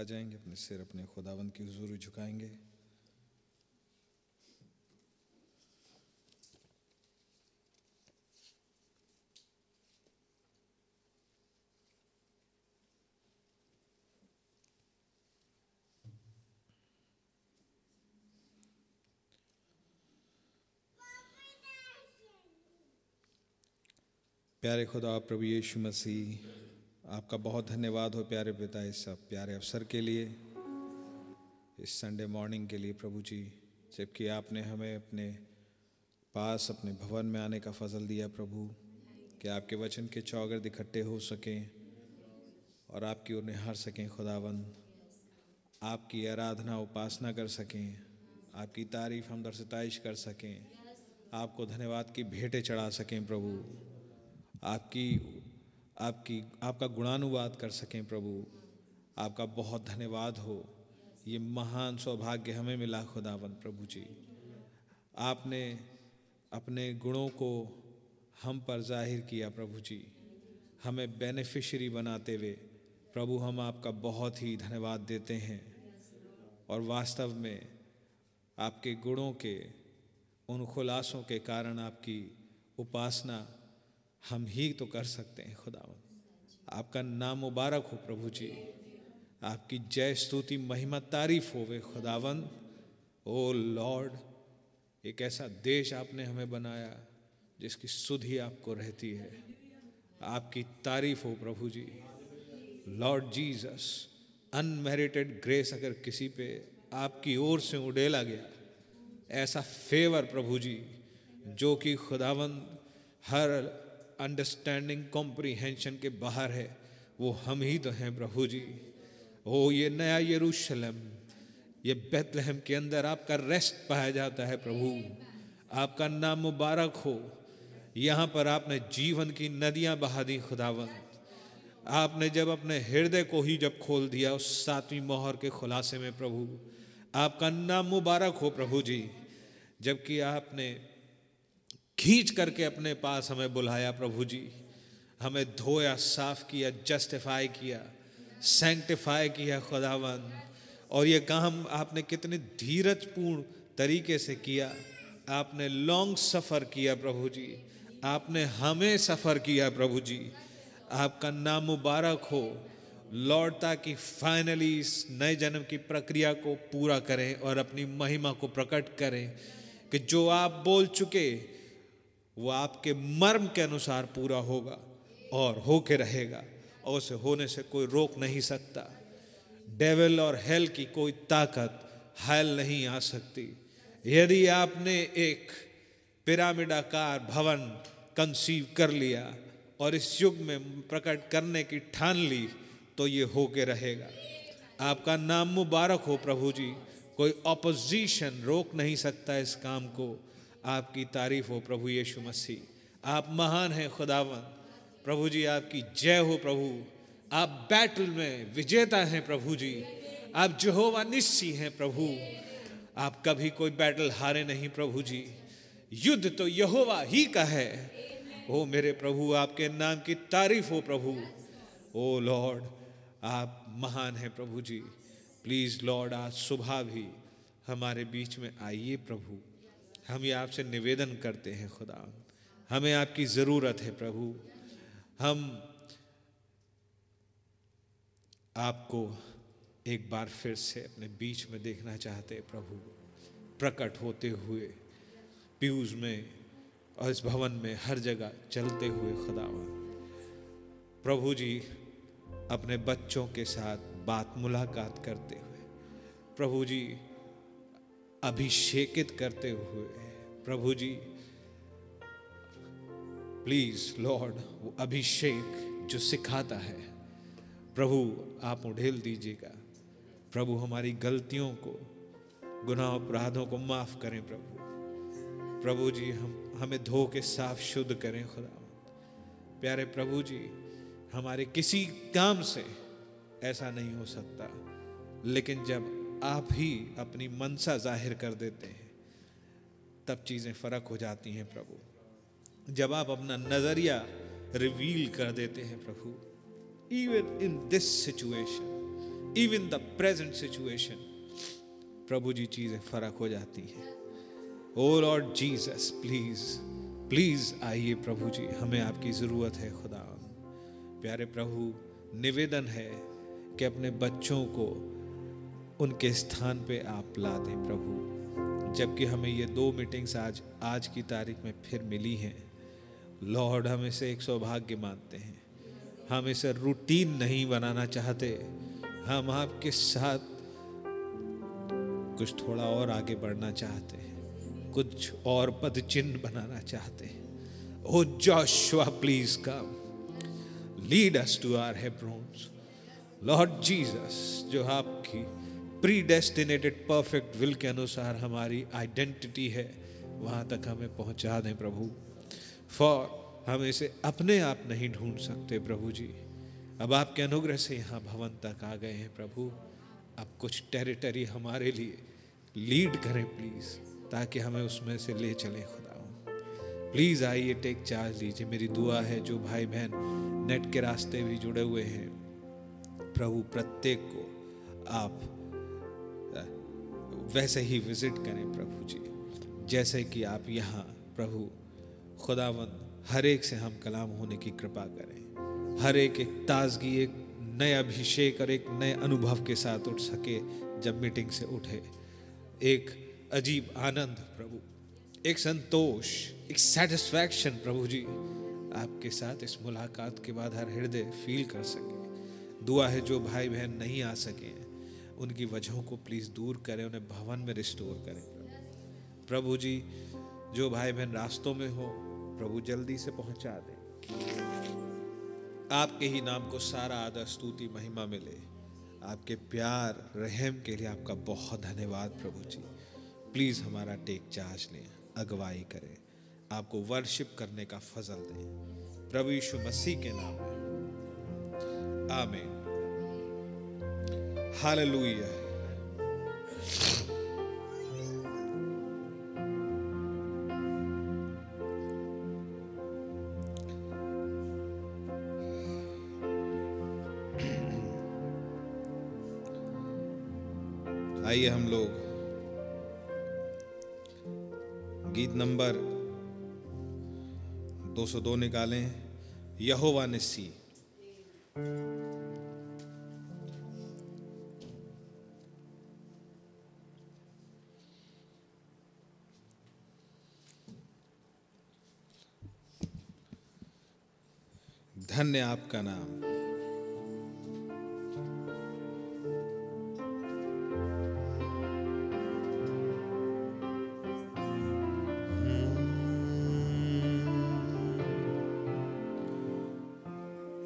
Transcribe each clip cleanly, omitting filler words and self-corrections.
आ जाएंगे, अपने सिर अपने खुदावंद की हुजूर झुकाएंगे। प्यारे खुदा प्रभु यीशु मसीह, आपका बहुत धन्यवाद हो प्यारे पिता इस सब प्यारे अवसर के लिए, इस संडे मॉर्निंग के लिए प्रभु जी, जबकि आपने हमें अपने पास अपने भवन में आने का फजल दिया प्रभु, कि आपके वचन के चौगर्द इकट्ठे हो सकें और आपकी ओर निहार सकें खुदावंद, आपकी आराधना उपासना कर सकें, आपकी तारीफ हम दर सताइश कर सकें, आपको धन्यवाद की भेंटें चढ़ा सकें प्रभु, आपका गुणानुवाद कर सकें प्रभु। आपका बहुत धन्यवाद हो, ये महान सौभाग्य हमें मिला खुदावंद। प्रभु जी, आपने अपने गुणों को हम पर जाहिर किया प्रभु जी, हमें बेनिफिशरी बनाते हुए प्रभु, हम आपका बहुत ही धन्यवाद देते हैं। और वास्तव में आपके गुणों के उन खुलासों के कारण आपकी उपासना हम ही तो कर सकते हैं खुदावंद। आपका नाम मुबारक हो प्रभु जी, आपकी जय स्तुति महिमा तारीफ होवे खुदावंद। ओ लॉर्ड, एक ऐसा देश आपने हमें बनाया जिसकी सुधि आपको रहती है, आपकी तारीफ हो प्रभु जी। लॉर्ड जीसस, अनमेरिटेड ग्रेस अगर किसी पे आपकी ओर से उड़ेला गया, ऐसा फेवर प्रभु जी जो कि खुदावंद हर अंडरस्टैंडिंग कॉम्प्रीहेंशन के बाहर है, वो हम ही तो हैं प्रभु जी। ओ ये नया यरूशलेम, ये बैतलहम के अंदर आपका रेस्ट पाया जाता है प्रभु, आपका नाम मुबारक हो। यहाँ पर आपने जीवन की नदियाँ बहा दी खुदावंद, आपने जब अपने हृदय को ही जब खोल दिया उस सातवीं मोहर के खुलासे में प्रभु, आपका नाम मुबारक हो प्रभु जी। जबकि आपने खींच करके अपने पास हमें बुलाया प्रभु जी, हमें धोया, साफ किया, जस्टिफाई किया, सैंक्टिफाई किया खुदावंद। और ये काम आपने कितने धीरजपूर्ण तरीके से किया, आपने लॉन्ग सफ़र किया प्रभु जी, आपने हमें सफ़र किया प्रभु जी। आपका नाम मुबारक हो लॉर्ड, ताकि फाइनली इस नए जन्म की प्रक्रिया को पूरा करें और अपनी महिमा को प्रकट करें, कि जो आप बोल चुके वो आपके मर्म के अनुसार पूरा होगा और होके रहेगा, और उसे होने से कोई रोक नहीं सकता। डेविल और हेल की कोई ताकत हेल नहीं आ सकती। यदि आपने एक पिरामिडाकार भवन कंसीव कर लिया और इस युग में प्रकट करने की ठान ली, तो ये होके रहेगा। आपका नाम मुबारक हो प्रभु जी, कोई ऑपोजिशन रोक नहीं सकता इस काम को। आपकी तारीफ हो प्रभु यीशु मसीह, आप महान हैं खुदावन। प्रभु जी आपकी जय हो प्रभु, आप बैटल में विजेता हैं प्रभु जी, आप यहोवा निस्सी हैं प्रभु, आप कभी कोई बैटल हारे नहीं प्रभु जी, युद्ध तो यहोवा ही का है। ओ मेरे प्रभु, आपके नाम की तारीफ हो प्रभु। ओ लॉर्ड, आप महान हैं प्रभु जी। प्लीज़ लॉर्ड, आज सुबह भी हमारे बीच में आइए प्रभु, हम ये आपसे निवेदन करते हैं खुदा, हमें आपकी ज़रूरत है प्रभु। हम आपको एक बार फिर से अपने बीच में देखना चाहते हैं प्रभु, प्रकट होते हुए पीयूष में और इस भवन में हर जगह चलते हुए खुदा। प्रभु जी अपने बच्चों के साथ बात मुलाकात करते हुए प्रभु जी, अभिषेकित करते हुए प्रभु जी, प्लीज लॉर्ड वो अभिषेक जो सिखाता है प्रभु, आप उड़ेल दीजिएगा प्रभु। हमारी गलतियों को, गुनाह अपराधों को माफ करें प्रभु। प्रभु जी हमें धो के साफ शुद्ध करें खुदा। प्यारे प्रभु जी, हमारे किसी काम से ऐसा नहीं हो सकता, लेकिन जब आप ही अपनी मनसा जाहिर कर देते हैं तब चीज़ें फ़र्क हो जाती हैं प्रभु, जब आप अपना नज़रिया रिवील कर देते हैं प्रभु। Even in this situation, even the present situation, प्रभु जी चीजें फर्क हो जाती है. O Lord Jesus, please please आइए प्रभु जी, हमें आपकी जरूरत है खुदा. प्यारे प्रभु, निवेदन है कि अपने बच्चों को उनके स्थान पे आप ला दें प्रभु. जबकि हमें ये दो मीटिंग्स आज की तारीख में फिर मिली हैं, लॉर्ड हम इसे एक सौभाग्य मानते हैं. हम इसे रूटीन नहीं बनाना चाहते. हम आपके साथ कुछ थोड़ा और आगे बढ़ना चाहते हैं, कुछ और पद चिन्ह बनाना चाहते हैं. O Joshua please come, lead us to our Hebrons. Lord Jesus, जो आपकी प्रीडेस्टिनेटेड परफेक्ट विल के अनुसार हमारी आइडेंटिटी है, वहाँ तक हमें पहुँचा दें प्रभु. फॉर हम इसे अपने आप नहीं ढूंढ सकते प्रभु जी. अब आपके अनुग्रह से यहाँ भवन तक आ गए हैं प्रभु. अब कुछ टेरिटरी हमारे लिए लीड करें प्लीज़, ताकि हमें उसमें से ले चलें खुदा. प्लीज़ आइए, टेक चार्ज लीजिए. मेरी दुआ है जो भाई बहन नेट के रास्ते भी जुड़े हुए हैं प्रभु, प्रत्येक को आप वैसे ही विजिट करें प्रभु जी, जैसे कि आप यहाँ प्रभु खुदावंद हर एक से हम कलाम होने की कृपा करें. हर एक ताजगी, एक नए अभिषेक और एक नए अनुभव के साथ उठ सके. जब मीटिंग से उठे एक अजीब आनंद प्रभु, एक संतोष, एक सेटिस्फैक्शन प्रभु जी आपके साथ इस मुलाकात के बाद हर हृदय फील कर सके. दुआ है जो भाई बहन नहीं आ सके, उनकी वजहों को प्लीज़ दूर करें, उन्हें भवन में रिस्टोर करें प्रभु जी. जो भाई बहन रास्तों में हो प्रभु, जल्दी से पहुंचा दे. आपके ही नाम को सारा आदर स्तुति महिमा मिले. आपके प्यार रहम के लिए आपका बहुत धन्यवाद प्रभु जी. प्लीज हमारा टेक चार्ज लें, अगवाई करें, आपको वर्शिप करने का फजल दें प्रभु यीशु मसीह के नाम में, आमीन. हालेलुया. आइए हम लोग गीत नंबर 202 निकालें, यहोवा निस्सी. धन्य आपका नाम.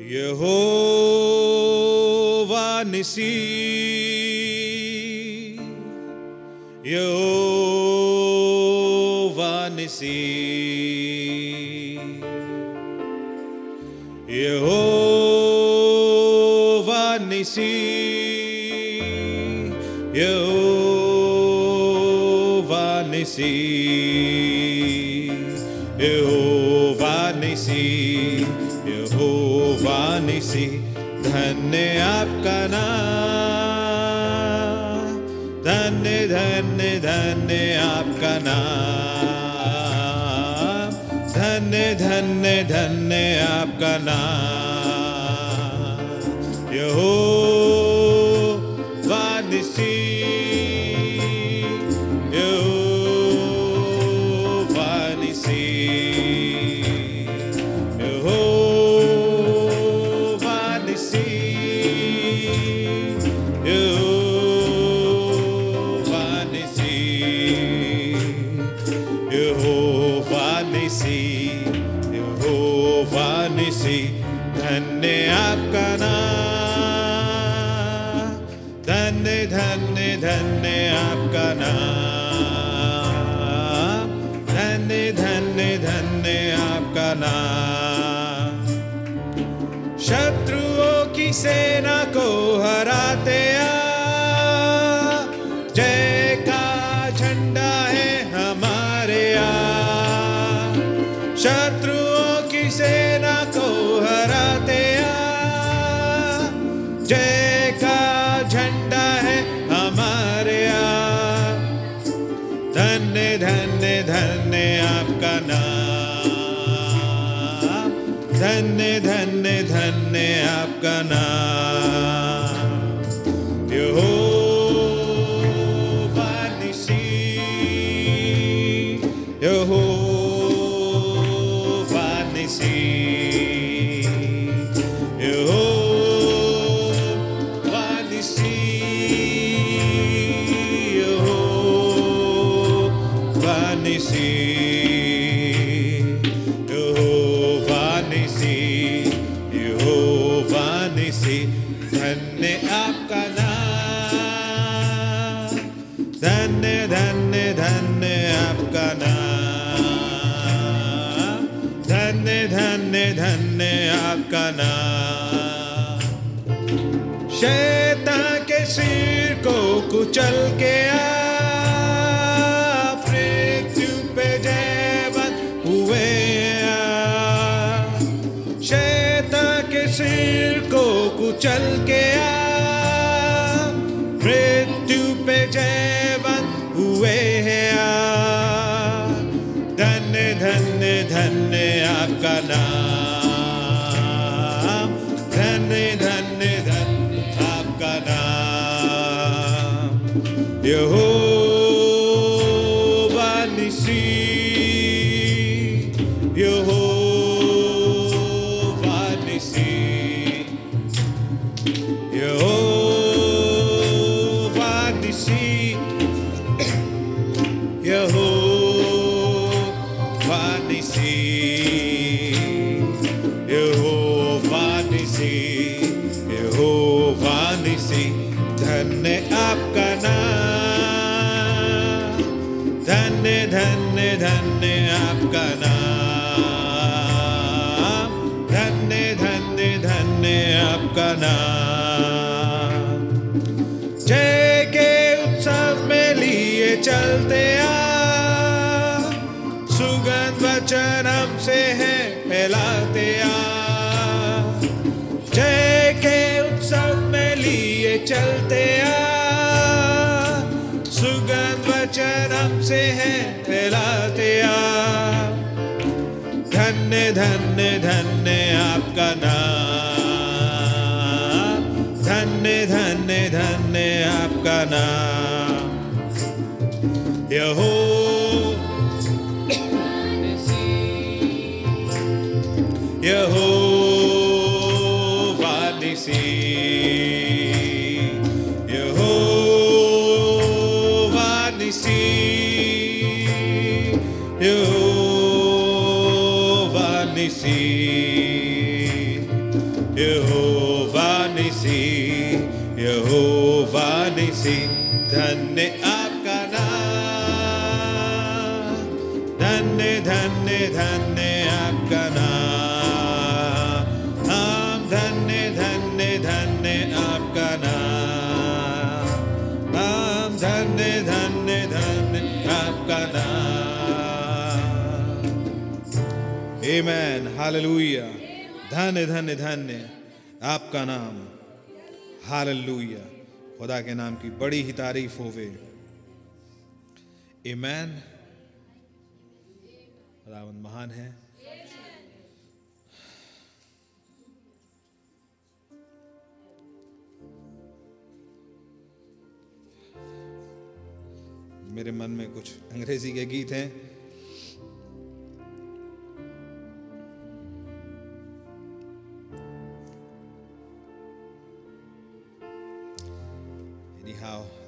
यहोवा निसी, यहोवा निसी, यहोवा निसी, यहोवा निसी, यहोवा निसी, यहोवा निसी. धन्य आपका नाम, धन्य धन्य धन्य आपका नाम, धन्य धन्य धन्य आपका नाम. यहोवा निसी, यहोवा निसी, धन्य आपका नाम, धन्य धन्य धन्य आपका नाम, धन्य धन्य धन्य आपका नाम. शत्रुओं की सेना को हराते आप, जय का झंडा है हमारे आप. शत्रुओं की सेना को हराते आ, जय का धन्य धन्य धन्य आपका नाम यहोवा निसी यहोवा निसी यहोवा निसी यहोवा निसी धन्य आपका नाम धन्य धन्य धन्य आपका नाम धन्य धन्य धन्य आपका नाम शैतान के सिर को कुचल के आप मृत्यु पे जयवंत हुए शैतान के सिर को कुचल के आप मृत्यु पे जयवंत हुए हैं आप धन्य धन्य धन्य आपका नाम धन्य धन्य धन्य आपका नाम यहोवा निसी धन्य धन्य आपका नाम धन्य धन्य धन्य आपका नाम जय के उत्सव में लिए चलते आप सुगंध वचन हमसे है फैलाते आप जय के उत्सव में लिए चलते आप सुगंध वचन हमसे है फैलाते धन्य धन्य धन्य आपका नाम धन्य धन्य धन्य आपका नाम यहोवा निसी यहोवा निसी धन्य धन्य धन्य आपका नाम धन्य धन्य धन्य आपका नाम धन्य धन्य धन्य आपका नाम आमेन हालेलुया धन्य धन्य धन्य आपका नाम हालेलुया खुदा के नाम की बड़ी ही तारीफ होवे आमेन रावण महान है मेरे मन में कुछ अंग्रेजी के गीत हैं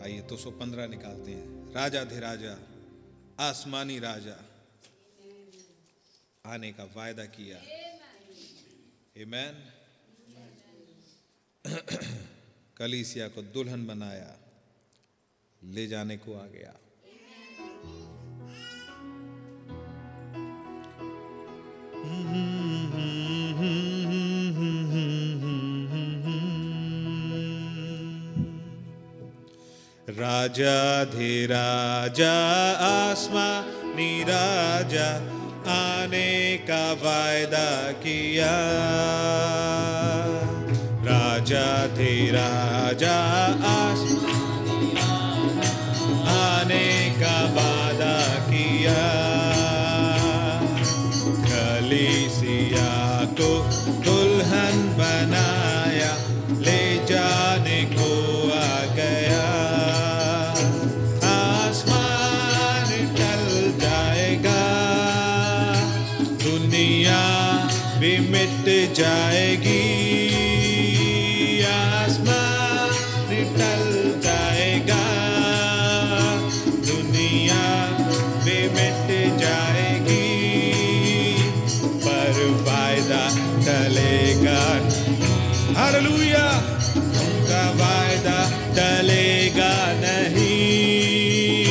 आइए 215 निकालते हैं राजा धीराजा आसमानी राजा आने का वायदा किया आमेन कलीसिया को दुल्हन बनाया ले जाने को आ गया राजा धीराजा आसमानी राजा आने का वायदा किया राजा धीराजा आसमानी राजा आने का वादा किया कलीसिया को बनाया, ले जाने को आ गया। आसमान टल जाएगा, दुनिया भी मिट जाएगी। आसमान टल जाएगा, दुनिया भी मिट जाएगी, पर वायदा टलेगा। हालेलुया, उनका वायदा टलेगा नहीं,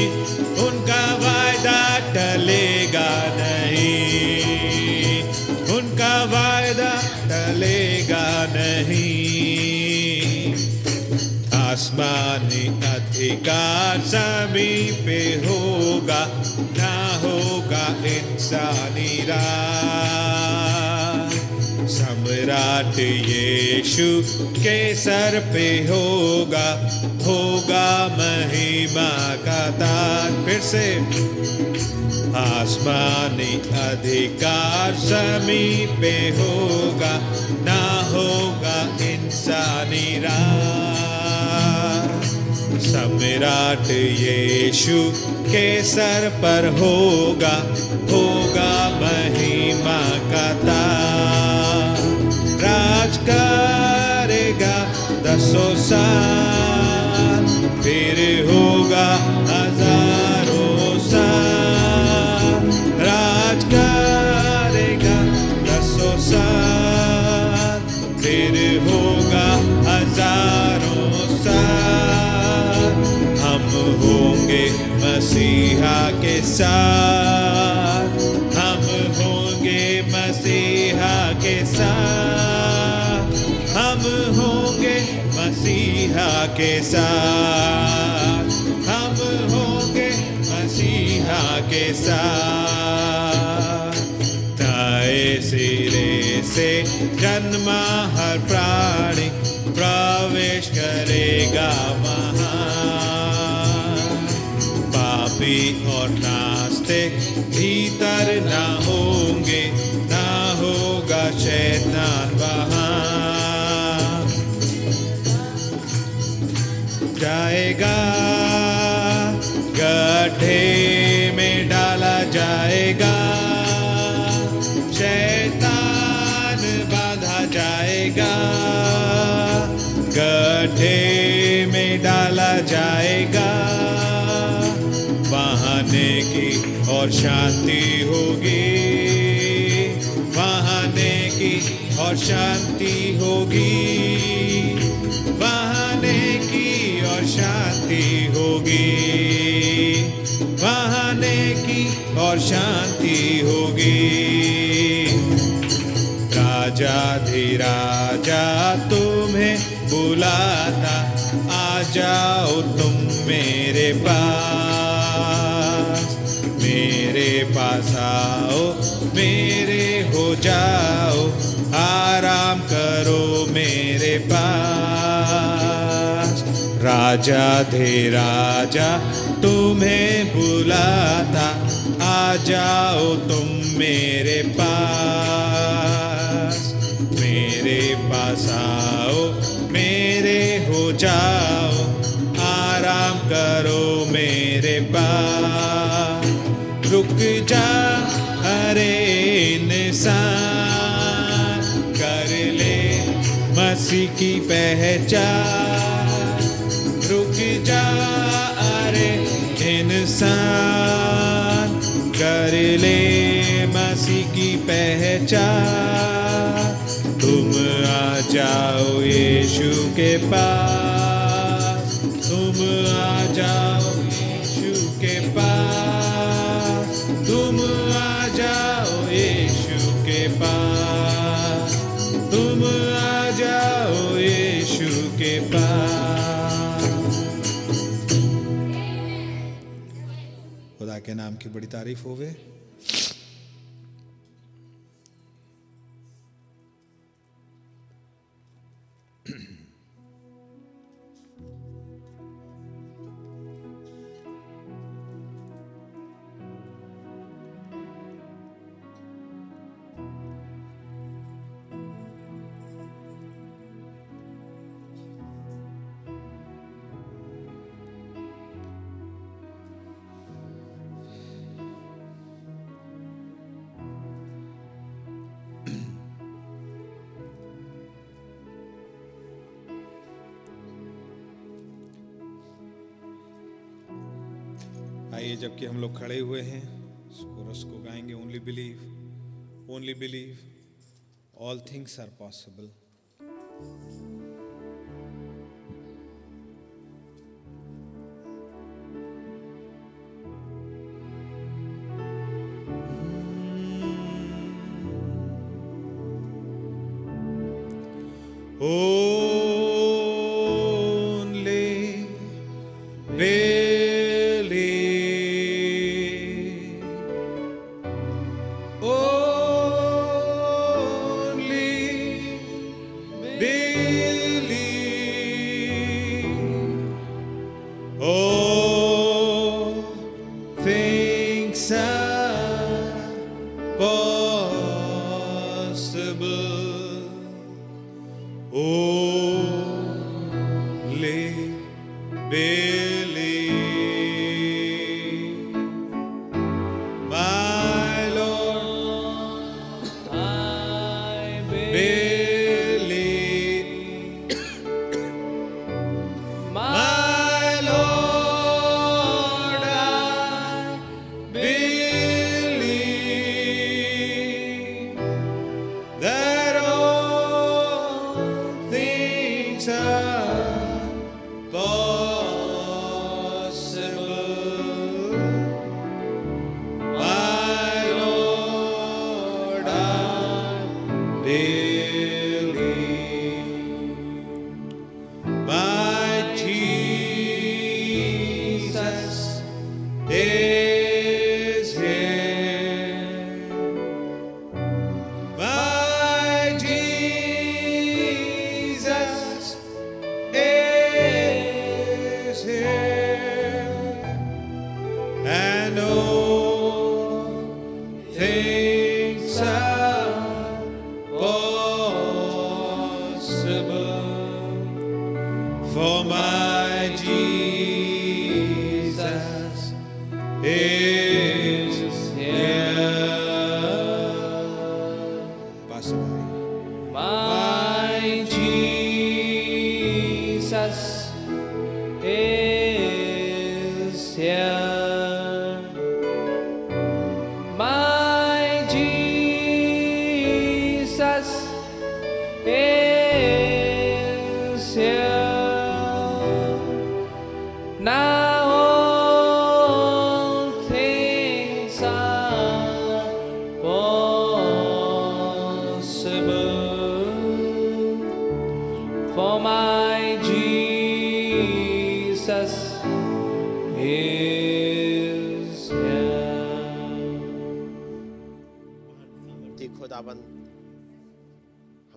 उनका वायदा टलेगा नहीं, उनका वायदा टलेगा नहीं। आसमानी अधिकार सभी पे होगा, ना होगा इंसानी राज। सम्राट यीशु के सर पे होगा, होगा महिमा का ताज। फिर से, आसमानी अधिकार समीप पे होगा, ना होगा इंसानी राज। सम्राट यीशु के सर पर होगा, होगा महिमा का ताज। राज करेगा 100 साल, फिर होगा 1000 साल। राज करेगा 100 साल, फिर होगा 1000 साल। होंगे मसीहा के साथ, हम होंगे मसीहा के साथ, हम होंगे मसीहा के साथ, हम होंगे मसीहा के साथ। दाएं सिरे से जन्मा हर प्राणी, प्रवेश करेगा वहाँ। पापी और नास्तिक भीतर ना होंगे, ना होगा शैतान वहाँ। जाएगा गड्ढे में डाला जाएगा, शैतान बांधा जाएगा, गड्ढे में डाला जाएगा। बहाने की और शांति होगी, बहाने की और शांति होगी, बहाने की और शांति होगी, बहाने की और शांति होगी। राजा धीराजा तुम्हें बुलाता, आ जाओ तुम मेरे पास, मेरे पास आओ, मेरे हो जाओ, आराम करो मेरे पास। राजा धीराजा तुम्हें बुलाता, आ जाओ तुम मेरे पास, मेरे पास आओ, मेरे हो जाओ, आराम करो मेरे पास। रुक जा हरे इंसान, कर ले मसीह की पहचान। रुक जा हरे इंसान, कर ले मसीह की पहचान। तुम आ जाओ यीशु के पास, तुम आ जाओ यीशु के पास, तुम आ जाओ यीशु के पास। खुदा के नाम की बड़ी तारीफ होवे। आइए जबकि हम लोग खड़े हुए हैं इस कोरस को गाएंगे। Only believe all things are possible.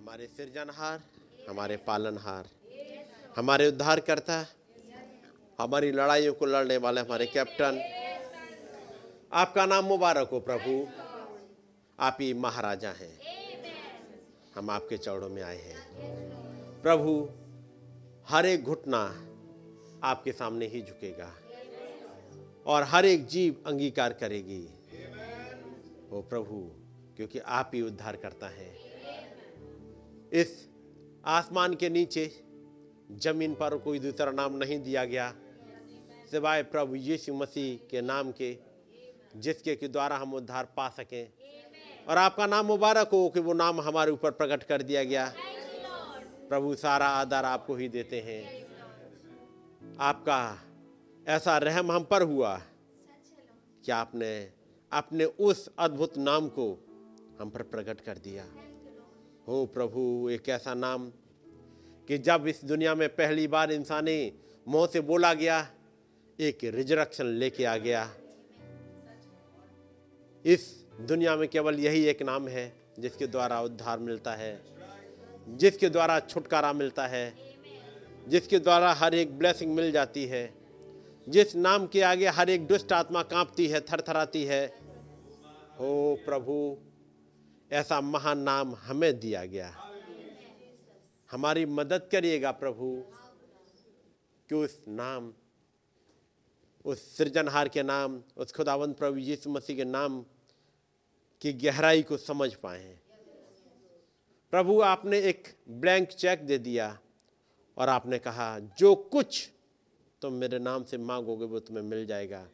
हमारे सृजनहार, हमारे पालनहार, हमारे उद्धारकर्ता, हमारी लड़ाइयों को लड़ने वाले हमारे कैप्टन, आपका नाम मुबारक हो प्रभु। आप ही महाराजा हैं, हम आपके चरणों में आए हैं प्रभु। हर एक घुटना आपके सामने ही झुकेगा और हर एक जीव अंगीकार करेगी ओ प्रभु, क्योंकि आप ही उद्धार करता है। इस आसमान के नीचे जमीन पर कोई दूसरा नाम नहीं दिया गया सिवाय प्रभु यीशु मसीह के नाम के, जिसके के द्वारा हम उद्धार पा सकें। और आपका नाम मुबारक हो कि वो नाम हमारे ऊपर प्रकट कर दिया गया। प्रभु सारा आदर आपको ही देते हैं। आपका ऐसा रहम हम पर हुआ कि आपने अपने उस अद्भुत नाम को हम पर प्रकट कर दिया। हो प्रभु, एक ऐसा नाम कि जब इस दुनिया में पहली बार इंसानी मुंह से बोला गया, एक रिजरेक्शन लेके आ गया। इस दुनिया में केवल यही एक नाम है जिसके द्वारा उद्धार मिलता है, जिसके द्वारा छुटकारा मिलता है, जिसके द्वारा हर एक ब्लेसिंग मिल जाती है, जिस नाम के आगे हर एक दुष्ट आत्मा कांपती है, थरथराती है। हो प्रभु, ऐसा महान नाम हमें दिया गया। हमारी मदद करिएगा प्रभु कि उस नाम, उस सृजनहार के नाम, उस खुदावंद प्रभु यीशु मसीह के नाम की गहराई को समझ पाएं। प्रभु, आपने एक ब्लैंक चेक दे दिया और आपने कहा जो कुछ तुम मेरे नाम से मांगोगे वो तुम्हें मिल जाएगा।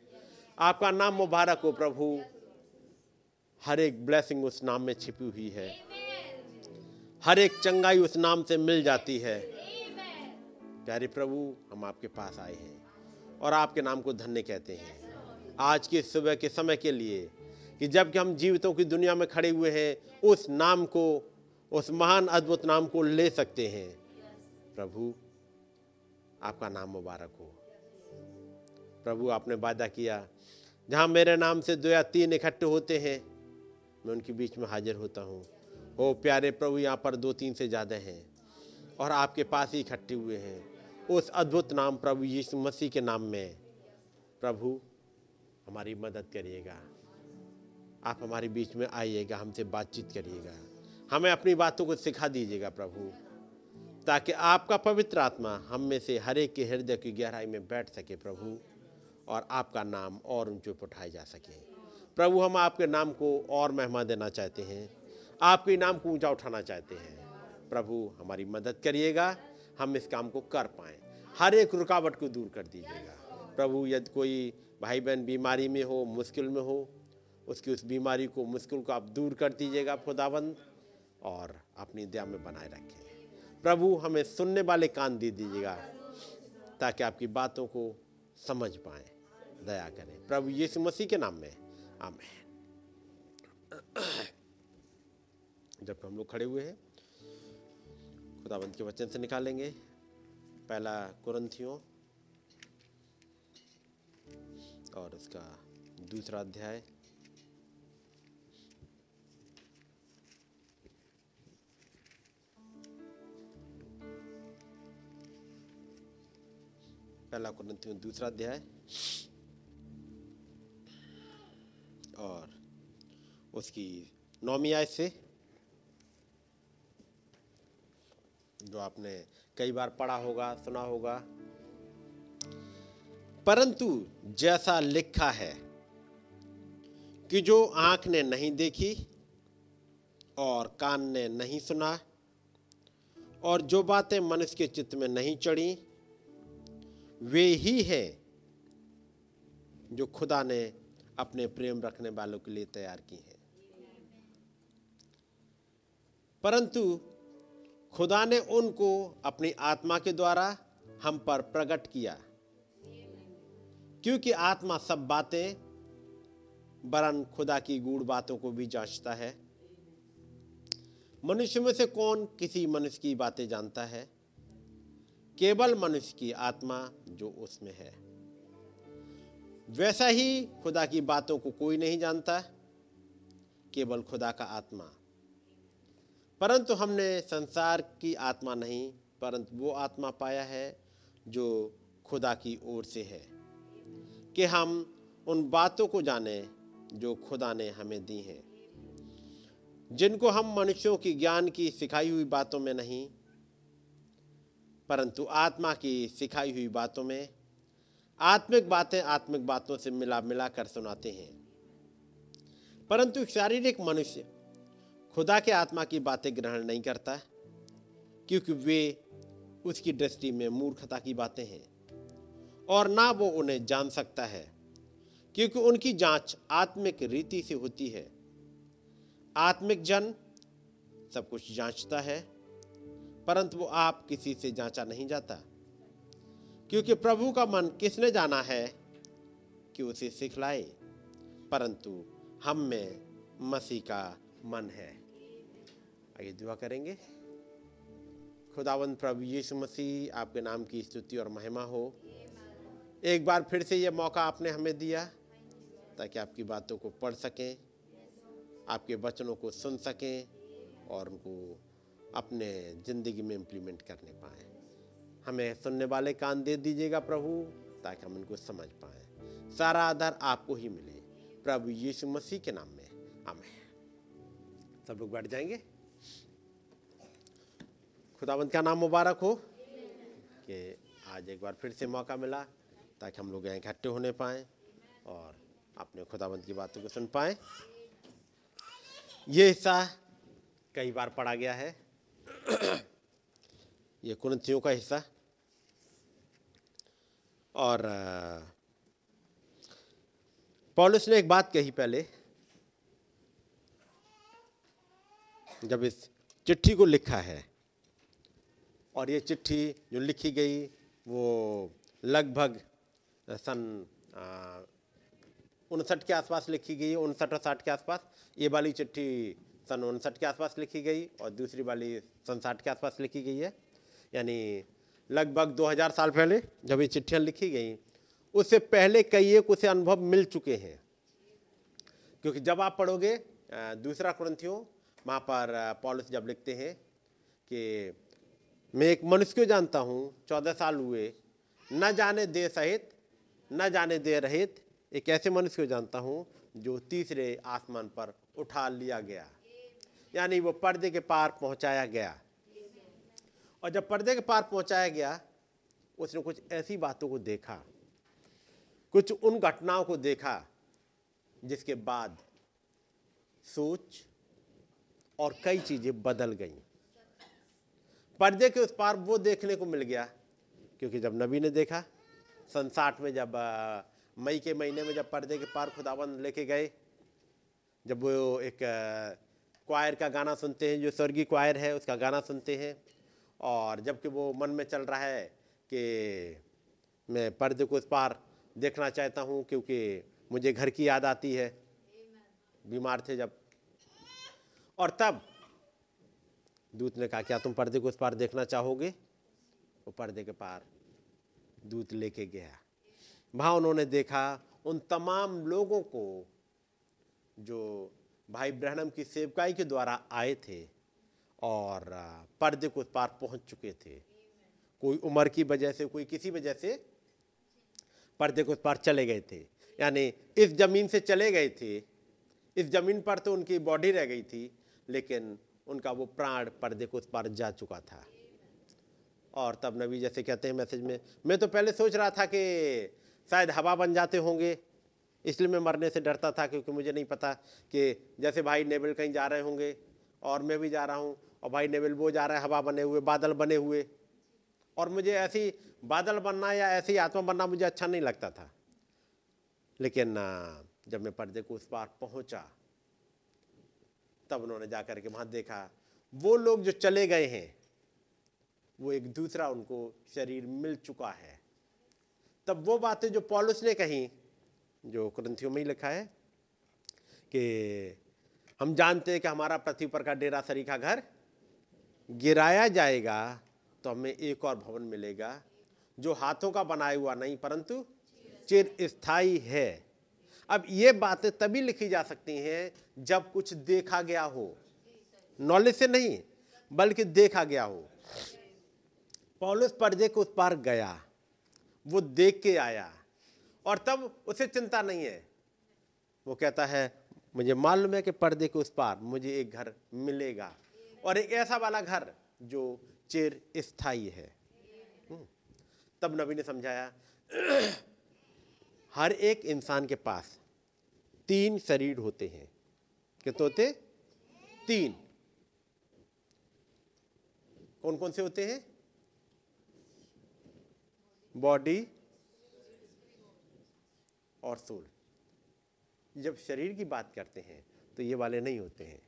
आपका नाम मुबारक हो प्रभु। हर एक ब्लेसिंग उस नाम में छिपी हुई है, हर एक चंगाई उस नाम से मिल जाती है। प्यारे प्रभु, हम आपके पास आए हैं और आपके नाम को धन्य कहते हैं आज के सुबह के समय के लिए, कि जबकि हम जीवितों की दुनिया में खड़े हुए हैं, उस नाम को, उस महान अद्भुत नाम को ले सकते हैं। प्रभु, आपका नाम मुबारक हो। प्रभु, आपने वादा किया, जहाँ मेरे नाम से दो या तीन इकट्ठे होते हैं, मैं उनके बीच में हाजिर होता हूँ। ओ प्यारे प्रभु, यहाँ पर दो तीन से ज़्यादा हैं और आपके पास ही इकट्ठे हुए हैं, उस अद्भुत नाम प्रभु यीशु मसीह के नाम में। प्रभु, हमारी मदद करिएगा, आप हमारे बीच में आइएगा, हमसे बातचीत करिएगा, हमें अपनी बातों को सिखा दीजिएगा प्रभु, ताकि आपका पवित्र आत्मा हम में से हर एक के हृदय की गहराई में बैठ सके प्रभु, और आपका नाम और ऊंचे उठाया जा सके। प्रभु, हम आपके नाम को और महिमा देना चाहते हैं, आपके नाम को ऊंचा उठाना चाहते हैं। प्रभु, हमारी मदद करिएगा, हम इस काम को कर पाएँ, हर एक रुकावट को दूर कर दीजिएगा। प्रभु, यदि कोई भाई बहन बीमारी में हो, मुश्किल में हो, उसकी उस बीमारी को, मुश्किल को आप दूर कर दीजिएगा खुदावंद, और अपनी दया में बनाए रखें। प्रभु, हमें सुनने वाले कान दे दीजिएगा, ताकि आपकी बातों को समझ पाएँ। दया करें प्रभु यीशु मसीह के नाम में, आमीन। जब हम लोग खड़े हुए हैं, खुदावंत के वचन से निकालेंगे, पहला कुरिन्थियों और उसका दूसरा अध्याय, पहला कुरिन्थियों दूसरा अध्याय और उसकी 9वीं आयत से, जो आपने कई बार पढ़ा होगा, सुना होगा। परंतु जैसा लिखा है कि जो आंख ने नहीं देखी और कान ने नहीं सुना और जो बातें मनुष्य के चित्त में नहीं चढ़ी, वे ही है जो खुदा ने अपने प्रेम रखने वालों के लिए तैयार की है। परंतु खुदा ने उनको अपनी आत्मा के द्वारा हम पर प्रकट किया, क्योंकि आत्मा सब बातें वरन खुदा की गूढ़ बातों को भी जांचता है। मनुष्य में से कौन किसी मनुष्य की बातें जानता है? केवल मनुष्य की आत्मा जो उसमें है। वैसा ही खुदा की बातों को कोई नहीं जानता, केवल खुदा का आत्मा। परंतु हमने संसार की आत्मा नहीं, परंतु वो आत्मा पाया है जो खुदा की ओर से है, कि हम उन बातों को जाने जो खुदा ने हमें दी हैं, जिनको हम मनुष्यों की ज्ञान की सिखाई हुई बातों में नहीं, परंतु आत्मा की सिखाई हुई बातों में आत्मिक बातें आत्मिक बातों से मिला मिला कर सुनाते हैं। परंतु शारीरिक मनुष्य खुदा के आत्मा की बातें ग्रहण नहीं करता, क्योंकि वे उसकी दृष्टि में मूर्खता की बातें हैं, और ना वो उन्हें जान सकता है, क्योंकि उनकी जांच आत्मिक रीति से होती है। आत्मिक जन सब कुछ जांचता है, परंतु वो आप किसी से जांचा नहीं जाता, क्योंकि प्रभु का मन किसने जाना है कि उसे सिखलाए, परंतु हम में मसीह का मन है। आइए दुआ करेंगे। खुदावंद प्रभु यीशु मसीह, आपके नाम की स्तुति और महिमा हो। एक बार फिर से यह मौका आपने हमें दिया, ताकि आपकी बातों को पढ़ सकें, आपके वचनों को सुन सकें और उनको अपने ज़िंदगी में इम्प्लीमेंट करने पाएँ। हमें सुनने वाले कान दे दीजिएगा प्रभु, ताकि हम इनको समझ पाएँ। सारा आधार आपको ही मिले, प्रभु यीशु मसीह के नाम में, आमीन। सब लोग बैठ जाएंगे। खुदावंद का नाम मुबारक हो कि आज एक बार फिर से मौका मिला, ताकि हम लोग यहाँ इकट्ठे होने पाएँ और अपने खुदावंद की बातों को सुन पाएँ। ये हिस्सा कई बार पढ़ा गया है, ये कुरिन्थियों का हिस्सा, और पौलुस ने एक बात कही पहले, जब इस चिट्ठी को लिखा है, और ये चिट्ठी जो लिखी गई वो लगभग सन 59 के आसपास लिखी गई, 59 और 60 के आसपास। ये वाली चिट्ठी सन 59 के आसपास लिखी गई और दूसरी वाली सन 60 के आसपास लिखी गई है, यानी लगभग 2000 साल पहले जब ये चिट्ठियाँ लिखी गई। उससे पहले कई कुछ अनुभव मिल चुके हैं, क्योंकि जब आप पढ़ोगे दूसरा कुरिन्थियों, वहाँ पर पौलुस जब लिखते हैं कि मैं एक मनुष्य को जानता हूँ, 14 साल हुए, न जाने दे रहित एक ऐसे मनुष्य को जानता हूँ जो तीसरे आसमान पर उठा लिया गया, यानी वो पर्दे के पार पहुँचाया गया। और जब पर्दे के पार पहुँचाया गया, उसने कुछ ऐसी बातों को देखा, कुछ उन घटनाओं को देखा जिसके बाद सोच और कई चीज़ें बदल गईं। पर्दे के उस पार वो देखने को मिल गया, क्योंकि जब नबी ने देखा सन 60 में, जब मई के महीने में जब पर्दे के पार खुदाबंद लेके गए, जब वो एक क्वायर का गाना सुनते हैं, जो स्वर्गीय क्वायर है उसका गाना सुनते हैं, और जबकि वो मन में चल रहा है कि मैं पर्दे को उस पार देखना चाहता हूँ क्योंकि मुझे घर की याद आती है, बीमार थे जब। और तब दूत ने कहा, क्या तुम पर्दे को उस पार देखना चाहोगे? वो पर्दे के पार दूत लेके गया। वहाँ उन्होंने देखा उन तमाम लोगों को जो भाई ब्रहणम की सेवकाई के द्वारा आए थे और पर्दे को उस पार पहुँच चुके थे। कोई उम्र की वजह से, कोई किसी वजह से पर्दे को उस पार चले गए थे, यानी इस ज़मीन से चले गए थे। इस ज़मीन पर तो उनकी बॉडी रह गई थी, लेकिन उनका वो प्राण पर्दे को उस पार जा चुका था। और तब नबी जैसे कहते हैं मैसेज में, मैं तो पहले सोच रहा था कि शायद हवा बन जाते होंगे, इसलिए मैं मरने से डरता था, क्योंकि मुझे नहीं पता कि जैसे भाई नेवल कहीं जा रहे होंगे और मैं भी जा रहा हूँ, और भाई नेवल वो जा रहा है हवा बने हुए, बादल बने हुए, और मुझे ऐसी बादल बनना या ऐसी आत्मा बनना मुझे अच्छा नहीं लगता था। लेकिन जब मैं पर्दे को उस पार पहुंचा, तब उन्होंने जाकर के वहाँ देखा वो लोग जो चले गए हैं, वो एक दूसरा उनको शरीर मिल चुका है। तब वो बातें जो पौलुस ने कही, जो कुरिन्थियों में ही लिखा है कि हम जानते हैं कि हमारा पृथ्वी पर का डेरा सरीखा घर गिराया जाएगा, तो हमें एक और भवन मिलेगा जो हाथों का बनाया हुआ नहीं परंतु चिर स्थायी है। अब ये बातें तभी लिखी जा सकती हैं जब कुछ देखा गया हो, नॉलेज से नहीं बल्कि देखा गया हो। पौलुस पर्दे को उस पार गया, वो देख के आया, और तब उसे चिंता नहीं है। वो कहता है, मुझे मालूम है कि पर्दे के उस पार मुझे एक घर मिलेगा, और एक ऐसा वाला घर जो चिर स्थायी है। तब नबी ने समझाया, हर एक इंसान के पास 3 शरीर होते हैं। कितने होते? 3। कौन कौन से होते हैं? बॉडी और सोल। जब शरीर की बात करते हैं तो ये वाले नहीं होते हैं।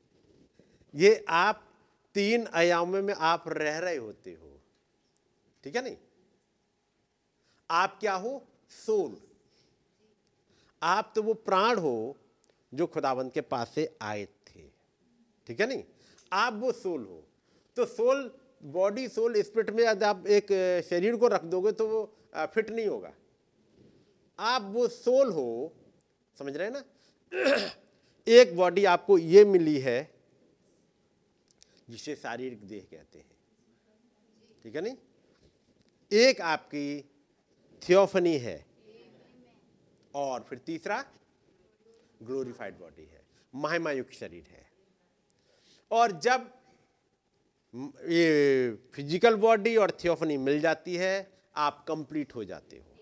ये आप 3 आयामों में आप रह रहे होते हो, ठीक है नहीं? आप क्या हो? सोल। आप तो वो प्राण हो जो खुदावंद के पास से आए थे, ठीक है नहीं? आप वो सोल हो। तो सोल, बॉडी, सोल, स्पिरिट में यदि आप एक शरीर को रख दोगे तो वो फिट नहीं होगा। आप वो सोल हो, समझ रहे हैं ना? एक बॉडी आपको ये मिली है जिसे शारीरिक देह कहते हैं, ठीक है नहीं? एक आपकी थियोफनी है, और फिर तीसरा ग्लोरीफाइड बॉडी है, महिमायुक्त शरीर है। और जब ये फिजिकल बॉडी और थियोफनी मिल जाती है, आप कंप्लीट हो जाते हो।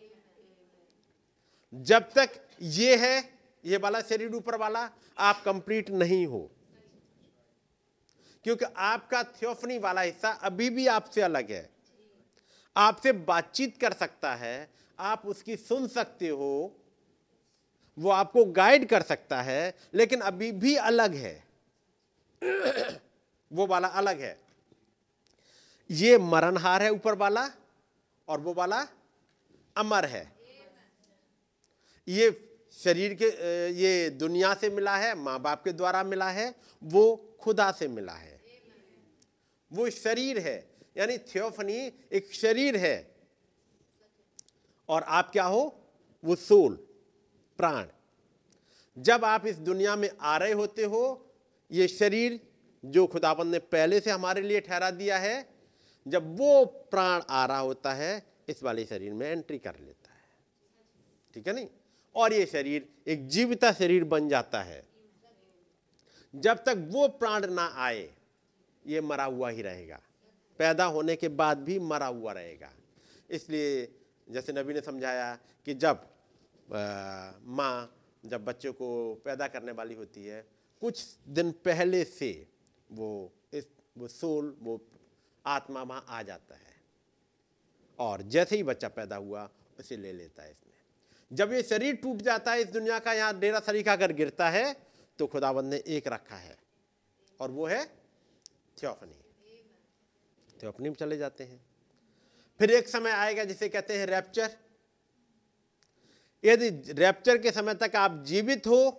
जब तक ये है, ये वाला शरीर ऊपर वाला, आप कंप्लीट नहीं हो, क्योंकि आपका थियोफनी वाला हिस्सा अभी भी आपसे अलग है। आपसे बातचीत कर सकता है, आप उसकी सुन सकते हो, वो आपको गाइड कर सकता है, लेकिन अभी भी अलग है, वो वाला अलग है। ये मरणहार है ऊपर वाला, और वो वाला अमर है। ये शरीर के, ये दुनिया से मिला है, माँ बाप के द्वारा मिला है, वो खुदा से मिला है, वो शरीर है। यानी थियोफनी एक शरीर है, और आप क्या हो, वो सोल, प्राण। जब आप इस दुनिया में आ रहे होते हो, ये शरीर जो खुदाबंद ने पहले से हमारे लिए ठहरा दिया है, जब वो प्राण आ रहा होता है, इस वाले शरीर में एंट्री कर लेता है, ठीक है नहीं, और ये शरीर एक जीविता शरीर बन जाता है। जब तक वो प्राण ना आए, ये मरा हुआ ही रहेगा, पैदा होने के बाद भी मरा हुआ रहेगा। इसलिए जैसे नबी ने समझाया कि जब माँ जब बच्चों को पैदा करने वाली होती है, कुछ दिन पहले से वो सोल, वो आत्मा वहाँ आ जाता है, और जैसे ही बच्चा पैदा हुआ उसे ले लेता है इसमें। जब ये शरीर टूट जाता है, इस दुनिया का यहाँ डेरा शरीर अगर गिरता है, तो खुदावंद ने एक रखा है, और वो है थियोफनी। थियोफनी में चले जाते हैं। फिर एक समय आएगा जिसे कहते हैं रैप्चर। यदि रैप्चर के समय तक आप जीवित हो,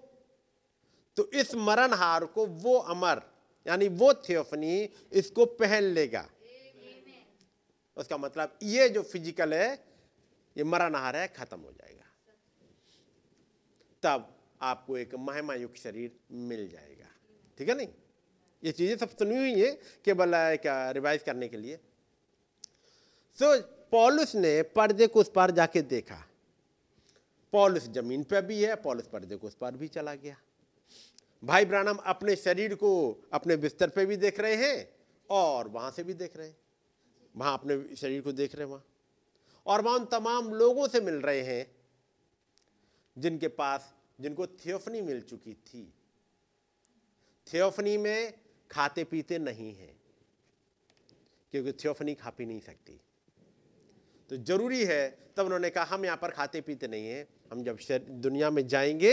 तो इस मरणहार को वो अमर, यानी वो थियोफनी, इसको पहन लेगा। उसका मतलब ये जो फिजिकल है, ये मरणहार है, खत्म हो जाएगा। तब आपको एक महिमायुक्त शरीर मिल जाएगा, ठीक है नहीं। ये चीजें सब सुनी हुई है, केवल रिवाइज करने के लिए। सो पौलुस ने पर्दे को उस पार जाके देखा। पौलुस जमीन पे भी है, पौलुस पर्दे को उस पार भी चला गया। भाई ब्रानम अपने शरीर को अपने बिस्तर पे भी देख रहे हैं, और वहां से भी देख रहे हैं, वहां अपने शरीर को देख रहे हैं वहां, और वहां उन तमाम लोगों से मिल रहे हैं जिनके पास, जिनको थियोफनी मिल चुकी थी। थियोफनी में खाते पीते नहीं है, क्योंकि थियोफनी खा पी नहीं सकती, तो जरूरी है। तब उन्होंने कहा हम यहाँ पर खाते पीते नहीं हैं, हम जब दुनिया में जाएंगे,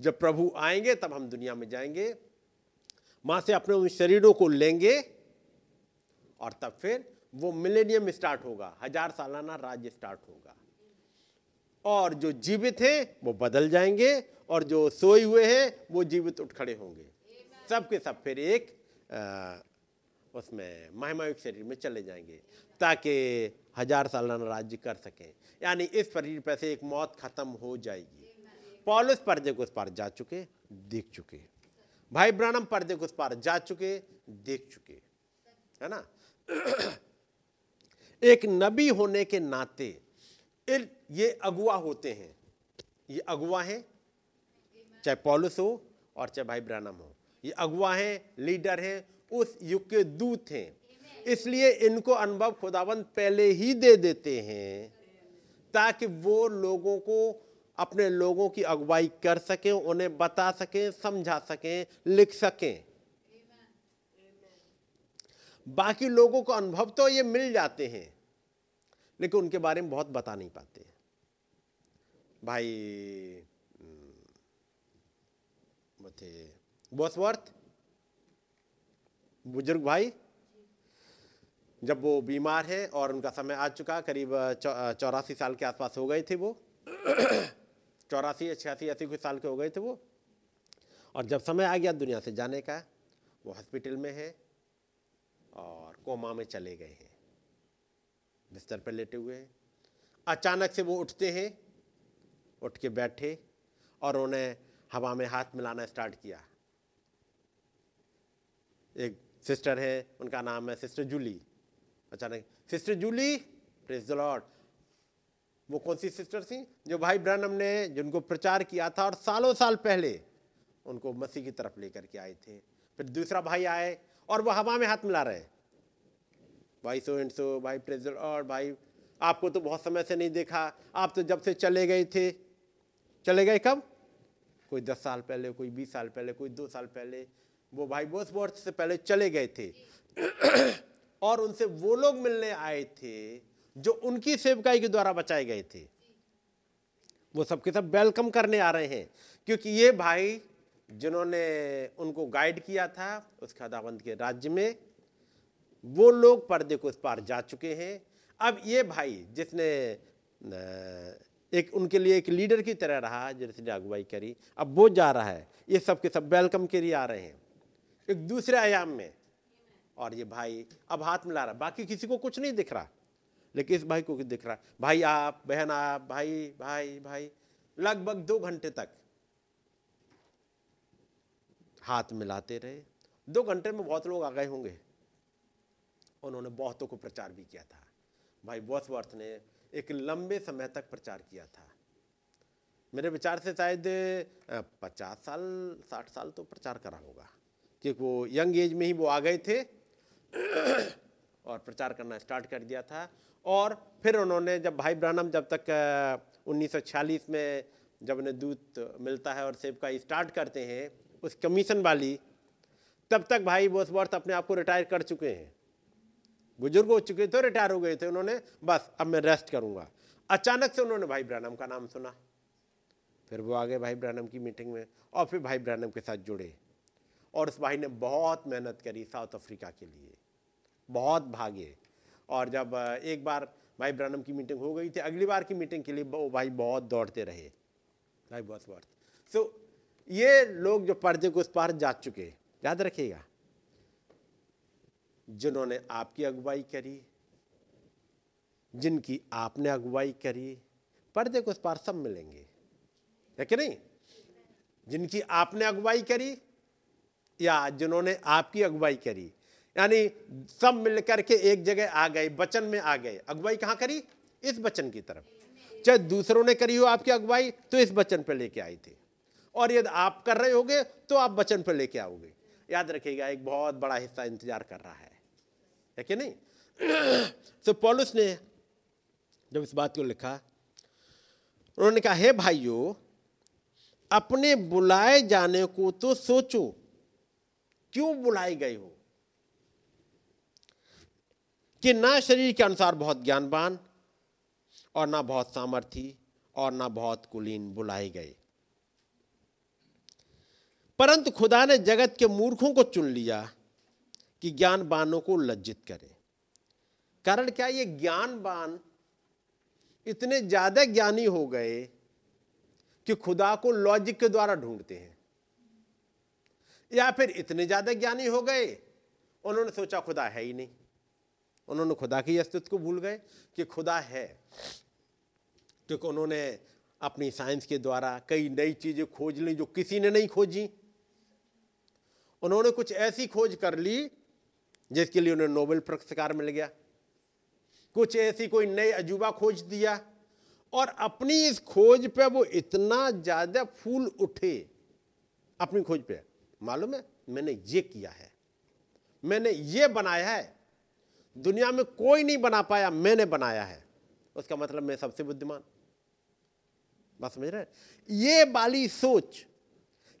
जब प्रभु आएंगे तब हम दुनिया में जाएंगे, माँ से अपने उन शरीरों को लेंगे, और तब फिर वो मिलेनियम स्टार्ट होगा, 1000 सालाना राज्य स्टार्ट होगा, और जो जीवित हैं वो बदल जाएंगे, और जो सोए हुए हैं वो जीवित उठ खड़े होंगे, सब के सब फिर एक उसमें महिमायुक्त शरीर में चले जाएंगे, ताकि 1000 सालाना राज्य कर सकें। यानी इस शरीर पर से एक मौत खत्म हो जाएगी। पौलुस पर्दे को उस पार जा चुके, देख चुके। भाई ब्रानम पर्दे को उस पार जा चुके, देख चुके, है ना। एक नबी होने के नाते ये अगुआ होते हैं, ये अगुआ हैं, चाहे पौलुस हो और चाहे भाई ब्रानम हो, ये अगुआ हैं, लीडर हैं, उस युग के दूत हैं। इसलिए इनको अनुभव खुदावंद पहले ही दे देते हैं, ताकि वो लोगों को, अपने लोगों की अगुवाई कर सकें, उन्हें बता सकें, समझा सकें, लिख सकें। बाकी लोगों को अनुभव तो ये मिल जाते हैं, लेकिन उनके बारे में बहुत बता नहीं पाते। भाई वो थे बॉसवर्थ, बुजुर्ग भाई, जब वो बीमार है और उनका समय आ चुका, करीब 84 साल के आसपास हो गए थे वो, 84 या 86 कुछ साल के हो गए थे वो। और जब समय आ गया दुनिया से जाने का, वो हॉस्पिटल में है और कोमा में चले गए हैं, बिस्तर पर लेटे हुए हैं। अचानक से वो उठते हैं, उठ के बैठे, और उन्हें हवा में हाथ मिलाना स्टार्ट किया। एक सिस्टर है, उनका नाम है सिस्टर जूली। अचानक sister Julie, praise the Lord. वो कौन सी सिस्टर थी जो भाई ब्रानम ने, जिनको प्रचार किया था और सालों साल पहले उनको मसीह की तरफ लेकर के आए थे। फिर दूसरा भाई आए और वो हवा में हाथ मिला रहे, भाई सो एंड सो, भाई प्रेज द लॉर्ड, भाई आपको तो बहुत समय से नहीं देखा, आप तो जब से चले गए थे। चले गए कब? कोई 10 साल पहले, कोई 20 साल पहले, कोई 2 साल पहले। वो भाई बॉसवर्थ से पहले चले गए थे, और उनसे वो लोग मिलने आए थे जो उनकी सेवकाई के द्वारा बचाए गए थे। वो सब के सब वेलकम करने आ रहे हैं, क्योंकि ये भाई जिन्होंने उनको गाइड किया था उस खुदावंद के राज्य में, वो लोग पर्दे को इस पार जा चुके हैं। अब ये भाई जिसने एक उनके लिए एक लीडर की तरह रहा, जिसने अगुवाई करी, अब वो जा रहा है। ये सब के सब वेलकम के लिए आ रहे हैं एक दूसरे आयाम में। और ये भाई अब हाथ मिला रहा, बाकी किसी को कुछ नहीं दिख रहा, लेकिन इस भाई को कुछ दिख रहा। भाई आप, बहन आप, भाई भाई भाई, लगभग 2 घंटे तक हाथ मिलाते रहे। 2 घंटे में बहुत लोग आ गए होंगे। उन्होंने बहुतों को प्रचार भी किया था। भाई बॉसवर्थ ने एक लंबे समय तक प्रचार किया था, मेरे विचार से शायद 50 साल 60 साल तो प्रचार करा होगा, क्योंकि वो यंग एज में ही वो आ गए थे और प्रचार करना स्टार्ट कर दिया था। और फिर उन्होंने जब भाई ब्रानम जब तक 1946 में जब उन्हें दूत मिलता है और सेवका स्टार्ट करते हैं उस कमीशन वाली, तब तक भाई बॉसवर्थ अपने आप को रिटायर कर चुके हैं, बुजुर्ग हो चुके थे, रिटायर हो गए थे। उन्होंने बस अब मैं रेस्ट करूँगा। अचानक से उन्होंने भाई ब्रानम का नाम सुना, फिर वो आ गए भाई ब्रानम की मीटिंग में और फिर भाई ब्रानम के साथ जुड़े। और उस भाई ने बहुत मेहनत करी साउथ अफ्रीका के लिए, बहुत भागे। और जब एक बार भाई ब्रानम की मीटिंग हो गई थी, अगली बार की मीटिंग के लिए वो भाई बहुत दौड़ते रहे, भाई बॉसवर्थ। सो ये लोग जो पर्दे को उस पार जा चुके, याद रखिएगा, जिन्होंने आपकी अगुवाई करी, जिनकी आपने अगुवाई करी, पर्दे को उस पार सब मिलेंगे, है कि नहीं? जिनकी आपने अगुवाई करी या जिन्होंने आपकी अगुवाई करी, यानी सब मिलकर के एक जगह आ गए, वचन में आ गए। अगुवाई कहाँ करी? इस वचन की तरफ। चाहे दूसरों ने करी हो आपकी अगुवाई तो इस वचन पर लेके आई थी, और यदि आप कर रहे होगे तो आप वचन पर लेके आओगे। याद रखिएगा, एक बहुत बड़ा हिस्सा इंतजार कर रहा है कि नहीं? तो पौलुस ने जब इस बात को लिखा, उन्होंने कहा, हे भाइयों, अपने बुलाए जाने को तो सोचो, क्यों बुलाए गए हो, कि ना शरीर के अनुसार बहुत ज्ञानवान और ना बहुत सामर्थी और ना बहुत कुलीन बुलाए गए, परंतु खुदा ने जगत के मूर्खों को चुन लिया कि ज्ञानवानों को लज्जित करे। कारण क्या? ये ज्ञानवान इतने ज्यादा ज्ञानी हो गए कि खुदा को लॉजिक के द्वारा ढूंढते हैं, या फिर इतने ज्यादा ज्ञानी हो गए उन्होंने सोचा खुदा है ही नहीं, उन्होंने खुदा के अस्तित्व को भूल गए कि खुदा है। क्योंकि उन्होंने अपनी साइंस के द्वारा कई नई चीजें खोज ली जो किसी ने नहीं खोजी। उन्होंने कुछ ऐसी खोज कर ली जिसके लिए उन्हें नोबेल पुरस्कार मिल गया, कुछ ऐसी कोई नई अजूबा खोज दिया, और अपनी इस खोज पे वो इतना ज्यादा फूल उठे अपनी खोज पे, मालूम है मैंने ये किया है, मैंने ये बनाया है, दुनिया में कोई नहीं बना पाया, मैंने बनाया है, उसका मतलब मैं सबसे बुद्धिमान। बात समझ रहे हैं? ये वाली सोच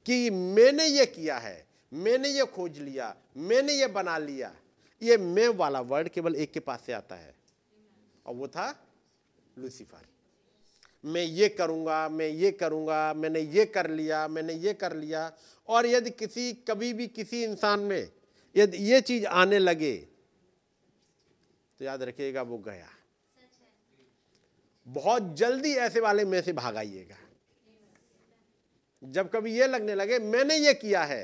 कि मैंने ये किया है, मैंने ये खोज लिया, मैंने ये बना लिया, ये मैं वाला वर्ड केवल एक के पास से आता है, और वो था लूसीफर। मैं ये करूँगा, मैं ये करूँगा, मैंने ये कर लिया, मैंने ये कर लिया। और यदि किसी कभी भी किसी इंसान में यदि ये चीज़ आने लगे तो याद रखिएगा वो गया। बहुत जल्दी ऐसे वाले में से भागाइएगा। जब कभी ये लगने लगे मैंने ये किया है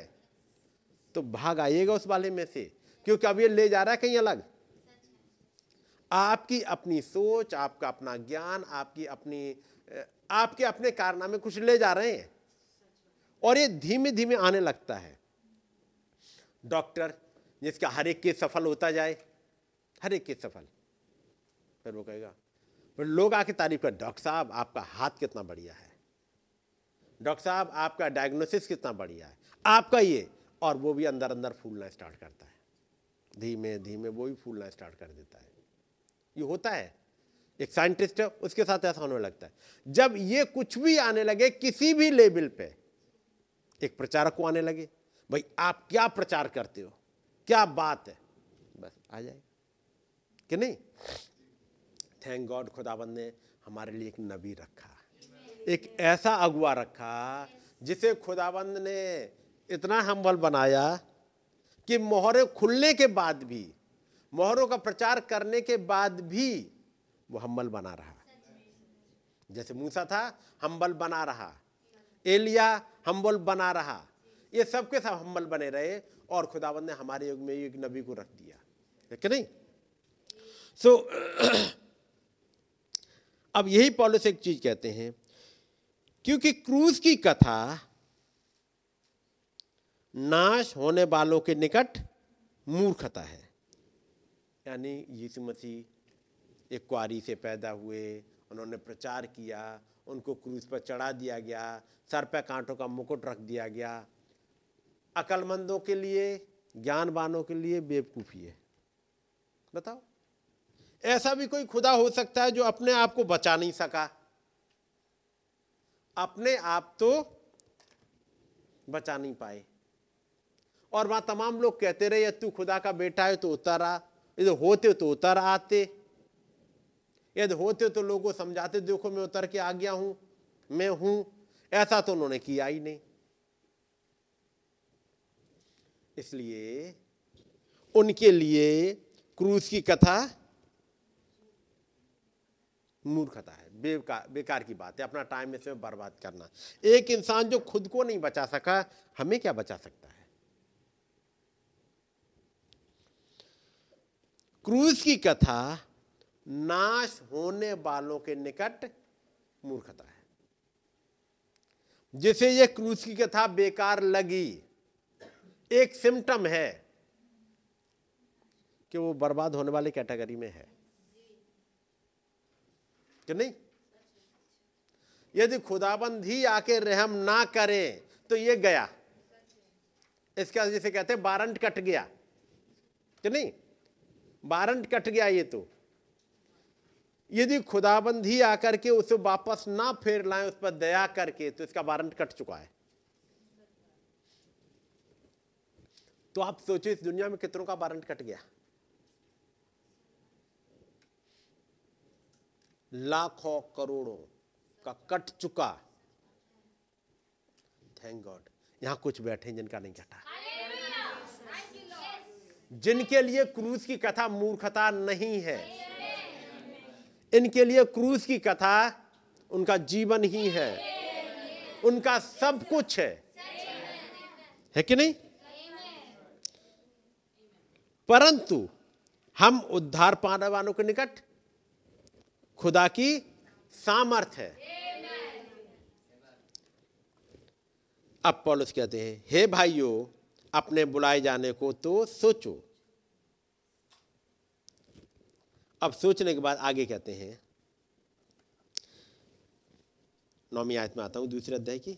तो भागाइएगा उस वाले में से, क्योंकि अब ये ले जा रहा है कहीं अलग। आपकी अपनी सोच, आपका अपना ज्ञान, आपकी अपनी आपके अपने कारनामे कुछ ले जा रहे हैं, और ये धीमे धीमे आने लगता है। डॉक्टर जिसका हर एक केस सफल होता जाए, हर एक केस सफल, फिर वो कहेगा, लोग आके तारीफ कर, डॉक्टर साहब आपका हाथ कितना बढ़िया है, डॉक्टर साहब आपका डायग्नोसिस कितना बढ़िया है, आपका ये, और वो भी अंदर अंदर फूलना स्टार्ट करता है, धीमे धीमे वो भी फूलना स्टार्ट कर देता है। ये होता है, एक साइंटिस्ट है उसके साथ ऐसा होने लगता है। जब ये कुछ भी आने लगे किसी भी लेवल पे, एक प्रचारक को आने लगे, भाई आप क्या प्रचार करते हो, क्या बात है, बस आ जाए कि नहीं। थैंक गॉड, खुदावंद ने हमारे लिए एक नबी रखा, एक ऐसा अगुआ रखा जिसे खुदाबंद ने इतना हम्बल बनाया कि मोहरें खुलने के बाद भी, मोहरों का प्रचार करने के बाद भी वो हम्बल बना रहा। जैसे मूसा था हम्बल बना रहा, एलिया हम्बल बना रहा, ये सब के सब हम्बल बने रहे और खुदाबंद ने हमारे युग में एक नबी को रख दिया, ठीक है नहीं। सो अब यही पॉलुस एक चीज कहते हैं, क्योंकि क्रूस की कथा नाश होने वालों के निकट मूर्खता है। यानी यीशु मसीह एक कुआरी से पैदा हुए, उन्होंने प्रचार किया, उनको क्रूस पर चढ़ा दिया गया, सर पर कांटों का मुकुट रख दिया गया। अकलमंदों के लिए, ज्ञानवानों के लिए बेवकूफ़ी है। बताओ, ऐसा भी कोई खुदा हो सकता है जो अपने आप को बचा नहीं सका? अपने आप तो बचा नहीं पाए, और वहां तमाम लोग कहते रहे तू खुदा का बेटा है तो उतर आ, यदि होते तो उतर आते, यदि होते तो लोगों को समझाते देखो मैं उतर के आ गया हूं, मैं हूं। ऐसा तो उन्होंने किया ही नहीं। इसलिए उनके लिए क्रूस की कथा मूर्खता है, बेकार की बात है, अपना टाइम इसमें बर्बाद करना। एक इंसान जो खुद को नहीं बचा सका, हमें क्या बचा सकता है? क्रूस की कथा नाश होने वालों के निकट मूर्खता है। जिसे यह क्रूस की कथा बेकार लगी, एक सिम्टम है कि वो बर्बाद होने वाली कैटेगरी में है कि नहीं। यदि खुदाबंद ही आके रहम ना करे तो ये गया, इसका जिसे कहते हैं वारंट कट गया कि नहीं, वारंट कट गया। ये तो यदि खुदाबंद ही आकर के उसे वापस ना फेर लाए उस पर दया करके, तो इसका वारंट कट चुका है। तो आप सोचिए इस दुनिया में कितनों का वारंट कट गया? लाखों करोड़ों का कट चुका। थैंक गॉड यहां कुछ बैठे हैं जिनका नहीं कटा, जिनके लिए क्रूस की कथा मूर्खता नहीं है। इनके लिए क्रूस की कथा उनका जीवन ही है, उनका सब कुछ है कि नहीं। परंतु हम उद्धार पाने वालों के निकट खुदा की सामर्थ है। अब पौलुस कहते हैं, हे भाइयों, अपने बुलाए जाने को तो सोचो। अब सोचने के बाद आगे कहते हैं, 9वीं आयत में आता हूं, दूसरे अध्याय की।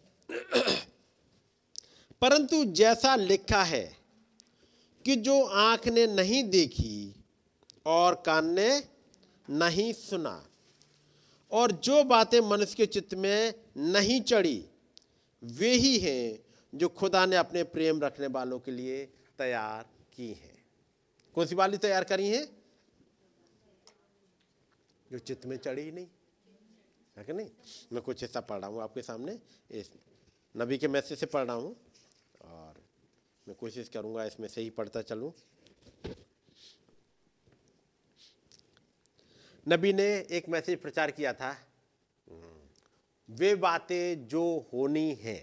परंतु जैसा लिखा है कि जो आंख ने नहीं देखी और कान ने नहीं सुना और जो बातें मनुष्य के चित्त में नहीं चढ़ी, वे ही हैं जो खुदा ने अपने प्रेम रखने वालों के लिए तैयार की हैं। कौन सी वाली तैयार करी हैं? जो चित्त में चढ़ी ही नहीं है कि नहीं। मैं कुछ हिस्सा पढ़ रहा हूँ आपके सामने, इस नबी के मैसेज से पढ़ रहा हूँ, और मैं कोशिश करूँगा इसमें से ही पढ़ता चलूँ। नबी ने एक मैसेज प्रचार किया था, वे बातें जो होनी है,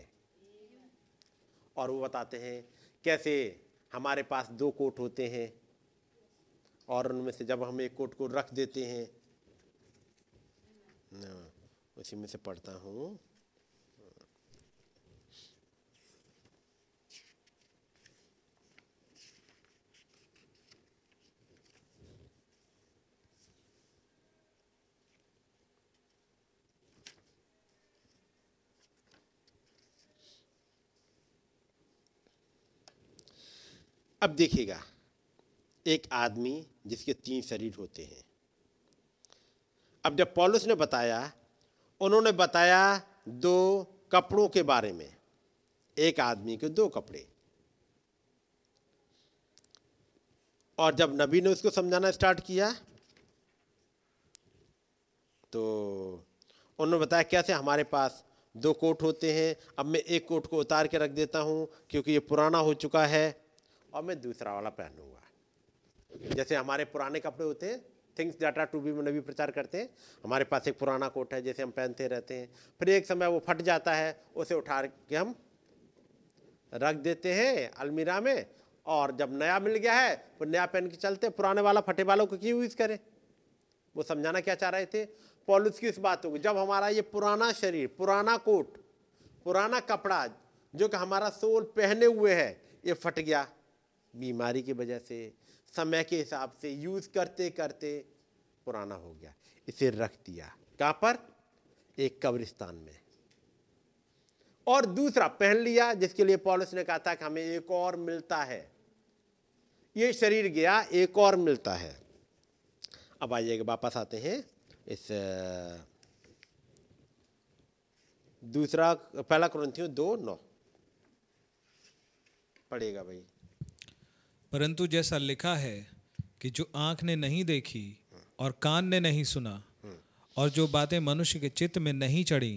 और वो बताते हैं कैसे हमारे पास 2 कोट होते हैं और उनमें से जब हम एक कोट को रख देते हैं, उसी में से पढ़ता हूँ। अब देखिएगा, एक आदमी जिसके 3 शरीर होते हैं। अब जब पौलुस ने बताया, उन्होंने बताया 2 कपड़ों के बारे में, एक आदमी के 2 कपड़े। और जब नबी ने उसको समझाना स्टार्ट किया तो उन्होंने बताया क्या थे, हमारे पास 2 कोट होते हैं, अब मैं 1 कोट को उतार के रख देता हूँ क्योंकि ये पुराना हो चुका है और मैं दूसरा वाला पहनूंगा। जैसे हमारे पुराने कपड़े होते हैं, थिंग्स डाटा टू बी में नबी प्रचार करते हैं, हमारे पास एक पुराना कोट है जैसे हम पहनते रहते हैं, फिर एक समय वो फट जाता है, उसे उठा के हम रख देते हैं अलमीरा में, और जब नया मिल गया है तो नया पहन के चलते, पुराने वाला फटे वालों को क्यों यूज़ करें। वो समझाना क्या चाह रहे थे पॉलुस की इस बात को, जब हमारा ये पुराना शरीर, पुराना कोट, पुराना कपड़ा जो कि हमारा सोल पहने हुए है, ये फट गया बीमारी की वजह से, समय के हिसाब से यूज़ करते करते पुराना हो गया, इसे रख दिया कहाँ पर, एक कब्रिस्तान में। और दूसरा पहन लिया जिसके लिए पौलुस ने कहा था कि हमें एक और मिलता है, ये शरीर गया, एक और मिलता है। अब आइए वापस आते हैं इस दूसरा, 1 कुरिन्थियों 2:9 पढ़ेगा भाई। परंतु जैसा लिखा है कि जो आँख ने नहीं देखी और कान ने नहीं सुना और जो बातें मनुष्य के चित्त में नहीं चढ़ी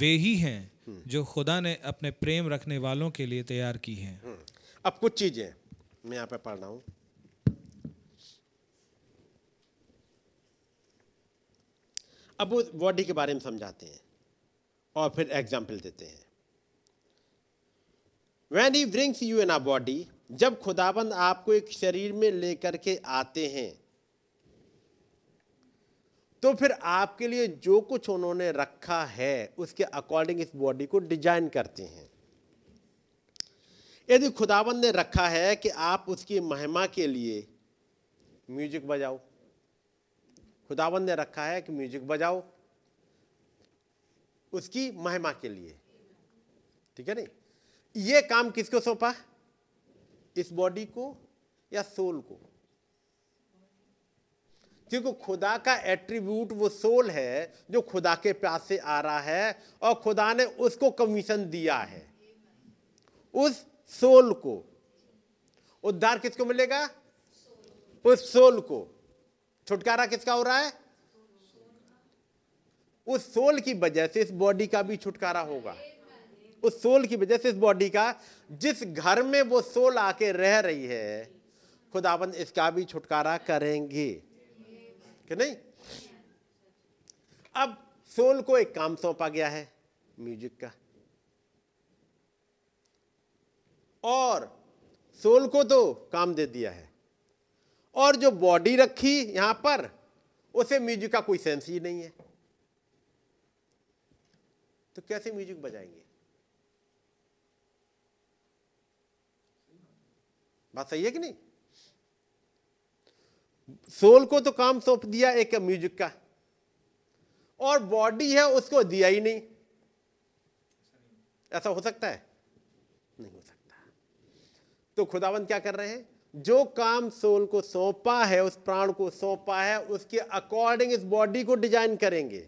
वे ही हैं जो खुदा ने अपने प्रेम रखने वालों के लिए तैयार की हैं। अब कुछ चीजें मैं यहाँ पे पढ़ रहा हूँ, अब वो बॉडी के बारे में समझाते हैं और फिर एग्जाम्पल देते हैं। When he brings you in a body, जब खुदाबंद आपको एक शरीर में लेकर के आते हैं तो फिर आपके लिए जो कुछ उन्होंने रखा है उसके अकॉर्डिंग इस बॉडी को डिजाइन करते हैं। यदि खुदाबंद ने रखा है कि आप उसकी महिमा के लिए म्यूजिक बजाओ, खुदाबंद ने रखा है कि म्यूजिक बजाओ उसकी महिमा के लिए, ठीक है नहीं, ये काम किसको सौंपा, इस बॉडी को या सोल को, क्योंकि खुदा का एट्रीब्यूट वो सोल है जो खुदा के प्यास से आ रहा है और खुदा ने उसको कमीशन दिया है, उस सोल को। उद्धार किसको मिलेगा, उस सोल को। छुटकारा किसका हो रहा है, उस सोल की वजह से इस बॉडी का भी छुटकारा होगा, उस सोल की वजह से इस बॉडी का, जिस घर में वो सोल आके रह रही है खुदाबंद इसका भी छुटकारा करेंगे कि नहीं। अब सोल को एक काम सौंपा गया है म्यूजिक का, और सोल को तो काम दे दिया है, और जो बॉडी रखी यहां पर उसे म्यूजिक का कोई सेंस ही नहीं है, तो कैसे म्यूजिक बजाएंगे। बात सही है कि नहीं, सोल को तो काम सौंप दिया एक म्यूजिक का, और बॉडी है उसको दिया ही नहीं। ऐसा हो सकता है, नहीं हो सकता। तो खुदावंद क्या कर रहे हैं, जो काम सोल को सौंपा है, उस प्राण को सौंपा है, उसके अकॉर्डिंग इस बॉडी को डिजाइन करेंगे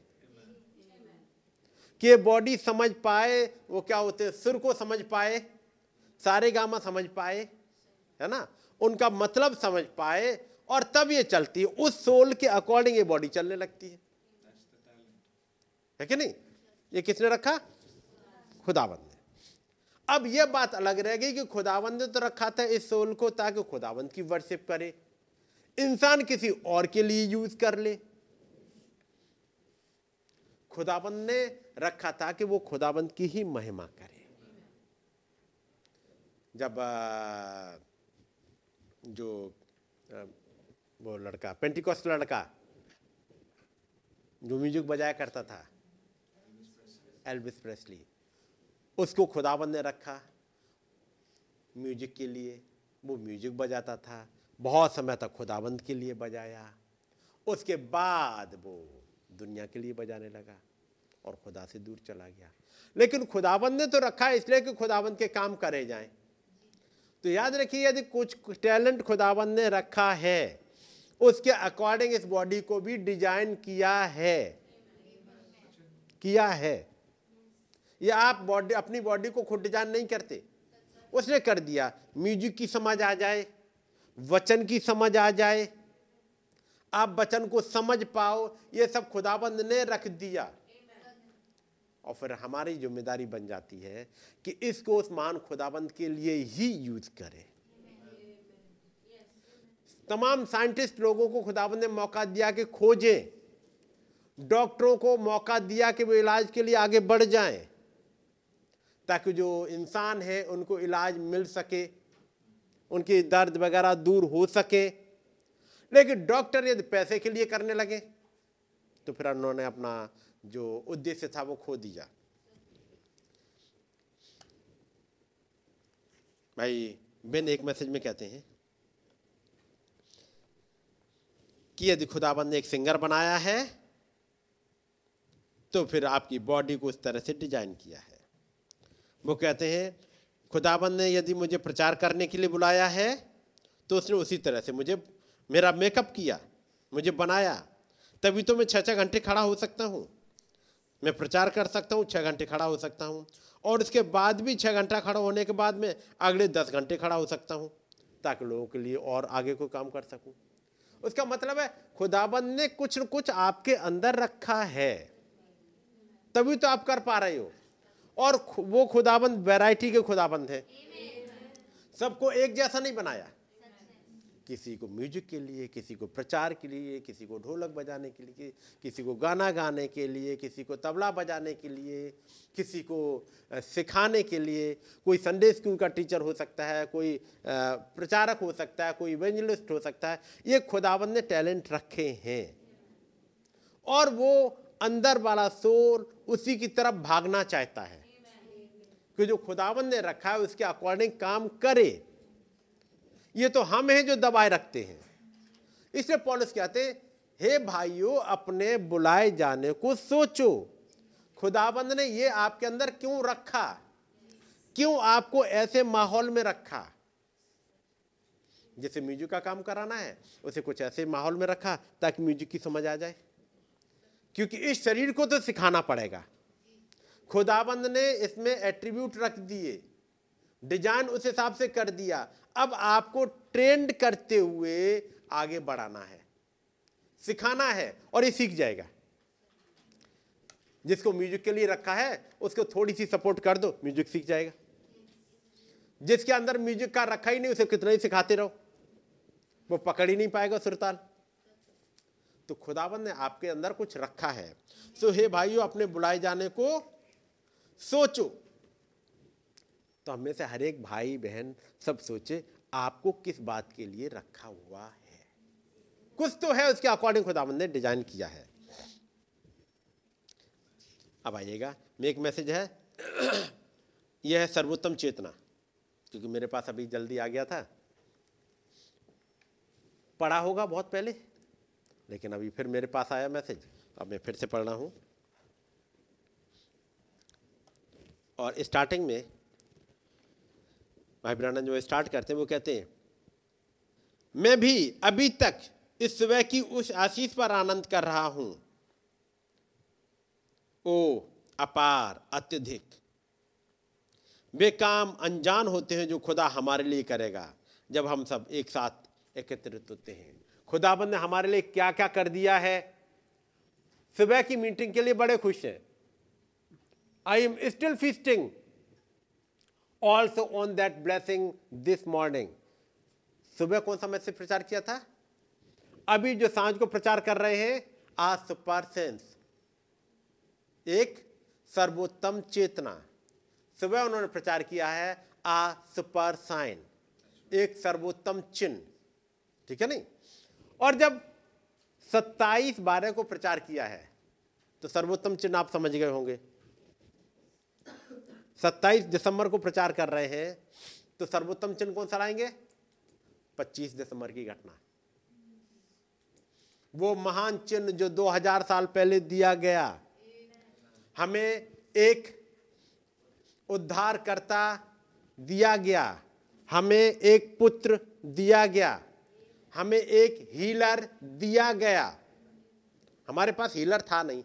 कि बॉडी समझ पाए वो क्या होते हैं, सुर को समझ पाए, सारे गामा समझ पाए, है ना, उनका मतलब समझ पाए, और तब ये चलती है, उस सोल के अकॉर्डिंग ये बॉडी चलने लगती है कि नहीं। ये किसने रखा, खुदावंद ने। अब ये बात अलग रह गई कि खुदावंद ने तो रखा था इस सोल को ताकि खुदावंद की वर्शिप करे, इंसान किसी और के लिए यूज कर ले। खुदावंद ने रखा था कि वो खुदावंद की ही महिमा करे। जब जो वो लड़का पेंटिकॉस्ट लड़का जो म्यूजिक बजाया करता था, एल्विस प्रेस्ली, उसको खुदावंद ने रखा म्यूजिक के लिए, वो म्यूजिक बजाता था, बहुत समय तक खुदावंद के लिए बजाया, उसके बाद वो दुनिया के लिए बजाने लगा और खुदा से दूर चला गया। लेकिन खुदावंद ने तो रखा इसलिए कि खुदावंद के काम करे जाएं। तो याद रखिए, यदि कुछ टैलेंट खुदावंद ने रखा है उसके अकॉर्डिंग इस बॉडी को भी डिजाइन किया है। या आप बॉडी, अपनी बॉडी को खुद डिजाइन नहीं करते, उसने कर दिया। म्यूजिक की समझ आ जाए, वचन की समझ आ जाए, आप वचन को समझ पाओ, ये सब खुदाबंद ने रख दिया। और फिर हमारी जिम्मेदारी बन जाती है कि इसको उस महान खुदाबंद के लिए ही यूज करें। तमाम साइंटिस्ट लोगों को खुदाबंद ने मौका दिया कि खोजें, डॉक्टरों को मौका दिया कि वो इलाज के लिए आगे बढ़ जाएं, ताकि जो इंसान है उनको इलाज मिल सके, उनके दर्द वगैरह दूर हो सके। लेकिन डॉक्टर यदि पैसे के लिए करने लगे तो फिर उन्होंने अपना जो उद्देश्य था वो खो दिया। भाई बेन एक मैसेज में कहते हैं कि यदि खुदाबंद ने एक सिंगर बनाया है तो फिर आपकी बॉडी को उस तरह से डिजाइन किया है। वो कहते हैं खुदाबंद ने यदि मुझे प्रचार करने के लिए बुलाया है तो उसने उसी तरह से मुझे मेरा मेकअप किया, मुझे बनाया, तभी तो मैं 6 घंटे खड़ा हो सकता हूँ, मैं प्रचार कर सकता हूँ, 6 घंटे खड़ा हो सकता हूँ, और उसके बाद भी 6 घंटा खड़ा होने के बाद मैं अगले 10 घंटे खड़ा हो सकता हूँ ताकि लोगों के लिए और आगे कोई काम कर सकूँ। उसका मतलब है खुदाबंद ने कुछ न कुछ आपके अंदर रखा है, तभी तो आप कर पा रहे हो। और वो खुदाबंद वैरायटी के खुदाबंद है, सबको एक जैसा नहीं बनाया। किसी को म्यूजिक के लिए, किसी को प्रचार के लिए, किसी को ढोलक बजाने के लिए, किसी को गाना गाने के लिए, किसी को तबला बजाने के लिए, किसी को सिखाने के लिए। कोई संडे स्कूल का टीचर हो सकता है, कोई प्रचारक हो सकता है, कोई इवेंजलिस्ट हो सकता है। ये खुदाबंद ने टैलेंट रखे हैं और वो अंदर वाला सोल उसी की तरफ भागना चाहता है कि जो खुदाबंद ने रखा है उसके अकॉर्डिंग काम करे। ये तो हम हैं जो दबाए रखते हैं। इसलिए पौलुस कहते हैं, हे भाइयों, अपने बुलाए जाने को सोचो। खुदाबंद ने ये आपके अंदर क्यों रखा, क्यों आपको ऐसे माहौल में रखा? जैसे म्यूजिक का काम कराना है, उसे कुछ ऐसे माहौल में रखा ताकि म्यूजिक की समझ आ जाए, क्योंकि इस शरीर को तो सिखाना पड़ेगा। खुदाबंद ने इसमें एट्रीब्यूट रख दिए, डिजाइन उस हिसाब से कर दिया। अब आपको ट्रेंड करते हुए आगे बढ़ाना है, सिखाना है, और ये सीख जाएगा। जिसको म्यूजिक के लिए रखा है उसको थोड़ी सी सपोर्ट कर दो, म्यूजिक सीख जाएगा। जिसके अंदर म्यूजिक का रखा ही नहीं, उसे कितना ही सिखाते रहो, वो पकड़ ही नहीं पाएगा सुरताल। तो खुदाबंद ने आपके अंदर कुछ रखा है। सो हे भाइयों, अपने बुलाए जाने को सोचो। तो हमें से हर एक भाई बहन सब सोचे आपको किस बात के लिए रखा हुआ है। कुछ तो है, उसके अकॉर्डिंग खुदाबंद ने डिजाइन किया है। अब आइएगा, मैं एक मैसेज है, यह है सर्वोत्तम चेतना, क्योंकि मेरे पास अभी जल्दी आ गया था, पढ़ा होगा बहुत पहले, लेकिन अभी फिर मेरे पास आया मैसेज, अब मैं फिर से पढ़ रहा हूँ। और स्टार्टिंग में भाई ब्रानन जो स्टार्ट करते हैं वो कहते हैं, मैं भी अभी तक इस सुबह की उस आशीष पर आनंद कर रहा हूं। ओ अपार, अत्यधिक बेकाम, अनजान होते हैं जो खुदा हमारे लिए करेगा जब हम सब एक साथ एकत्रित होते हैं। खुदाबंद ने हमारे लिए क्या क्या कर दिया है। सुबह की मीटिंग के लिए बड़े खुश हैं। I am still feasting Also on that blessing this morning. सुबह कौन सा मैसेज प्रचार किया था? अभी जो सांझ को प्रचार कर रहे हैं, आ सुपर सेंस, एक सर्वोत्तम चेतना। सुबह उन्होंने प्रचार किया है आ सुपर साइन, एक सर्वोत्तम चिन्ह, ठीक है नहीं? और जब 27/12 को प्रचार किया है तो सर्वोत्तम चिन्ह आप समझ गए होंगे। 27 दिसंबर को प्रचार कर रहे हैं तो सर्वोत्तम चिन्ह कौन सा लाएंगे? 25 दिसंबर की घटना, वो महान चिन्ह जो 2000 साल पहले दिया गया। हमें एक उद्धारकर्ता दिया गया, हमें एक पुत्र दिया गया, हमें एक हीलर दिया गया। हमारे पास हीलर था नहीं,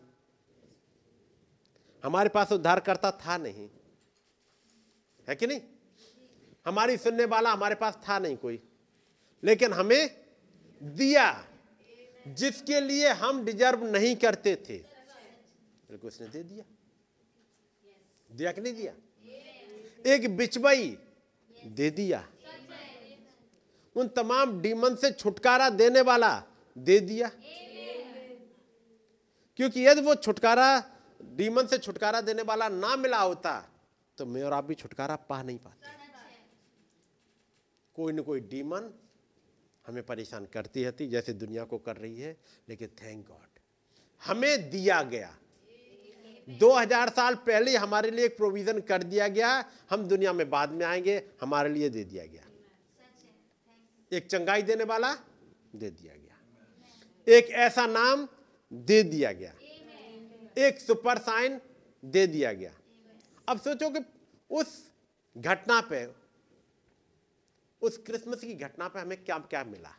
हमारे पास उद्धारकर्ता था नहीं, है कि नहीं? हमारी सुनने वाला हमारे पास था नहीं कोई, लेकिन हमें दिया, जिसके लिए हम डिजर्व नहीं करते थे, उसने दे दिया। दिया कि नहीं दिया? एक बिचवाई दे दिया। उन तमाम डीमन से छुटकारा देने वाला दे दिया। क्योंकि यदि वो छुटकारा, डीमन से छुटकारा देने वाला ना मिला होता तो मैं और आप भी छुटकारा पा नहीं पाते। कोई ना कोई डीमन हमें परेशान करती रहती, जैसे दुनिया को कर रही है। लेकिन थैंक गॉड हमें दिया गया, 2000 साल पहले हमारे लिए एक प्रोविजन कर दिया गया। हम दुनिया में बाद में आएंगे, हमारे लिए दे दिया गया। एक चंगाई देने वाला दे दिया गया, एक ऐसा नाम दे दिया गया, एक सुपर साइन दे दिया गया। अब सोचो कि उस घटना पे, उस क्रिसमस की घटना पे हमें क्या क्या मिला,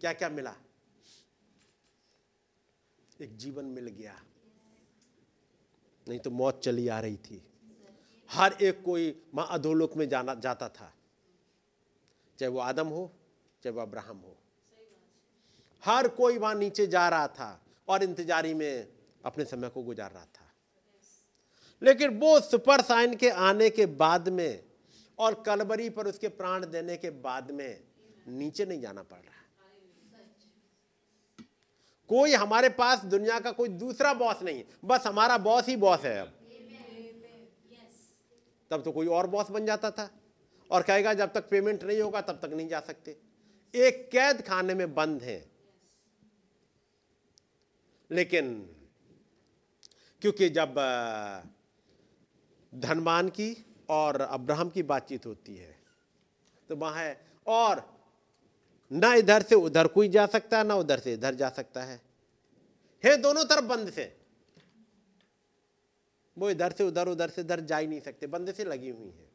क्या क्या मिला। एक जीवन मिल गया, नहीं तो मौत चली आ रही थी। हर एक कोई मां अधोलोक में जाना जाता था, चाहे वो आदम हो चाहे वो अब्राहम हो। हर कोई वहां नीचे जा रहा था और इंतजारी में अपने समय को गुजार रहा था। लेकिन वो सुपर साइन के आने के बाद में और कलवरी पर उसके प्राण देने के बाद में नीचे नहीं जाना पड़ रहा। कोई हमारे पास दुनिया का कोई दूसरा बॉस नहीं, बस हमारा बॉस ही बॉस है। अब तब तो कोई और बॉस बन जाता था और कहेगा जब तक पेमेंट नहीं होगा तब तक नहीं जा सकते। एक कैद खाने में बंद हैं। लेकिन क्योंकि जब धनवान की और अब्राहम की बातचीत होती है तो वहाँ है, और ना इधर से उधर कोई जा सकता है, ना उधर से इधर जा सकता है दोनों तरफ बंद से। वो इधर से उधर, उधर से इधर जा ही नहीं सकते, बंद से लगी हुई है।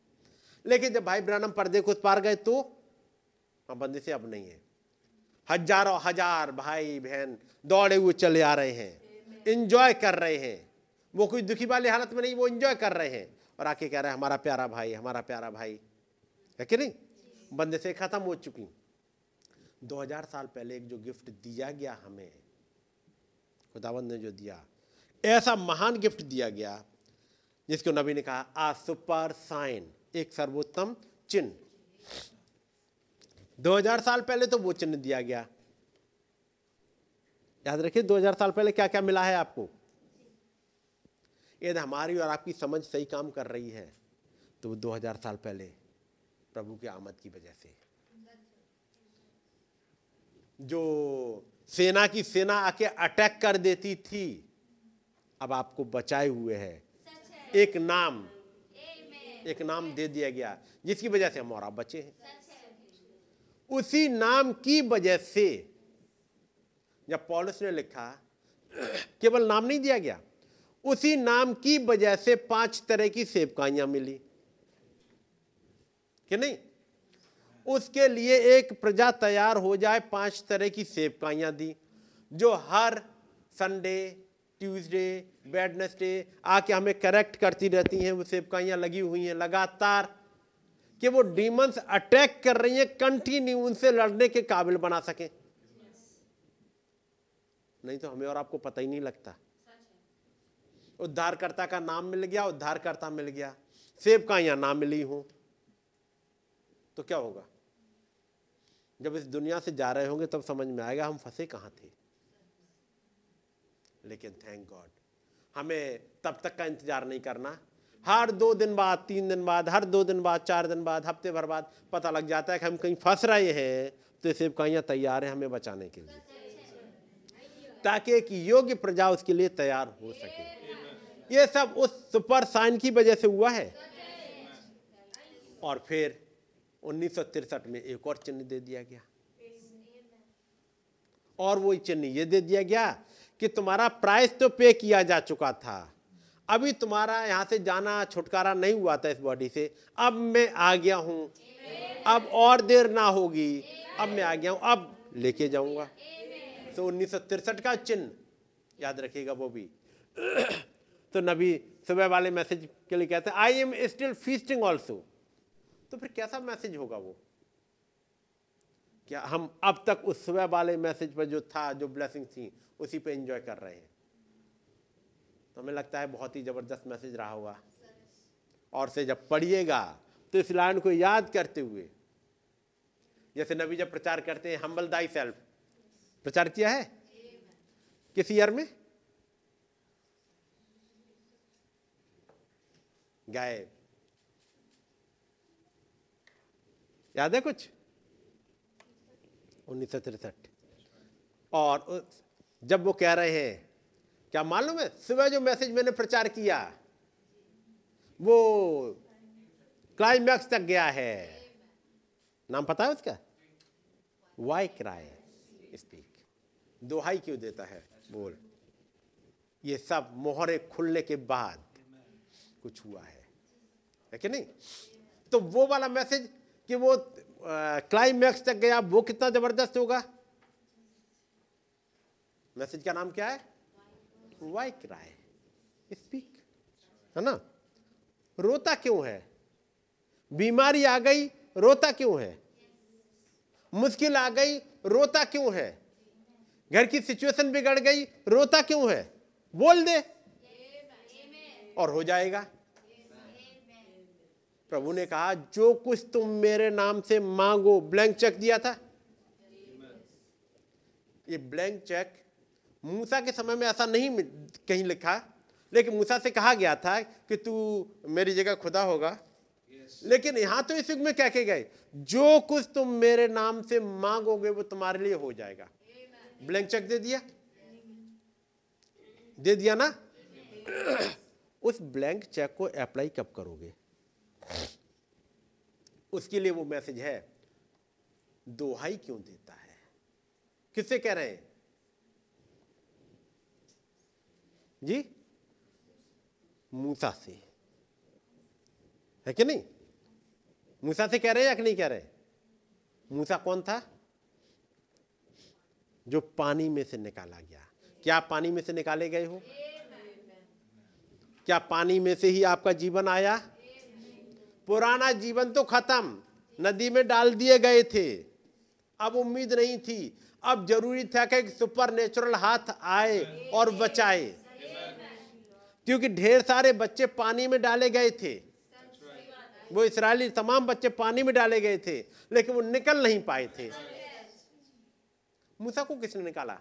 लेकिन जब भाई ब्रानम पर्दे को पार गए तो बंद से अब नहीं है। हजारों हजार भाई बहन दौड़े हुए चले आ रहे हैं, एंजॉय कर रहे हैं। वो कोई दुखी वाली हालत में नहीं, वो एंजॉय कर रहे हैं और आके कह रहे हैं हमारा प्यारा भाई, हमारा प्यारा भाई है कि नहीं। बंद से खत्म हो चुकी। 2000 साल पहले एक जो गिफ्ट दिया गया हमें, खुदावंद ने जो दिया, ऐसा महान गिफ्ट दिया गया जिसको नबी ने कहा आ सुपर साइन, एक सर्वोत्तम चिन्ह। 2000 साल पहले तो वो चिन्ह दिया गया। याद रखिए 2000 साल पहले क्या क्या मिला है आपको। यदि हमारी और आपकी समझ सही काम कर रही है तो वो 2000 साल पहले प्रभु की आमद की वजह से जो सेना की सेना आके अटैक कर देती थी, अब आपको बचाए हुए है। एक नाम, एक नाम दे दिया गया जिसकी वजह से हम और आप बचे हैं। उसी नाम की वजह से जब पौलुस ने लिखा, केवल नाम नहीं दिया गया, उसी नाम की वजह से 5 तरह की सेवकाइयां मिली कि नहीं। उसके लिए एक प्रजा तैयार हो जाए, 5 तरह की सेवकाइयां दी जो हर संडे, ट्यूसडे, वेडनेसडे आके हमें करेक्ट करती रहती हैं। वो सेवकाइयां लगी हुई हैं लगातार कि वो डीमंस अटैक कर रही हैं कंटिन्यू, उनसे लड़ने के काबिल बना सकें। नहीं तो हमें और आपको पता ही नहीं लगता। उद्धारकर्ता का नाम मिल गया, उद्धारकर्ता मिल गया, सेवकाइयां ना मिली हों तो क्या होगा। जब इस दुनिया से जा रहे होंगे तब समझ में आएगा हम फंसे कहाँ थे। लेकिन थैंक गॉड हमें तब तक का इंतजार नहीं करना। हर 2 दिन बाद, 3 दिन बाद, हर 2 दिन बाद, 4 दिन बाद, हफ्ते भर बाद पता लग जाता है कि हम कहीं फंस रहे हैं। तो सेवकाइयाँ तैयार हैं हमें बचाने के लिए, ताकि एक योग्य प्रजा उसके लिए तैयार हो सके। ये सब उस सुपर साइन की वजह से हुआ है। और फिर 1963 में एक और चिन्ह दे दिया गया, और वो चिन्ह ये दे दिया गया कि तुम्हारा प्राइस तो पे किया जा चुका था। अभी तुम्हारा यहाँ से जाना, छुटकारा नहीं हुआ था इस बॉडी से। अब मैं आ गया हूँ, अब और देर ना होगी, अब मैं आ गया हूँ, अब लेके जाऊँगा। तो 1963 का चिन्ह याद रखिएगा वो भी। तो नबी सुबह वाले मैसेज के लिए कहते हैं I am still feasting also. तो फिर कैसा मैसेज होगा वो? क्या हम अब तक उस सुबह वाले मैसेज पर जो था, जो ब्लेसिंग थी, उसी पे एंजॉय कर रहे हैं? तो हमें लगता है बहुत ही ज़बरदस्त मैसेज रहा होगा। और से जब पढ़िएगा तो इस लाइन को याद करते हुए, जैसे नबी जब प्रचार करते हैं हम्बल दाई सेल्फ, प्रचार किया है किस ईयर में गए, याद है कुछ 1963। और जब वो कह रहे हैं, क्या मालूम है, सुबह जो मैसेज मैंने प्रचार किया वो क्लाइमैक्स तक गया है। नाम पता है उसका, वाई क्राई स्पीक, दोहाई क्यों देता है बोल। ये सब मोहरे खुलने के बाद कुछ हुआ है कि नहीं। तो वो वाला मैसेज कि वो क्लाइमैक्स तक गया, वो कितना जबरदस्त होगा। मैसेज का नाम क्या है, वाई क्राई स्पीक, है ना। रोता क्यों है, बीमारी आ गई रोता क्यों है, मुश्किल आ गई रोता क्यों है, घर की सिचुएशन बिगड़ गई रोता क्यों है, बोल दे और हो जाएगा। प्रभु ने कहा जो कुछ तुम मेरे नाम से मांगो, ब्लैंक चेक दिया था। ये ब्लैंक चेक मूसा के समय में ऐसा नहीं कहीं लिखा, लेकिन मूसा से कहा गया था कि तू मेरी जगह खुदा होगा। लेकिन यहां तो इस युग में कह के गए जो कुछ तुम मेरे नाम से मांगोगे वो तुम्हारे लिए हो जाएगा। ब्लैंक चेक दे दिया, दे दिया ना। उस ब्लैंक चेक को अप्लाई कब करोगे, उसके लिए वो मैसेज है, दोहाई क्यों देता है। किससे कह रहे हैं जी, मूसा से, है कि नहीं। मूसा से कह रहे हैं या कि नहीं कह रहे। मूसा कौन था, जो पानी में से निकाला गया। क्या आप पानी में से निकाले गए हो, क्या पानी में से ही आपका जीवन आया। पुराना जीवन तो खत्म, नदी में डाल दिए गए थे, अब उम्मीद नहीं थी, अब जरूरी था कि सुपर नेचुरल हाथ आए और बचाए, क्योंकि ढेर सारे बच्चे पानी में डाले गए थे। वो इस्राएली तमाम बच्चे पानी में डाले गए थे, लेकिन वो निकल नहीं पाए थे। मूसा को किसने निकाला,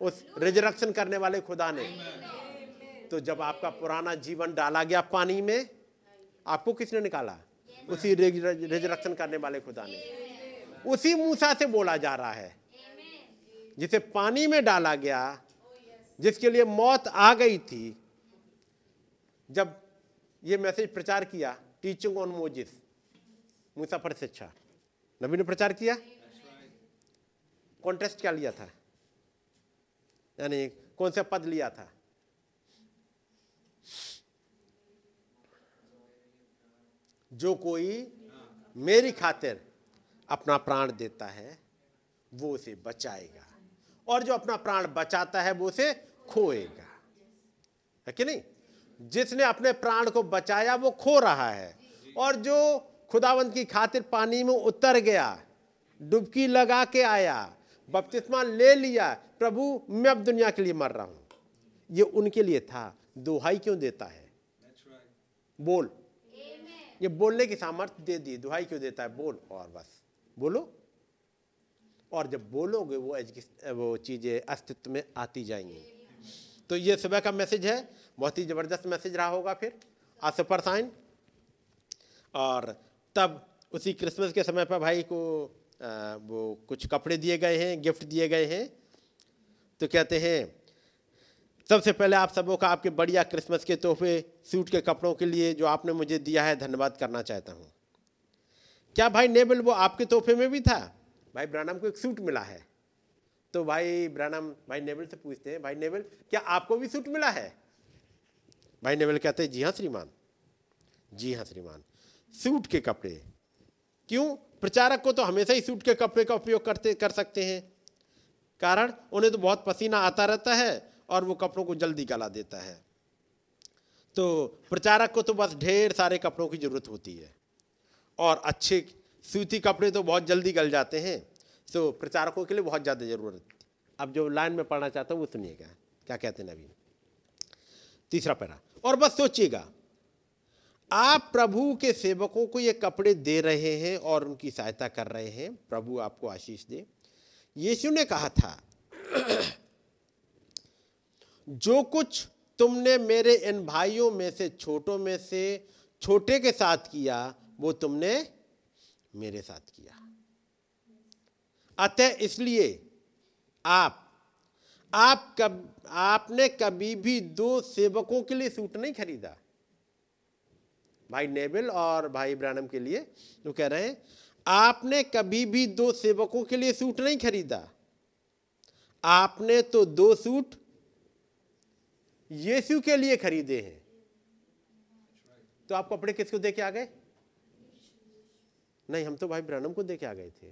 उस रिजरेक्शन करने वाले खुदा ने। तो जब आपका पुराना जीवन डाला गया पानी में, आपको किसने निकाला, उसी रिजरेक्शन करने वाले खुदा ने। उसी मूसा से बोला जा रहा है जिसे पानी में डाला गया, जिसके लिए मौत आ गई थी। जब ये मैसेज प्रचार किया, टीचिंग ऑन मोजिस, मूसा पर शिक्षा, नबी ने प्रचार किया। कॉन्टेस्ट क्या लिया था, यानी कौन सा पद लिया था, जो कोई मेरी खातिर अपना प्राण देता है वो उसे बचाएगा, और जो अपना प्राण बचाता है वो उसे खोएगा, है कि नहीं। जिसने अपने प्राण को बचाया वो खो रहा है, और जो खुदावंत की खातिर पानी में उतर गया, डुबकी लगा के आया, बपतिस्मा ले लिया, प्रभु मैं अब दुनिया के लिए मर रहा हूं, ये उनके लिए था। दोहाई क्यों देता है बोल, ये बोलने की सामर्थ्य दे दी। दुहाई क्यों देता है बोल, और बस बोलो, और जब बोलोगे वो चीज़ें अस्तित्व में आती जाएंगी। तो ये सुबह का मैसेज है, बहुत ही ज़बरदस्त मैसेज रहा होगा। फिर आसपर साइन, और तब उसी क्रिसमस के समय पर भाई को वो कुछ कपड़े दिए गए हैं, गिफ्ट दिए गए हैं। तो कहते हैं सबसे पहले आप सबों का आपके बढ़िया क्रिसमस के तोहफे सूट के कपड़ों के लिए जो आपने मुझे दिया है धन्यवाद करना चाहता हूँ। क्या भाई नेबल वो आपके तोहफे में भी था। भाई ब्रानम को एक सूट मिला है, तो भाई ब्रानम भाई नेबल से पूछते हैं, भाई नेबल क्या आपको भी सूट मिला है। भाई नेबल कहते हैं जी हाँ श्रीमान, जी हाँ श्रीमान। सूट के कपड़े क्यों, प्रचारक को तो हमेशा ही सूट के कपड़े का उपयोग कर सकते हैं, कारण उन्हें तो बहुत पसीना आता रहता है और वो कपड़ों को जल्दी गला देता है। तो प्रचारक को तो बस ढेर सारे कपड़ों की जरूरत होती है, और अच्छे सूती कपड़े तो बहुत जल्दी गल जाते हैं, तो प्रचारकों के लिए बहुत ज़्यादा ज़रूरत। अब जो लाइन में पढ़ना चाहता हूँ वो सुनिएगा, क्या कहते हैं नबी। तीसरा पहना। और बस सोचिएगा, आप प्रभु के सेवकों को ये कपड़े दे रहे हैं और उनकी सहायता कर रहे हैं, प्रभु आपको आशीष दे। यीशु ने कहा था, जो कुछ तुमने मेरे इन भाइयों में से छोटों में से छोटे के साथ किया, वो तुमने मेरे साथ किया। अतः इसलिए आपने कभी भी दो सेवकों के लिए सूट नहीं खरीदा। भाई नेबिल और भाई इब्राहिम के लिए जो कह रहे हैं, आपने कभी भी दो सेवकों के लिए सूट नहीं खरीदा, आपने तो दो सूट यीशु के लिए खरीदे हैं। तो आप कपड़े किसको दे के आ गए? नहीं, हम तो भाई इब्राहिम को दे के आ गए थे,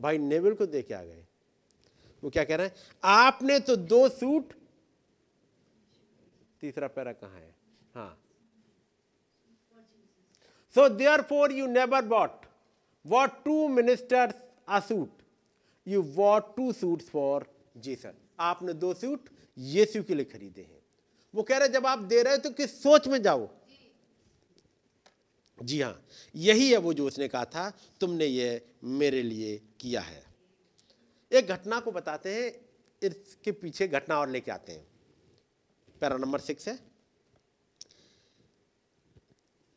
भाई नेबिल को दे के आ गए। वो क्या कह रहे हैं? आपने तो दो सूट, तीसरा पैरा कहां है? हाँ, so therefore you never bought two ministers a suit, you bought two suits for Jesus। आपने दो सूट यीशु के लिए खरीदे हैं। वो कह रहे जब आप दे रहे हो तो किस सोच में जाओ। जी हाँ, यही है वो जो उसने कहा था, तुमने ये मेरे लिए किया है। एक घटना को बताते हैं, इसके पीछे घटना और लेके आते हैं। पैरा नंबर 6 है,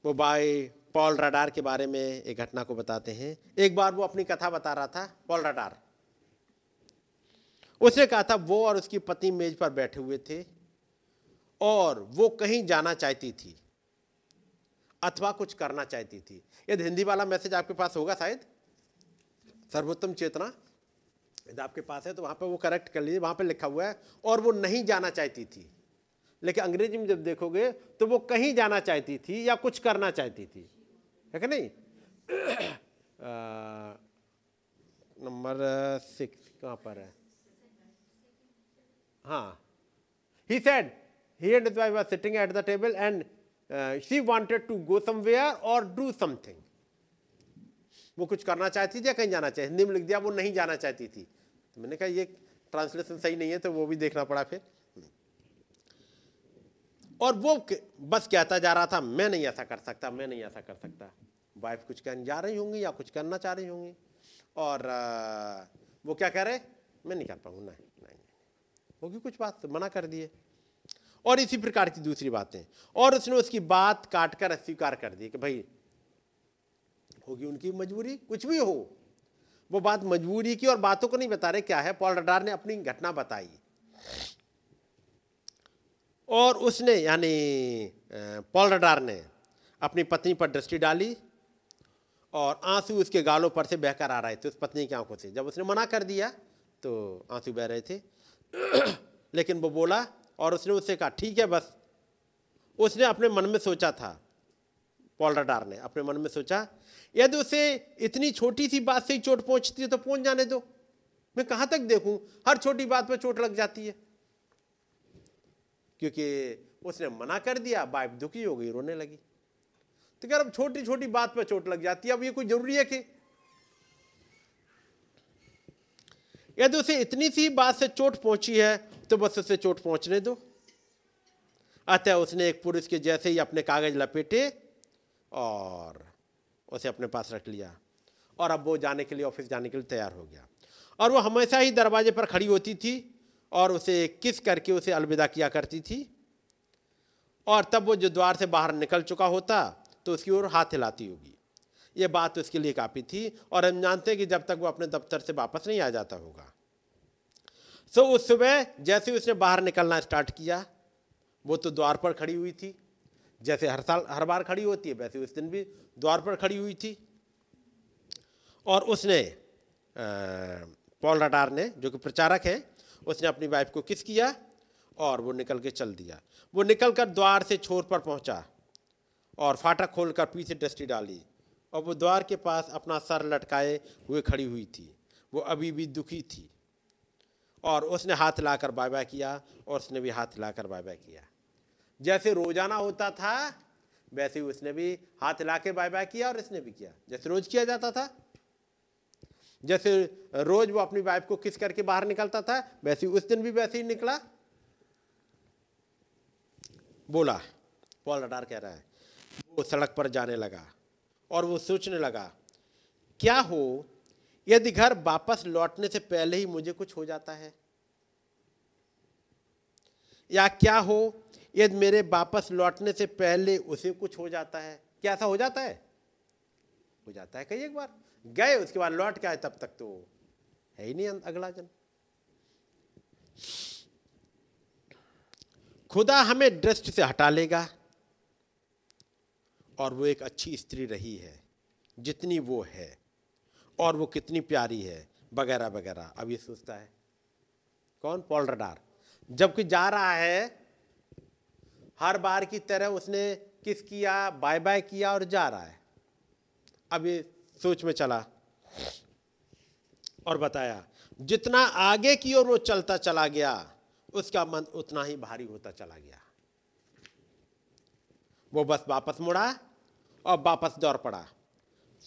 वो भाई पॉल राडार के बारे में एक घटना को बताते हैं। एक बार वो अपनी कथा बता रहा था पॉल राडार। उसने कहा था वो और उसकी पत्नी मेज पर बैठे हुए थे और वो कहीं जाना चाहती थी अथवा कुछ करना चाहती थी। यदि हिंदी वाला मैसेज आपके पास होगा, शायद सर्वोत्तम चेतना यदि आपके पास है तो वहाँ पर वो करेक्ट कर लीजिए। वहाँ पर लिखा हुआ है और वो नहीं जाना चाहती थी, लेकिन अंग्रेजी में जब देखोगे तो वो कहीं जाना चाहती थी या कुछ करना चाहती थी, है कि नहीं? नंबर 6 कहाँ पर है? हाँ, he said he and his wife were sitting at the table and she wanted to go somewhere or do something। वो कुछ करना चाहती थी या कहीं जाना चाहती। हिंदी में लिख दिया वो नहीं जाना चाहती थी। तो मैंने कहा ये ट्रांसलेशन सही नहीं है, तो वो भी देखना पड़ा फिर। और वो बस कहता जा रहा था, मैं नहीं ऐसा कर सकता, मैं नहीं ऐसा कर सकता। वाइफ कुछ करने जा रही होंगी या कुछ करना चाह रही होंगी, और वो क्या कह रहे, मैं नहीं कर पाऊंगा, नहीं नहीं, होगी कुछ बात, मना कर दिए। और इसी प्रकार की दूसरी बातें। और उसने उसकी बात काटकर अस्वीकार कर दी कि भाई होगी उनकी मजबूरी, कुछ भी हो, वो बात मजबूरी की और बातों को नहीं बता रहे क्या है। पॉल राडार ने अपनी घटना बताई और उसने यानी पॉल राडार ने अपनी पत्नी पर दृष्टि डाली और आंसू उसके गालों पर से बहकर आ रहे थे, उस पत्नी की आंखों से। जब उसने मना कर दिया तो आंसू बह रहे थे, लेकिन वो बोला और उसने उससे कहा ठीक है बस। उसने अपने मन में सोचा था, पॉल राडार ने अपने मन में सोचा, यदि उसे इतनी छोटी सी बात से ही चोट पहुंचती है तो पहुंच जाने दो, मैं कहाँ तक देखूं, हर छोटी बात पर चोट लग जाती है। क्योंकि उसने मना कर दिया, वाइफ दुखी हो गई, रोने लगी। तो क्या अब छोटी छोटी बात पर चोट लग जाती है, अब ये कोई जरूरी है कि यदि उसे इतनी सी बात से चोट पहुंची है तो बस उसे चोट पहुंचने दो। अतः उसने एक पुरुष के जैसे ही अपने कागज लपेटे और उसे अपने पास रख लिया, और अब वो जाने के लिए, ऑफिस जाने के लिए तैयार हो गया। और वो हमेशा ही दरवाजे पर खड़ी होती थी और उसे किस करके उसे अलविदा किया करती थी, और तब वो जो द्वार से बाहर निकल चुका होता तो उसकी ओर हाथ हिलाती होगी। ये बात उसके लिए काफ़ी थी, और हम जानते हैं कि जब तक वो अपने दफ्तर से वापस नहीं आ जाता होगा। सो उस सुबह जैसे उसने बाहर निकलना स्टार्ट किया, वो तो द्वार पर खड़ी हुई थी, जैसे हर साल हर बार खड़ी होती है, वैसे उस दिन भी द्वार पर खड़ी हुई थी। और उसने पॉल राडार ने, जो कि प्रचारक हैं, उसने अपनी वाइफ को किस किया और वो निकल के चल दिया। वो निकल कर द्वार से छोर पर पहुंचा और फाटक खोलकर पीछे दृष्टि डाली, और वो द्वार के पास अपना सर लटकाए हुए खड़ी हुई थी। वो अभी भी दुखी थी, और उसने हाथ हिलाकर बाय बाय किया, और उसने भी हाथ हिलाकर बाय बाय किया। जैसे रोजाना होता था वैसे ही उसने भी हाथ हिला के बाय बाय किया, और इसने भी किया जैसे रोज किया जाता था। जैसे रोज वो अपनी वाइफ को किस करके बाहर निकलता था, वैसे उस दिन भी वैसे ही निकला। बोला, पॉल रडार कह रहा है। वो सड़क पर जाने लगा और वो सोचने लगा, क्या हो यदि घर वापस लौटने से पहले ही मुझे कुछ हो जाता है, या क्या हो यदि मेरे वापस लौटने से पहले उसे कुछ हो जाता है। क्या ऐसा हो जाता है? हो जाता है। कई एक बार गए उसके बाद लौट के आए, तब तक तो है ही नहीं अगला जन्म। खुदा हमें दृष्टि से हटा लेगा। और वो एक अच्छी स्त्री रही है जितनी वो है, और वो कितनी प्यारी है वगैरह वगैरह। अब ये सोचता है कौन? Paul Rader. जबकि जा रहा है, हर बार की तरह उसने किस किया, बाय बाय किया और जा रहा है। अब ये सोच में चला और बताया, जितना आगे की ओर वो चलता चला गया, उसका मन उतना ही भारी होता चला गया। वो बस वापस मुड़ा और वापस दौड़ पड़ा।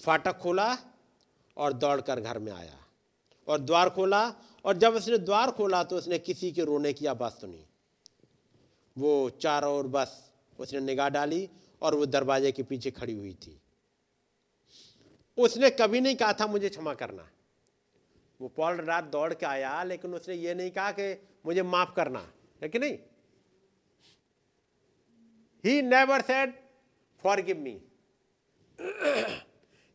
फाटक खोला और दौड़कर घर में आया और द्वार खोला, और जब उसने द्वार खोला तो उसने किसी के रोने की आवाज़ सुनी। वो चारों ओर बस उसने निगाह डाली और वो दरवाजे के पीछे खड़ी हुई थी। उसने कभी नहीं कहा था मुझे क्षमा करना। वो पॉल रात दौड़ के आया, लेकिन उसने ये नहीं कहा कि मुझे माफ करना, है कि नहीं। He never said forgive me.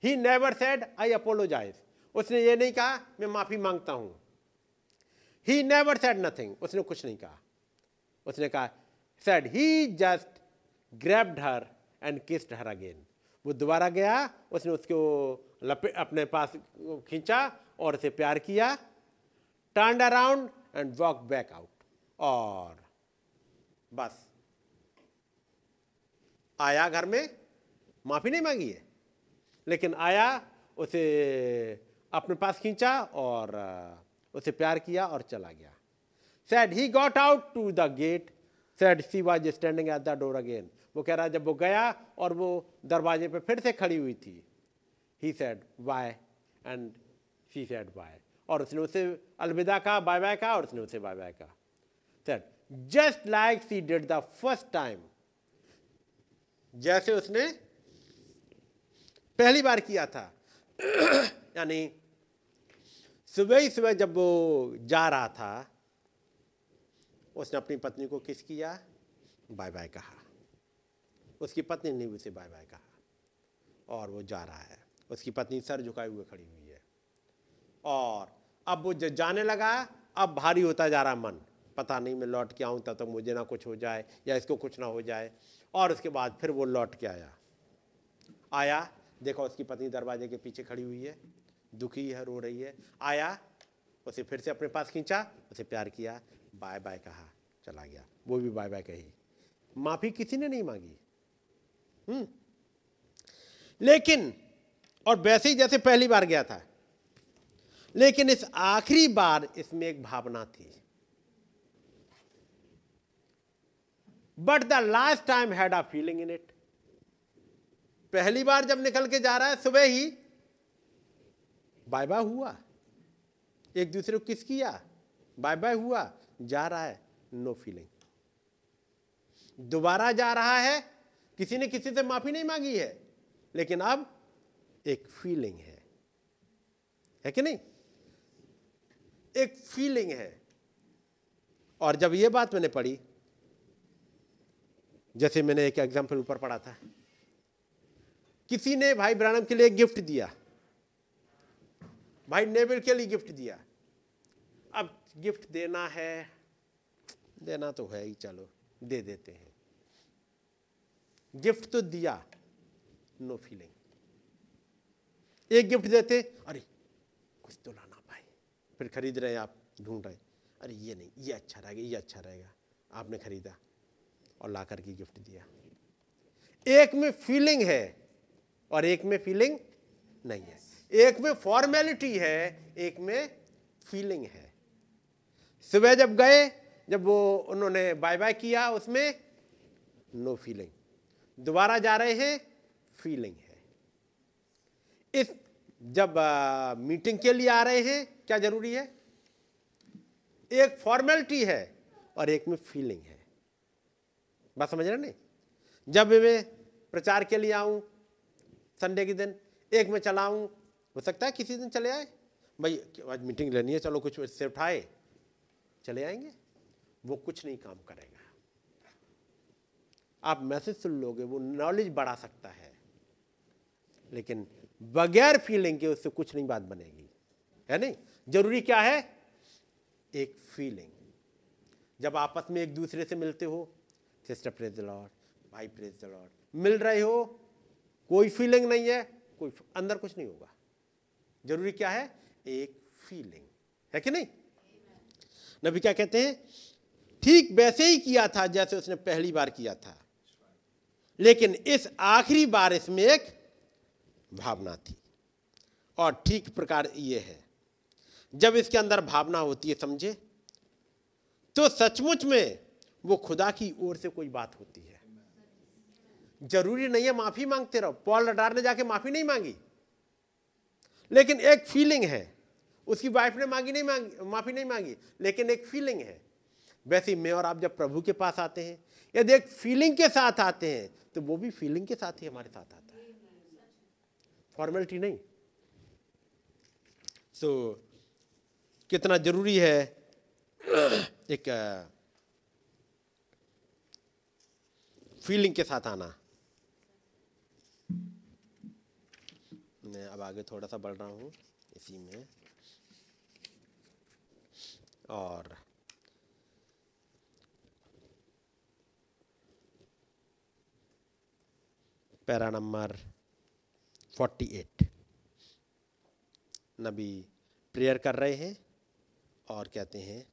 He never said I apologize. उसने ये नहीं कहा मैं माफी मांगता हूं। He never said nothing. उसने कुछ नहीं कहा। उसने कहा said he just grabbed her and kissed her again. वो दोबारा गया, उसने उसको अपने पास खींचा और उसे प्यार किया। Turn around and walk back out, और बस आया घर में। माफी नहीं मांगी है, लेकिन आया, उसे अपने पास खींचा और उसे प्यार किया और चला गया। Said he got out to the gate. Said she was standing at the door again. वो कह रहा जब वो गया और वो दरवाजे पे फिर से खड़ी हुई थी। He said why and she said why. और उसने उसे अलविदा कहा, बाय बाय कहा, और उसने उसे बाय बाय कहा। Said just like she did the first time. जैसे उसने पहली बार किया था। यानी सुबह ही सुबह जब वो जा रहा था, उसने अपनी पत्नी को किस किया, बाय बाय कहा। उसकी पत्नी ने भी उसे बाय बाय कहा और वो जा रहा है। उसकी पत्नी सर झुकाए हुए खड़ी हुई है। और अब वो जाने लगा, अब भारी होता जा रहा मन, पता नहीं मैं लौट के आऊँ तब तक मुझे ना कुछ हो जाए या इसको कुछ ना हो जाए। और उसके बाद फिर वो लौट के आया, देखो उसकी पत्नी दरवाजे के पीछे खड़ी हुई है, दुखी है, रो रही है। आया, उसे फिर से अपने पास खींचा, उसे प्यार किया, बाय बाय कहा, चला गया। वो भी बाय बाय कही, माफ़ी किसी ने नहीं मांगी। लेकिन, और वैसे ही जैसे पहली बार गया था, लेकिन इस आखिरी बार इसमें एक भावना थी। But the last time had a feeling in it. पहली बार जब निकल के जा रहा है, सुबह ही बाय बाय हुआ, एक दूसरे को किस किया, बाय बाय हुआ, जा रहा है, नो फीलिंग। दोबारा जा रहा है, किसी ने किसी से माफी नहीं मांगी है, लेकिन अब एक फीलिंग है कि नहीं, एक फीलिंग है। और जब ये बात मैंने पढ़ी, जैसे मैंने एक एग्जाम्पल ऊपर पढ़ा था, किसी ने भाई ब्रानम के लिए गिफ्ट दिया, भाई नेविल के लिए गिफ्ट दिया। अब गिफ्ट देना है, देना तो है ही, चलो दे देते हैं। गिफ्ट तो दिया, नो फीलिंग। एक गिफ्ट देते, अरे कुछ तो लाना भाई, फिर खरीद रहे आप, ढूंढ रहे, अरे ये नहीं, ये अच्छा रहेगा, ये अच्छा रहेगा। आपने खरीदा और ला करके गिफ्ट दिया। एक में फीलिंग है और एक में फीलिंग नहीं है। एक में फॉर्मेलिटी है, एक में फीलिंग है। सुबह जब गए, जब वो उन्होंने बाय बाय किया, उसमें नो फीलिंग। दोबारा जा रहे हैं, फीलिंग है। इस जब मीटिंग के लिए आ रहे हैं, क्या जरूरी है, एक फॉर्मेलिटी है और एक में फीलिंग है। बात समझ रहे नहीं? जब भी मैं प्रचार के लिए आऊँ संडे के दिन, एक में चला आऊँ, हो सकता है किसी दिन चले आए, भाई आज मीटिंग लेनी है चलो कुछ से उठाए चले आएंगे, वो कुछ नहीं काम करेगा। आप मैसेज सुन लोगे, वो नॉलेज बढ़ा सकता है, लेकिन बगैर फीलिंग के उससे कुछ नहीं बात बनेगी, है नहीं? जरूरी क्या है? एक फीलिंग। जब आपस में एक दूसरे से मिलते हो, सिस्टर प्रेज द लॉर्ड, भाई प्रेज द लॉर्ड, मिल रहे हो, कोई फीलिंग नहीं है, कोई अंदर कुछ नहीं होगा। जरूरी क्या है? एक फीलिंग, है कि नहीं? नबी क्या कहते हैं? ठीक वैसे ही किया था जैसे उसने पहली बार किया था, लेकिन इस आखिरी बार इसमें एक भावना थी। और ठीक प्रकार ये है, जब इसके अंदर भावना होती है, समझे, तो सचमुच में वो खुदा की ओर से कोई बात होती है। जरूरी नहीं है माफी मांगते रहो। पॉल रडार ने जाके माफी नहीं मांगी, लेकिन एक फीलिंग है। उसकी वाइफ ने माफी नहीं मांगी, लेकिन एक फीलिंग है। वैसे मैं और आप जब प्रभु के पास आते हैं, यदि एक फीलिंग के साथ आते हैं, तो वो भी फीलिंग के साथ ही हमारे साथ आता है, फॉर्मेलिटी नहीं। सो कितना जरूरी है एक फीलिंग के साथ आना। मैं अब आगे थोड़ा सा बढ़ रहा हूँ इसी में। और पैरा नंबर 48, नबी प्रेयर कर रहे हैं और कहते हैं,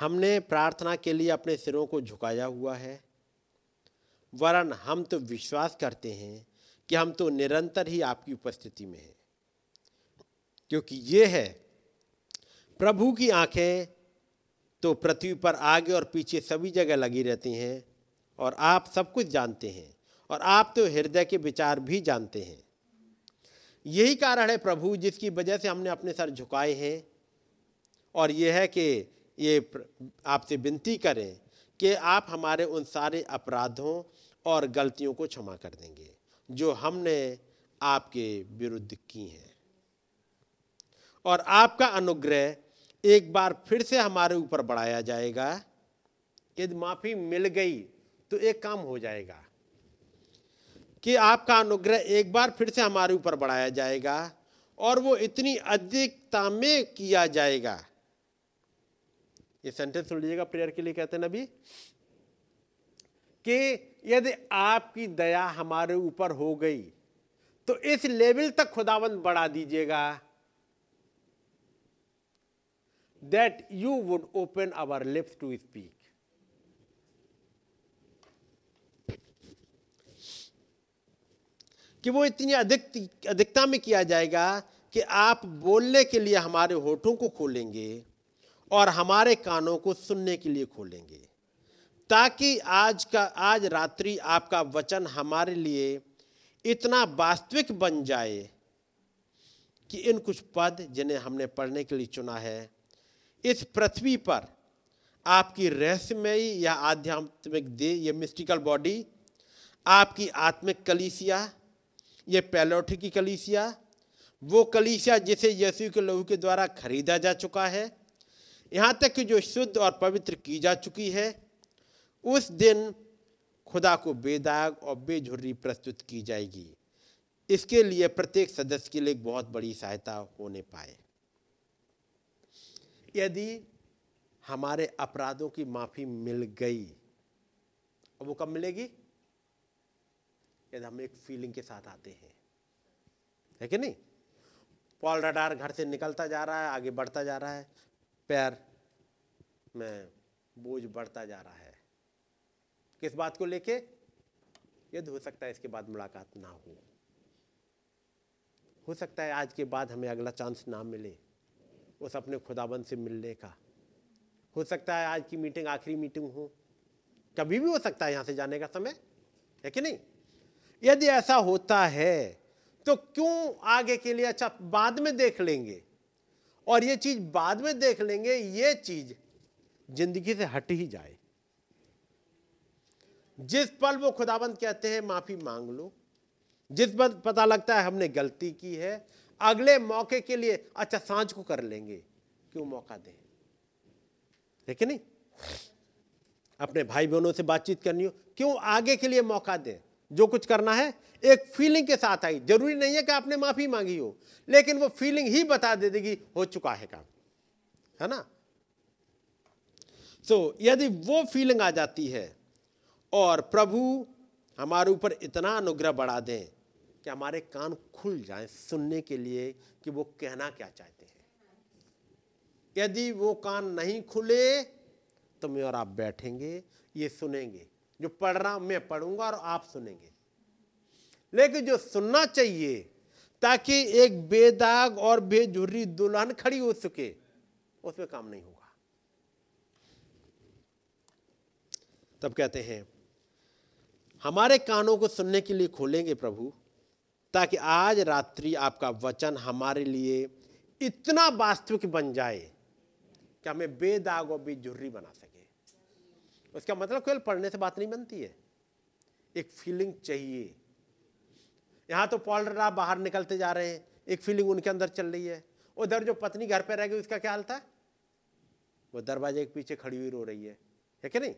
हमने प्रार्थना के लिए अपने सिरों को झुकाया हुआ है, वरन हम तो विश्वास करते हैं कि हम तो निरंतर ही आपकी उपस्थिति में हैं, क्योंकि ये है प्रभु की आंखें तो पृथ्वी पर आगे और पीछे सभी जगह लगी रहती हैं, और आप सब कुछ जानते हैं, और आप तो हृदय के विचार भी जानते हैं। यही कारण है प्रभु जिसकी वजह से हमने अपने सर झुकाए हैं, और यह है कि ये आपसे विनती करें कि आप हमारे उन सारे अपराधों और गलतियों को क्षमा कर देंगे जो हमने आपके विरुद्ध की हैं, और आपका अनुग्रह एक बार फिर से हमारे ऊपर बढ़ाया जाएगा। यदि माफ़ी मिल गई तो एक काम हो जाएगा कि आपका अनुग्रह एक बार फिर से हमारे ऊपर बढ़ाया जाएगा, और वो इतनी अधिकता में किया जाएगा। ये सेंटेंस सुन लीजिएगा, प्रेयर के लिए कहते हैं नबी कि यदि आपकी दया हमारे ऊपर हो गई तो इस लेवल तक खुदावंद बढ़ा दीजिएगा, that you would open our lips to speak. कि वो इतनी अधिकता में किया जाएगा कि आप बोलने के लिए हमारे होठों को खोलेंगे और हमारे कानों को सुनने के लिए खोलेंगे, ताकि आज रात्रि आपका वचन हमारे लिए इतना वास्तविक बन जाए कि इन कुछ पद जिन्हें हमने पढ़ने के लिए चुना है, इस पृथ्वी पर आपकी रहस्यमयी या आध्यात्मिक देह, ये मिस्टिकल बॉडी, आपकी आत्मिक कलीसिया, ये पैलोठी की कलीसिया, वो कलीसिया जिसे यीशु के लहू के द्वारा खरीदा जा चुका है, यहाँ तक कि जो शुद्ध और पवित्र की जा चुकी है, उस दिन खुदा को बेदाग और बेझुर्री प्रस्तुत की जाएगी। इसके लिए प्रत्येक सदस्य के लिए बहुत बड़ी सहायता होने पाए। यदि हमारे अपराधों की माफ़ी मिल गई, और वो कब मिलेगी? यदि हम एक फीलिंग के साथ आते हैं, है कि नहीं? पॉल रडार घर से निकलता जा रहा है, आगे बढ़ता जा रहा है, पैर में बोझ बढ़ता जा रहा है, किस बात को लेके? यदि हो सकता है इसके बाद मुलाकात ना हो सकता है आज के बाद हमें अगला चांस ना मिले उस अपने खुदाबंद से मिलने का, हो सकता है आज की मीटिंग आखिरी मीटिंग हो, कभी भी हो सकता है यहाँ से जाने का समय, है कि नहीं? यदि ऐसा होता है तो क्यों आगे के लिए अच्छा बाद में देख लेंगे, और ये चीज़ बाद में देख लेंगे, ये चीज़ जिंदगी से हट ही जाए। जिस पल वो खुदाबंद कहते हैं माफी मांग लो, जिस पल पता लगता है हमने गलती की है, अगले मौके के लिए अच्छा सांझ को कर लेंगे, क्यों मौका दें। लेकिन नहीं, अपने भाई बहनों से बातचीत करनी हो, क्यों आगे के लिए मौका दें। जो कुछ करना है एक फीलिंग के साथ आई, जरूरी नहीं है कि आपने माफी मांगी हो, लेकिन वो फीलिंग ही बता दे देगी हो चुका है काम, है ना। सो यदि वो फीलिंग आ जाती है और प्रभु हमारे ऊपर इतना अनुग्रह बढ़ा दें कि हमारे कान खुल जाएं सुनने के लिए कि वो कहना क्या चाहते हैं। यदि वो कान नहीं खुले तो मैं और आप बैठेंगे, ये सुनेंगे, जो पढ़ना मैं पढ़ूंगा और आप सुनेंगे, लेकिन जो सुनना चाहिए ताकि एक बेदाग और बेझुर्री दुल्हन खड़ी हो सके, उसमें काम नहीं होगा। तब कहते हैं हमारे कानों को सुनने के लिए खोलेंगे प्रभु, ताकि आज रात्रि आपका वचन हमारे लिए इतना वास्तविक बन जाए कि हमें बेदाग और बेजुर्री बना सके। उसका मतलब केवल पढ़ने से बात नहीं बनती है, एक फीलिंग चाहिए। यहाँ तो पॉल रेडर बाहर निकलते जा रहे हैं, एक फीलिंग उनके अंदर चल रही है। उधर जो पत्नी घर पे रह गई उसका क्या हाल था, वो दरवाजे के पीछे खड़ी हुई रो रही है कि नहीं।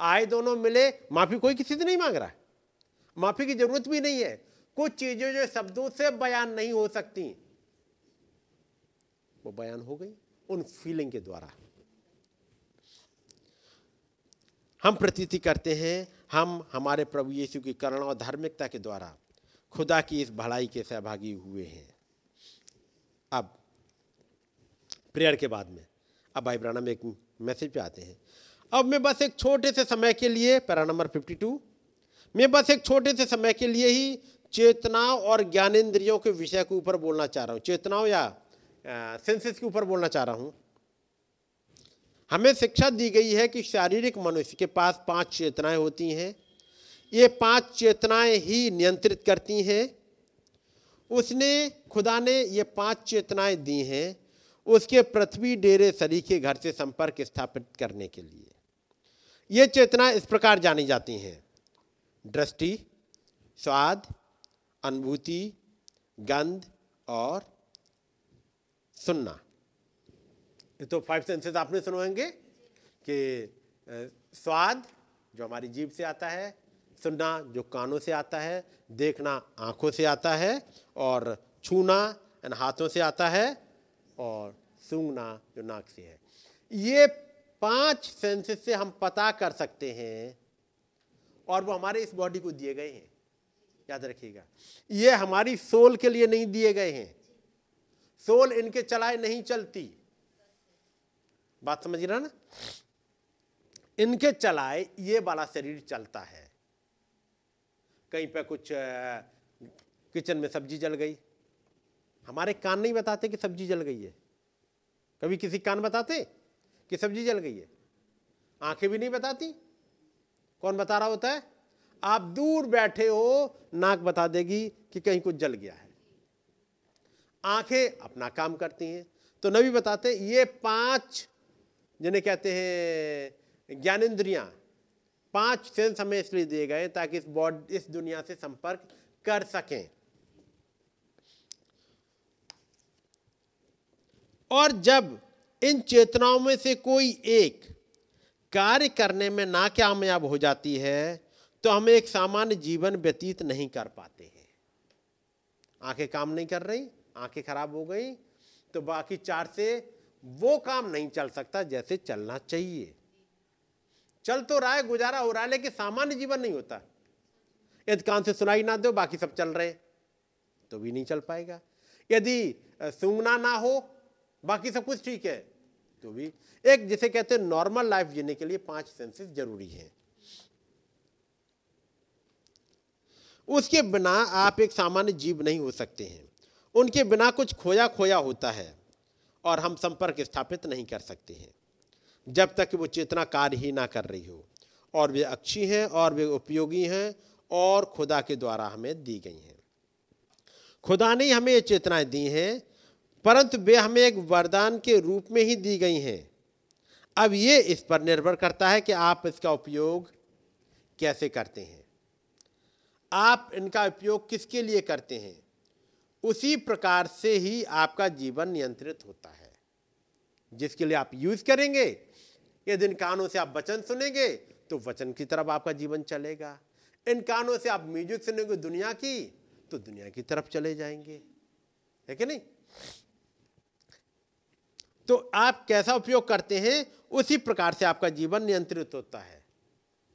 आए दोनों मिले, माफी कोई किसी से नहीं मांग रहा, माफी की जरूरत भी नहीं है। कुछ चीजें जो शब्दों से बयान नहीं हो सकती वो बयान हो गई उन फीलिंग के द्वारा। हम प्रतीति करते हैं हम हमारे प्रभु यीशु की करुणा और धार्मिकता के द्वारा खुदा की इस भलाई के सहभागी हुए हैं। अब प्रेयर के बाद में अब भाई ब्रानम एक मैसेज पे आते हैं। अब मैं बस एक छोटे से समय के लिए, पैरा नंबर 52, मैं बस एक छोटे से समय के लिए ही चेतनाओं और ज्ञानेंद्रियों के विषय के ऊपर बोलना चाह रहा हूँ। चेतनाओं या सेंसेस के ऊपर बोलना चाह रहा हूँ। हमें शिक्षा दी गई है कि शारीरिक मनुष्य के पास 5 चेतनाएं होती हैं। ये 5 चेतनाएं ही नियंत्रित करती हैं। उसने खुदा ने ये 5 चेतनाएँ दी हैं उसके पृथ्वी डेरे सरीखे घर से संपर्क स्थापित करने के लिए। ये चेतना इस प्रकार जानी जाती हैं: दृष्टि, स्वाद, अनुभूति, गंध और सुनना। ये तो 5 सेंसेस आपने सुने होंगे कि स्वाद जो हमारी जीभ से आता है, सुनना जो कानों से आता है, देखना आँखों से आता है, और छूना इन हाथों से आता है, और सूंघना जो नाक से है। ये 5 सेंसेस से हम पता कर सकते हैं और वो हमारे इस बॉडी को दिए गए हैं। याद रखिएगा, ये हमारी सोल के लिए नहीं दिए गए हैं। सोल इनके चलाए नहीं चलती, बात समझ रहा ना। इनके चलाए ये वाला शरीर चलता है। कहीं पे कुछ किचन में सब्जी जल गई, हमारे कान नहीं बताते कि सब्जी जल गई है। कभी किसी कान बताते कि सब्जी जल गई है? आंखें भी नहीं बताती, कौन बता रहा होता है? आप दूर बैठे हो, नाक बता देगी कि कहीं कुछ जल गया है। आंखें अपना काम करती हैं। तो नबी बताते ये 5 जिन्हें कहते हैं ज्ञानेंद्रियां, 5 सेंस हमें इसलिए दिए गए ताकि इस दुनिया से संपर्क कर सकें। और जब इन चेतनाओं में से कोई एक कार्य करने में नाकामयाब हो जाती है तो हम एक सामान्य जीवन व्यतीत नहीं कर पाते हैं। आंखें काम नहीं कर रही, आंखें खराब हो गई, तो बाकी 4 से वो काम नहीं चल सकता जैसे चलना चाहिए। चल तो रहा है, गुजारा हो रहा है, लेकिन सामान्य जीवन नहीं होता। यदि कान से सुनाई ना दो, बाकी सब चल रहे, तो भी नहीं चल पाएगा। यदि सूंघना ना हो, बाकी सब कुछ ठीक है, तो भी एक जिसे कहते हैं नॉर्मल लाइफ जीने के लिए 5 सेंसेस जरूरी हैं। उसके बिना आप एक सामान्य जीव नहीं हो सकते हैं। उनके बिना कुछ खोया खोया होता है और हम संपर्क स्थापित नहीं कर सकते हैं जब तक कि वो चेतना कार्य ही ना कर रही हो, और वे अच्छी हैं और वे उपयोगी हैं और खुदा के द्वारा हमें दी गई हैं। खुदा ने हमें ये चेतनाएं दी हैं, परंतु वे हमें एक वरदान के रूप में ही दी गई हैं। अब ये इस पर निर्भर करता है कि आप इसका उपयोग कैसे करते हैं, आप इनका उपयोग किसके लिए करते हैं, उसी प्रकार से ही आपका जीवन नियंत्रित होता है। जिसके लिए आप यूज करेंगे, यदि इन कानों से आप वचन सुनेंगे तो वचन की तरफ आपका जीवन चलेगा, इन कानों से आप म्यूजिक सुनेंगे दुनिया की तो दुनिया की तरफ चले जाएंगे, है कि नहीं? तो आप कैसा उपयोग करते हैं उसी प्रकार से आपका जीवन नियंत्रित होता है।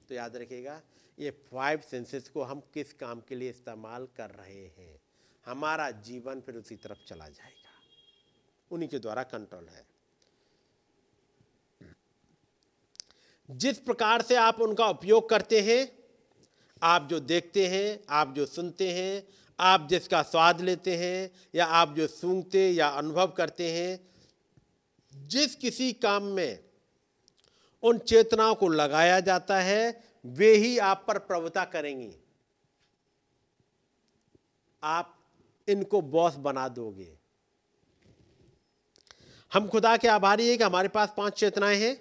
तो याद रखिएगा, ये 5 सेंसेस को हम किस काम के लिए इस्तेमाल कर रहे हैं, हमारा जीवन फिर उसी तरफ चला जाएगा, उन्हीं के द्वारा कंट्रोल है। जिस प्रकार से आप उनका उपयोग करते हैं, आप जो देखते हैं, आप जो सुनते हैं, आप जिसका स्वाद लेते हैं या आप जो सूंघते या अनुभव करते हैं, जिस किसी काम में उन चेतनाओं को लगाया जाता है वे ही आप पर प्रभुता करेंगी। आप इनको बॉस बना दोगे। हम खुदा के आभारी हैं कि हमारे पास 5 चेतनाएं हैं,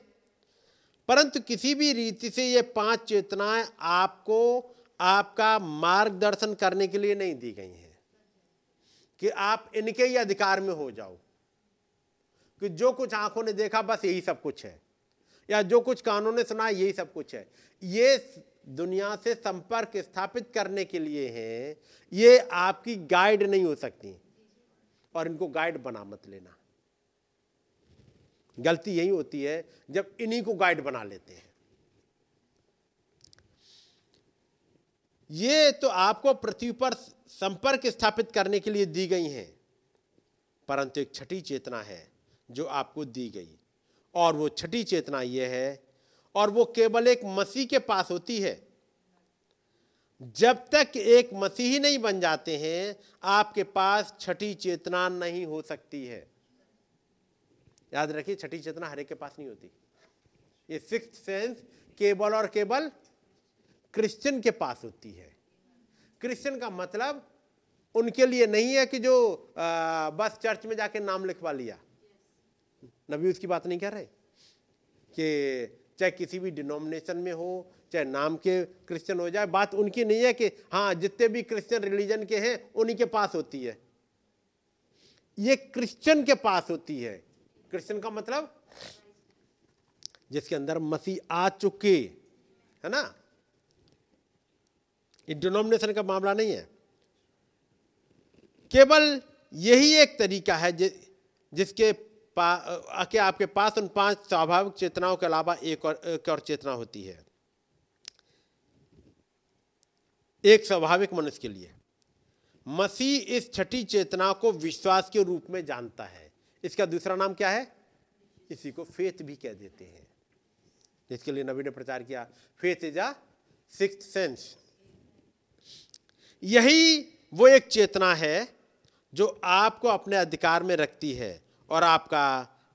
परंतु किसी भी रीति से ये 5 चेतनाएं आपको आपका मार्गदर्शन करने के लिए नहीं दी गई हैं कि आप इनके ही अधिकार में हो जाओ, कि जो कुछ आंखों ने देखा बस यही सब कुछ है, या जो कुछ कानों ने सुना यही सब कुछ है। ये दुनिया से संपर्क स्थापित करने के लिए हैं, ये आपकी गाइड नहीं हो सकती, और इनको गाइड बना मत लेना। गलती यही होती है जब इन्हीं को गाइड बना लेते हैं। ये तो आपको पृथ्वी पर संपर्क स्थापित करने के लिए दी गई हैं, परंतु एक छठी चेतना है जो आपको दी गई, और वो छठी चेतना ये है, और वो केवल एक मसीह के पास होती है। जब तक एक मसीही नहीं बन जाते हैं आपके पास छठी चेतना नहीं हो सकती है। याद रखिए, छठी चेतना हर एक के पास नहीं होती। ये 6th सेंस केवल और केवल क्रिश्चियन के पास होती है। क्रिश्चियन का मतलब उनके लिए नहीं है कि जो बस चर्च में जाके नाम लिखवा लिया। नबी उसकी बात नहीं कर रहे कि चाहे किसी भी डिनोमिनेशन में हो, चाहे नाम के क्रिश्चियन हो जाए, बात उनकी नहीं है कि हाँ जितने भी क्रिश्चियन रिलीजन के हैं उन्हीं के पास होती है। ये क्रिश्चियन के पास होती है। क्रिश्चियन का मतलब जिसके अंदर मसीह आ चुके है ना। ये डिनोमिनेशन का मामला नहीं है। केवल यही एक तरीका है जिसके कि आपके पास उन 5 स्वाभाविक चेतनाओं के अलावा एक और चेतना होती है, एक स्वाभाविक मनुष्य के लिए। मसीह इस छठी चेतना को विश्वास के रूप में जानता है। इसका दूसरा नाम क्या है? इसी को फेथ भी कह देते हैं, जिसके लिए नबी ने प्रचार किया, faith is a 6th sense. यही वो एक चेतना है जो आपको अपने अधिकार में रखती है और आपका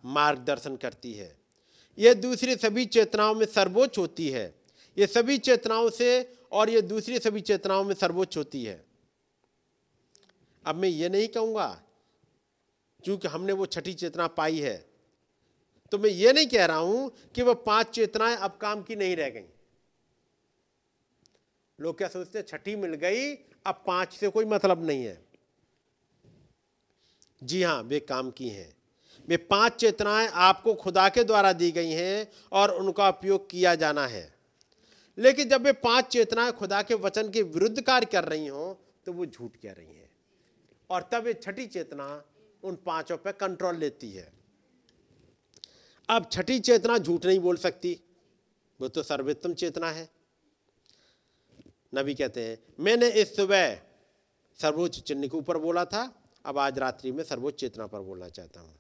मार्गदर्शन करती है। यह दूसरी सभी चेतनाओं में सर्वोच्च होती है। अब मैं ये नहीं कहूँगा, क्योंकि हमने वो छठी चेतना पाई है, तो मैं ये नहीं कह रहा हूँ कि वो 5 चेतनाएं अब काम की नहीं रह गई। लोग क्या सोचते हैं, छठी मिल गई अब 5 से कोई मतलब नहीं है। जी हाँ, वे काम की हैं। वे 5 चेतनाएं आपको खुदा के द्वारा दी गई हैं और उनका उपयोग किया जाना है। लेकिन जब वे 5 चेतनाएं खुदा के वचन के विरुद्ध कार्य कर रही हों तो वो झूठ कह रही हैं, और तब ये छठी चेतना उन 5 पर कंट्रोल लेती है। अब छठी चेतना झूठ नहीं बोल सकती, वो तो सर्वोत्तम चेतना है। नबी कहते हैं, मैंने इस सुबह सर्वोच्च चिन्ह के ऊपर बोला था, अब आज रात्रि में सर्वोच्च चेतना पर बोलना चाहता हूं।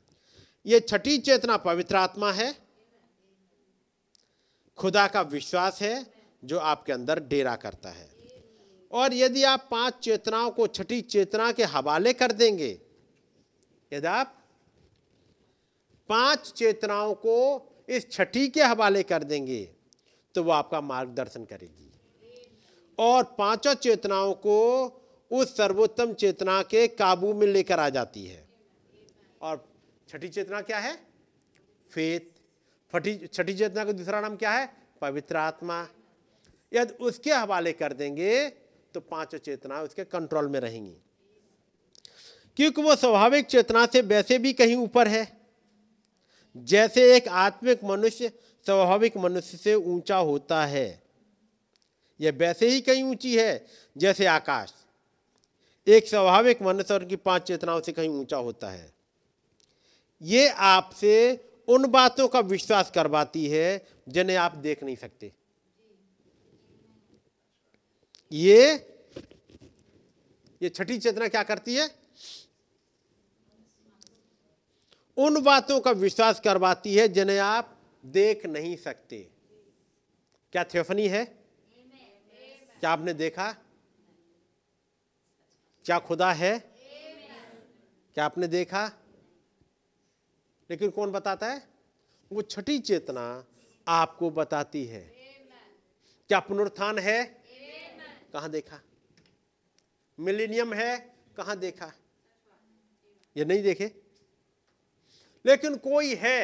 यह छठी चेतना पवित्र आत्मा है, खुदा का विश्वास है जो आपके अंदर डेरा करता है। और यदि आप 5 चेतनाओं को छठी चेतना के हवाले कर देंगे, यदि आप 5 चेतनाओं को इस छठी के हवाले कर देंगे तो वो आपका मार्गदर्शन करेगी, और 5 चेतनाओं को उस सर्वोत्तम चेतना के काबू में लेकर आ जाती है। और छठी चेतना क्या है? फेथ। छठी चेतना का दूसरा नाम क्या है? पवित्र आत्मा। यदि उसके हवाले कर देंगे तो पांचों चेतना उसके कंट्रोल में रहेंगी, क्योंकि वो स्वाभाविक चेतना से वैसे भी कहीं ऊपर है। जैसे एक आत्मिक मनुष्य स्वाभाविक मनुष्य से ऊंचा होता है, यह वैसे ही कहीं ऊंची है जैसे आकाश। एक स्वाभाविक मनुष्य और उनकी पांच चेतनाओं से कहीं ऊंचा होता है। ये आपसे उन बातों का विश्वास करवाती है जिन्हें आप देख नहीं सकते। ये छठी चेतना क्या करती है? उन बातों का विश्वास करवाती है जिन्हें आप देख नहीं सकते। क्या थियोफनी है? क्या आपने देखा? क्या खुदा है? क्या आपने देखा? लेकिन कौन बताता है? वो छठी चेतना आपको बताती है। क्या पुनरुत्थान है? कहाँ देखा? मिलेनियम है? कहाँ देखा? ये नहीं देखे। लेकिन कोई है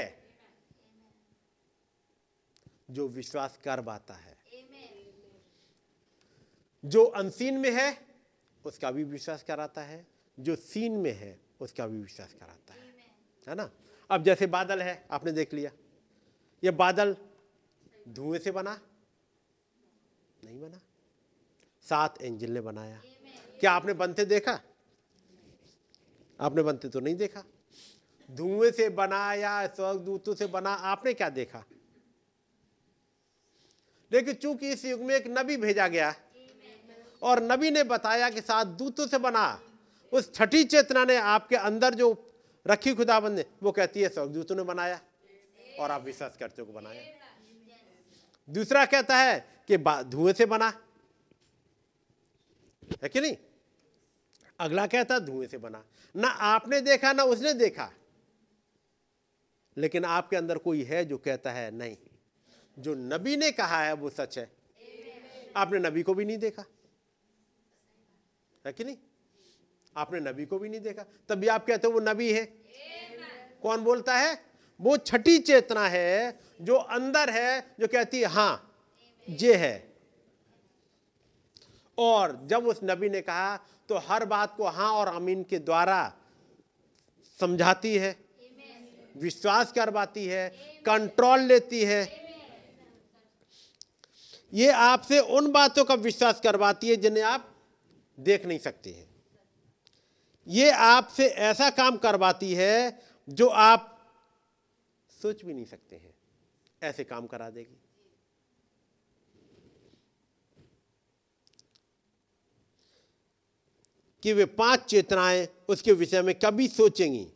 जो विश्वास करवाता है। जो अनसीन में है उसका भी विश्वास कराता है, जो सीन में है उसका भी विश्वास कराता है ना। अब जैसे बादल है, आपने देख लिया। ये बादल धुएं से बना? नहीं बना, 7 एंजल ने बनाया। क्या आपने बनते देखा? आपने बनते तो नहीं देखा। धुएं से बनाया, स्वर्गदूतों से बना, आपने क्या देखा? लेकिन चूंकि इस युग में एक नबी भेजा गया और नबी ने बताया कि 7 दूतों से बना, उस छठी चेतना ने आपके अंदर जो रखी खुदाबंद ने, वो कहती है स्वर्गदूतों ने बनाया और आप विश्वास करते हो बनाया। दूसरा कहता है कि धुएं से बना, है कि नहीं? अगला कहता धुएं से बना। ना आपने देखा ना उसने देखा, लेकिन आपके अंदर कोई है जो कहता है नहीं, जो नबी ने कहा है वो सच है। आपने नबी को भी नहीं देखा, है कि नहीं? आपने नबी को भी नहीं देखा, तब भी आप कहते हो वो नबी है। कौन बोलता है? वो छठी चेतना है जो अंदर है, जो कहती है हाँ ये है। और जब उस नबी ने कहा तो हर बात को हाँ और आमीन के द्वारा समझाती है, विश्वास करवाती है, कंट्रोल लेती है। ये आपसे उन बातों का विश्वास करवाती है जिन्हें आप देख नहीं सकते हैं। ये आपसे ऐसा काम करवाती है जो आप सोच भी नहीं सकते हैं, ऐसे काम करा देगी। कि वे 5 चेतनाएं उसके विषय में कभी सोचेंगी।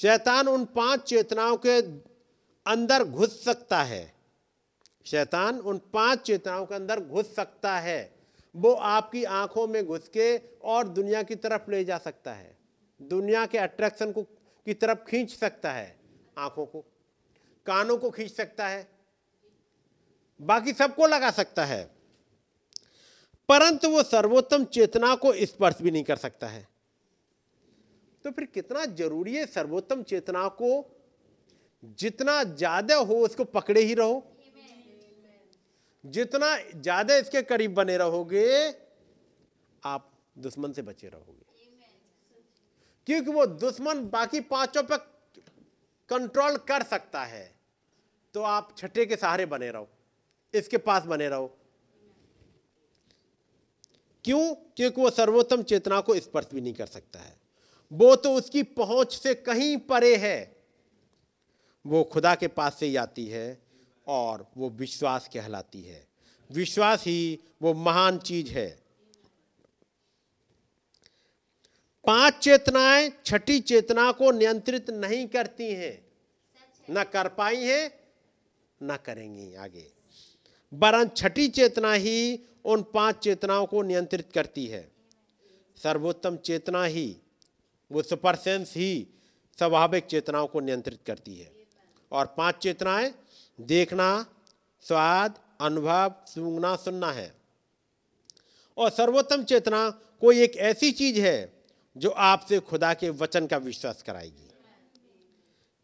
शैतान उन 5 चेतनाओं के अंदर घुस सकता है। शैतान उन 5 चेतनाओं के अंदर घुस सकता है। वो आपकी आंखों में घुस के और दुनिया की तरफ ले जा सकता है, दुनिया के अट्रैक्शन को की तरफ खींच सकता है, आंखों को, कानों को खींच सकता है, बाकी सबको लगा सकता है, परंतु वो सर्वोत्तम चेतना को स्पर्श भी नहीं कर सकता है। तो फिर कितना जरूरी है सर्वोत्तम चेतना को जितना ज्यादा हो उसको पकड़े ही रहो। जितना ज्यादा इसके करीब बने रहोगे आप दुश्मन से बचे रहोगे, क्योंकि वो दुश्मन बाकी 5 पर कंट्रोल कर सकता है। तो आप छठे के सहारे बने रहो, इसके पास बने रहो। क्यों? क्योंकि वो सर्वोत्तम चेतना को स्पर्श भी नहीं कर सकता है। वो तो उसकी पहुंच से कहीं परे है। वो खुदा के पास से ही आती है और वो विश्वास कहलाती है। विश्वास ही वो महान चीज है। 5 चेतनाएं छठी चेतना को नियंत्रित नहीं करती हैं, ना कर पाई हैं, ना करेंगी आगे। वरन छठी चेतना ही उन 5 चेतनाओं को नियंत्रित करती है। सर्वोत्तम चेतना ही, वो सुपर सेंस ही स्वाभाविक चेतनाओं को नियंत्रित करती है। और 5 चेतनाएं देखना, स्वाद, अनुभव, सूंघना, सुनना है। और सर्वोत्तम चेतना कोई एक ऐसी चीज है जो आपसे खुदा के वचन का विश्वास कराएगी,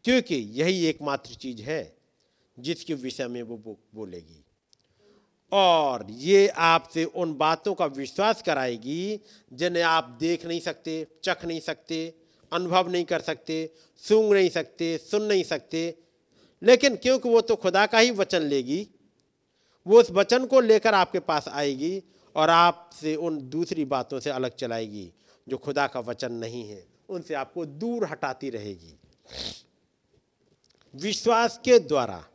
क्योंकि यही एकमात्र चीज है जिसके विषय में वो बोलेगी, और ये आपसे उन बातों का विश्वास कराएगी जिन्हें आप देख नहीं सकते, चख नहीं सकते, अनुभव नहीं कर सकते, सूंघ नहीं सकते, सुन नहीं सकते। लेकिन क्योंकि वो तो खुदा का ही वचन लेगी, वो उस वचन को लेकर आपके पास आएगी और आपसे उन दूसरी बातों से अलग चलाएगी जो खुदा का वचन नहीं है, उनसे आपको दूर हटाती रहेगी विश्वास के द्वारा।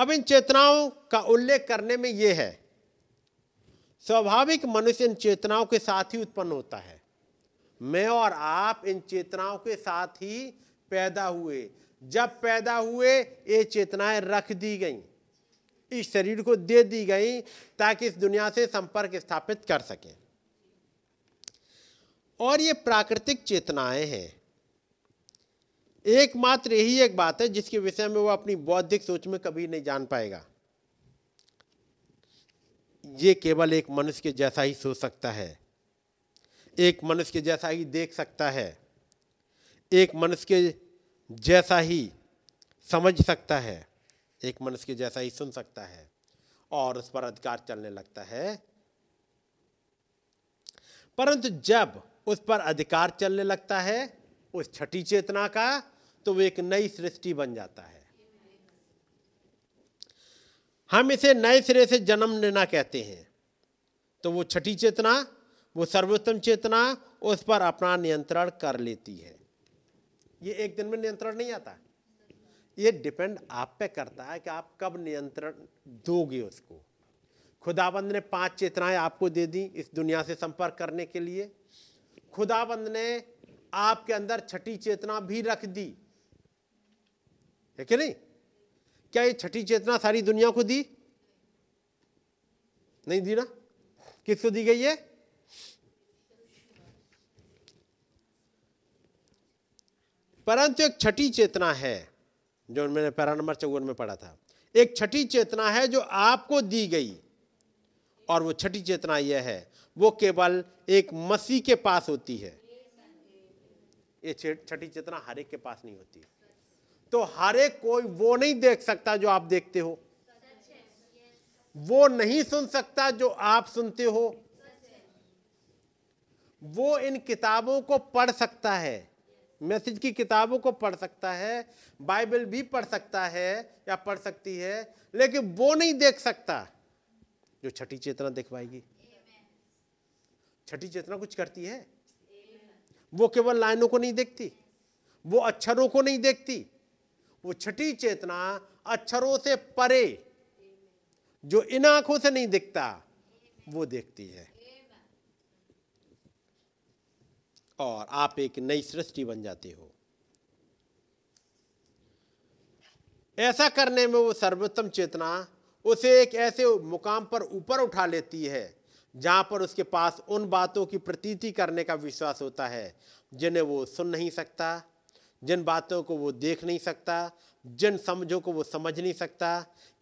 अब इन चेतनाओं का उल्लेख करने में यह है, स्वाभाविक मनुष्य इन चेतनाओं के साथ ही उत्पन्न होता है। मैं और आप इन चेतनाओं के साथ ही पैदा हुए। जब पैदा हुए ये चेतनाएं रख दी गईं, इस शरीर को दे दी गईं ताकि इस दुनिया से संपर्क स्थापित कर सकें। और ये प्राकृतिक चेतनाएं हैं। एकमात्र यही एक बात है जिसके विषय में वो अपनी बौद्धिक सोच में कभी नहीं जान पाएगा। ये केवल एक मनुष्य के जैसा ही सोच सकता है, एक मनुष्य के जैसा ही देख सकता है, एक मनुष्य के जैसा ही समझ सकता है, एक मनुष्य के जैसा ही सुन सकता है, और उस पर अधिकार चलने लगता है। परंतु जब उस पर अधिकार चलने लगता है उस छठी चेतना का, तो वो एक नई सृष्टि बन जाता है। हम इसे नए सिरे से जन्म लेना कहते हैं। तो वो छठी चेतना, वो सर्वोत्तम चेतना, उस पर अपना नियंत्रण कर लेती है। ये एक दिन में नियंत्रण नहीं आता, ये डिपेंड आप पे करता है कि आप कब नियंत्रण दोगे उसको। खुदाबंद ने 5 चेतनाएं आपको दे दी इस दुनिया से संपर्क करने के लिए। खुदाबंद ने आपके अंदर छठी चेतना भी रख दी है कि नहीं? क्या ये छठी चेतना सारी दुनिया को दी? नहीं दी ना। किसको दी गई है? परंतु एक छठी चेतना है जो मैंने पैरा नंबर 54 में पढ़ा था, एक छठी चेतना है जो आपको दी गई, और वो छठी चेतना यह है, वो केवल एक मसीह के पास होती है। ये छठी चेतना हर एक के पास नहीं होती, तो हर एक कोई वो नहीं देख सकता जो आप देखते हो, वो नहीं सुन सकता जो आप सुनते हो, वो इन किताबों को पढ़ सकता है, मैसेज की किताबों को पढ़ सकता है, बाइबल भी पढ़ सकता है या पढ़ सकती है, लेकिन वो नहीं देख सकता जो छठी चेतना देख पाएगी। छठी चेतना कुछ करती है, वो केवल लाइनों को नहीं देखती, वो अक्षरों को नहीं देखती, वो छठी चेतना अक्षरों से परे जो इन आंखों से नहीं दिखता वो देखती है, और आप एक नई सृष्टि बन जाते हो। ऐसा करने में वो सर्वोत्तम चेतना उसे एक ऐसे मुकाम पर ऊपर उठा लेती है जहां पर उसके पास उन बातों की प्रतीति करने का विश्वास होता है जिन्हें वो सुन नहीं सकता, जिन बातों को वो देख नहीं सकता, जिन समझों को वो समझ नहीं सकता।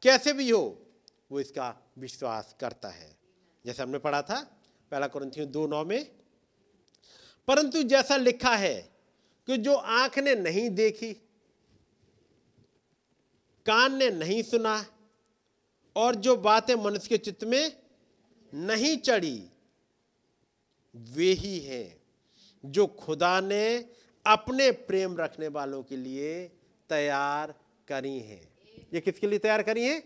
कैसे भी हो वो इसका विश्वास करता है, जैसे हमने पढ़ा था 1 Corinthians 2:9 में। परंतु जैसा लिखा है कि जो आंख ने नहीं देखी, कान ने नहीं सुना, और जो बातें मनुष्य के चित्त में नहीं चढ़ी, वे ही हैं जो खुदा ने अपने प्रेम रखने वालों के लिए तैयार करी हैं। ये किसके लिए तैयार करी हैं?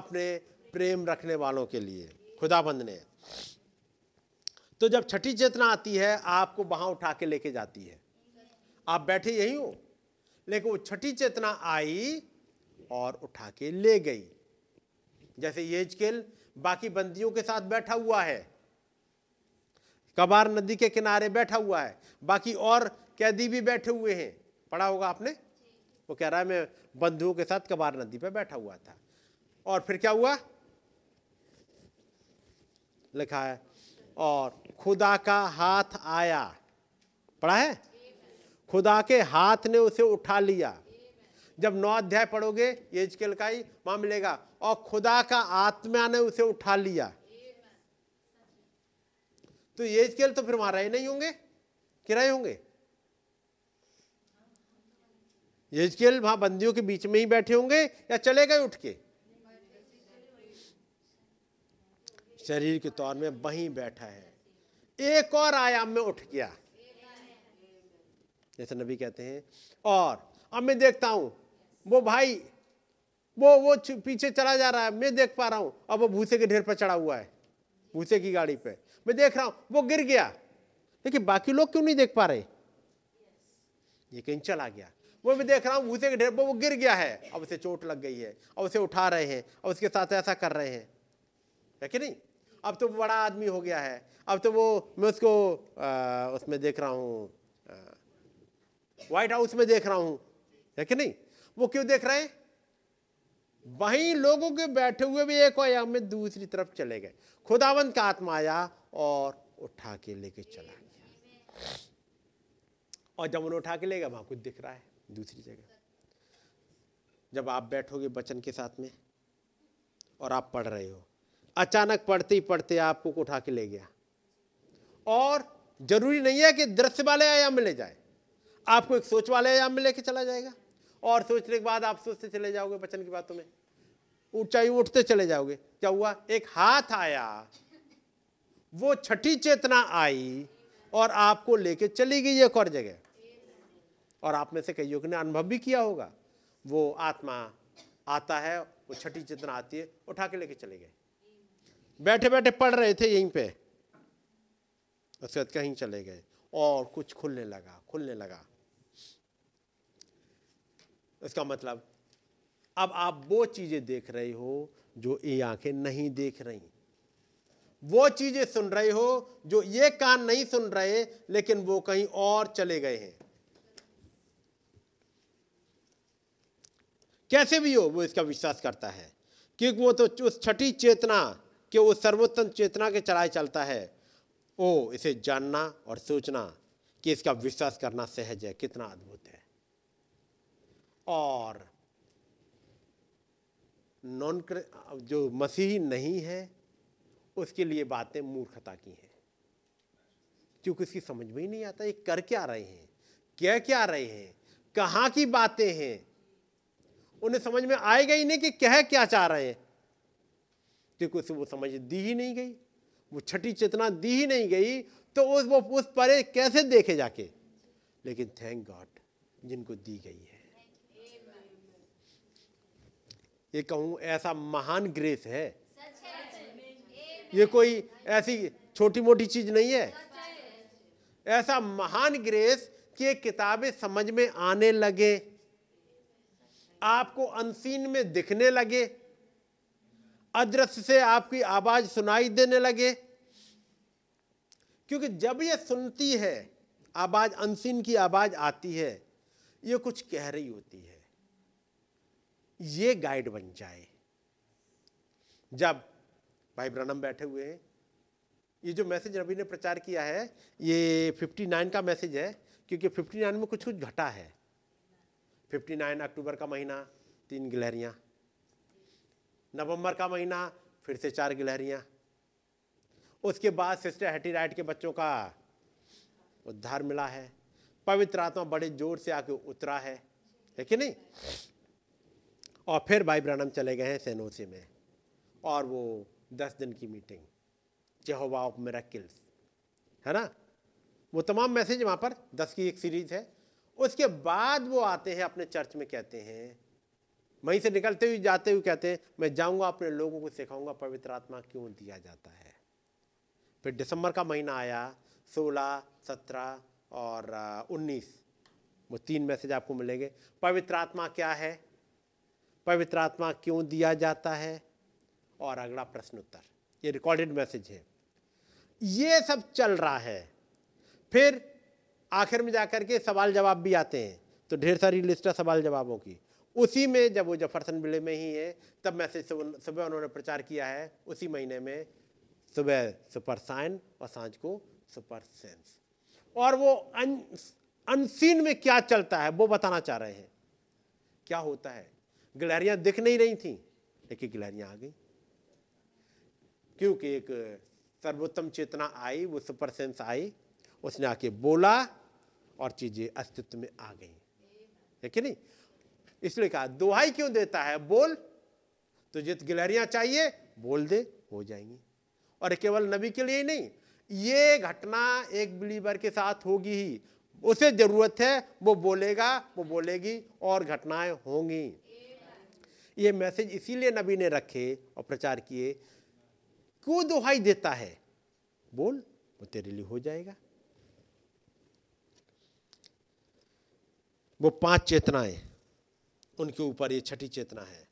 अपने प्रेम रखने वालों के लिए खुदाबंद ने। तो जब छठी चेतना आती है आपको वहां उठा के लेके जाती है। आप बैठे यहीं हो, लेकिन वो छठी चेतना आई और उठा के ले गई। जैसे यहेजकेल बाकी बंदियों के साथ बैठा हुआ है, कबार नदी के किनारे बैठा हुआ है, बाकी और कैदी भी बैठे हुए हैं, पढ़ा होगा आपने। वो कह रहा है मैं बंधुओं के साथ कबार नदी पे बैठा हुआ था, और फिर क्या हुआ? लिखा है और खुदा का हाथ आया, पढ़ा है, खुदा के हाथ ने उसे उठा लिया। जब 9 अध्याय पढ़ोगे यहेजकेल का ही वहां मिलेगा, और खुदा का आत्मा ने उसे उठा लिया। तो यहेजकेल तो फिर वहां रहे नहीं होंगे कि रहे होंगे? यजकेल वहां बंदियों के बीच में ही बैठे होंगे या चले गए उठ के? शरीर के तौर में वहीं बैठा है, एक और आयाम में उठ गया, जैसे नबी कहते हैं। और अब मैं देखता हूं वो भाई वो पीछे चला जा रहा है, मैं देख पा रहा हूं, अब वो भूसे के ढेर पर चढ़ा हुआ है, भूसे की गाड़ी पे मैं देख रहा हूं, वो गिर गया, लेकिन बाकी लोग क्यों नहीं देख पा रहे? ये कहीं चला गया। वो मैं देख रहा हूं भूसे के ढेर पर, वो गिर गया है, अब उसे चोट लग गई है, अब उसे उठा रहे हैं, अब उसके साथ ऐसा कर रहे हैं, है कि नहीं? अब तो बड़ा आदमी हो गया है, अब तो वो मैं उसको उसमें देख रहा हूं, व्हाइट हाउस में देख रहा हूं, है कि नहीं? वो क्यों देख रहे हैं? वहीं लोगों के बैठे हुए भी एक आयाम में दूसरी तरफ चले गए। खुदावंद का आत्मा आया और उठा के लेके चला गया। और जब उन्हें उठा के ले गया, वहां कुछ दिख रहा है दूसरी जगह। जब आप बैठोगे बचन के साथ में और आप पढ़ रहे हो, अचानक पढ़ते ही पढ़ते आपको उठा के ले गया। और जरूरी नहीं है कि दृश्य वाले आयाम में ले जाए, आपको एक सोच वाले आयाम में लेके चला जाएगा। और सोचने के बाद आप सोचते चले जाओगे वचन की बातों में, ऊंचाई उठते चले जाओगे। क्या हुआ? एक हाथ आया, वो छठी चेतना आई और आपको लेके चली गई एक और जगह। और आप में से कईयों ने अनुभव भी किया होगा, वो आत्मा आता है, वो छठी चेतना आती है, उठा के लेके चले गए। बैठे बैठे पढ़ रहे थे यहीं पे, उसके बाद कहीं चले गए और कुछ खुलने लगा। इसका मतलब अब आप वो चीजें देख रहे हो जो ये आंखें नहीं देख रही, वो चीजें सुन रहे हो जो ये कान नहीं सुन रहे, लेकिन वो कहीं और चले गए हैं। कैसे भी हो, वो इसका विश्वास करता है कि वो तो उस छठी चेतना के, उस सर्वोत्तम चेतना के चलाए चलता है। ओ, इसे जानना और सोचना कि इसका विश्वास करना सहज है, कितना अद्भुत है। और नॉन जो मसीही नहीं है उसके लिए बातें मूर्खता की हैं, क्योंकि उसकी समझ में ही नहीं आता ये कर क्या रहे हैं, कहाँ की बातें हैं। उन्हें समझ में आएगा ही नहीं कि कह क्या चाह रहे हैं, क्योंकि उसे वो समझ दी ही नहीं गई, वो छठी चेतना दी ही नहीं गई। तो उस परे कैसे देखे जाके? लेकिन थैंक गॉड जिनको दी गई है। ये कहूँ, ऐसा महान ग्रेस है, ये कोई ऐसी छोटी मोटी चीज नहीं है। ऐसा महान ग्रेस कि ये किताबें समझ में आने लगे, आपको अनसीन में दिखने लगे, अदृश्य से आपकी आवाज सुनाई देने लगे। क्योंकि जब ये सुनती है आवाज, अनसीन की आवाज आती है, ये कुछ कह रही होती है, ये गाइड बन जाए। जब भाई ब्रनम बैठे हुए हैं, ये जो मैसेज रवि ने प्रचार किया है ये 59 का मैसेज है, क्योंकि 59 में कुछ कुछ घटा है। 59 अक्टूबर का महीना 3 गिलहरियाँ, नवंबर का महीना फिर से 4 गिलहरियाँ, उसके बाद सिस्टर हैटी राइट के बच्चों का उद्धार मिला है, पवित्र आत्मा बड़े जोर से आके उतरा है कि नहीं? और फिर भाई ब्रानम चले गए हैं सेनोसी में, और वो 10 दिन की मीटिंग जेहोवा ऑफ मिरेकल्स है ना, वो तमाम मैसेज वहाँ पर 10 की एक सीरीज है। उसके बाद वो आते हैं अपने चर्च में, कहते हैं वहीं से निकलते हुए जाते हुए, कहते हैं मैं जाऊँगा अपने लोगों को सिखाऊंगा पवित्र आत्मा क्यों दिया जाता है। फिर दिसंबर का महीना आया, 16, 17 और 19 वो 3 मैसेज आपको मिलेंगे। पवित्र आत्मा क्या है, पवित्र आत्मा क्यों दिया जाता है, और अगला प्रश्न उत्तर, ये रिकॉर्डेड मैसेज है। ये सब चल रहा है। फिर आखिर में जाकर के सवाल जवाब भी आते हैं, तो ढेर सारी लिस्ट है सवाल जवाबों की। उसी में जब वो जफरसन विले में ही है, तब मैसेज सुबह उन्होंने प्रचार किया है उसी महीने में, सुबह सुपर साइन और सांझ को सुपर सेंस। और वो अनसीन में क्या चलता है वो बताना चाह रहे हैं, क्या होता है। गिलहरियां दिख नहीं रही थी, लेकिन गिलहरियां आ गई, क्योंकि एक सर्वोत्तम चेतना आई, वो सुपर सेंस आई, उसने आके बोला और चीजें अस्तित्व में आ गई, है कि नहीं? इसलिए कहा दुहाई क्यों देता है, बोल, तुझे गिलहरियां चाहिए, बोल दे, हो जाएंगी। और केवल नबी के लिए ही नहीं, ये घटना एक बिलीवर के साथ होगी ही, उसे जरूरत है, वो बोलेगा, वो बोलेगी और घटनाएं होंगी। ये मैसेज इसीलिए नबी ने रखे और प्रचार किए। क्यों दुहाई देता है, बोल, वो तेरे लिए हो जाएगा। वो 5 चेतनाएं, उनके ऊपर ये 6ठी चेतना है।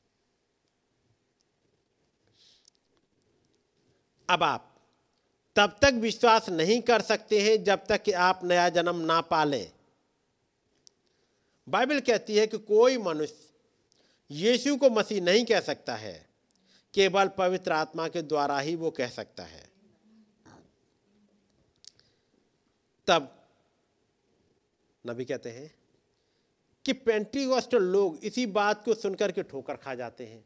अब आप तब तक विश्वास नहीं कर सकते हैं जब तक कि आप नया जन्म ना पालें। बाइबल कहती है कि कोई मनुष्य यीशु को मसीह नहीं कह सकता है, केवल पवित्र आत्मा के द्वारा ही वो कह सकता है। तब नबी कहते हैं कि पेंटीकोस्टल लोग इसी बात को सुनकर के ठोकर खा जाते हैं।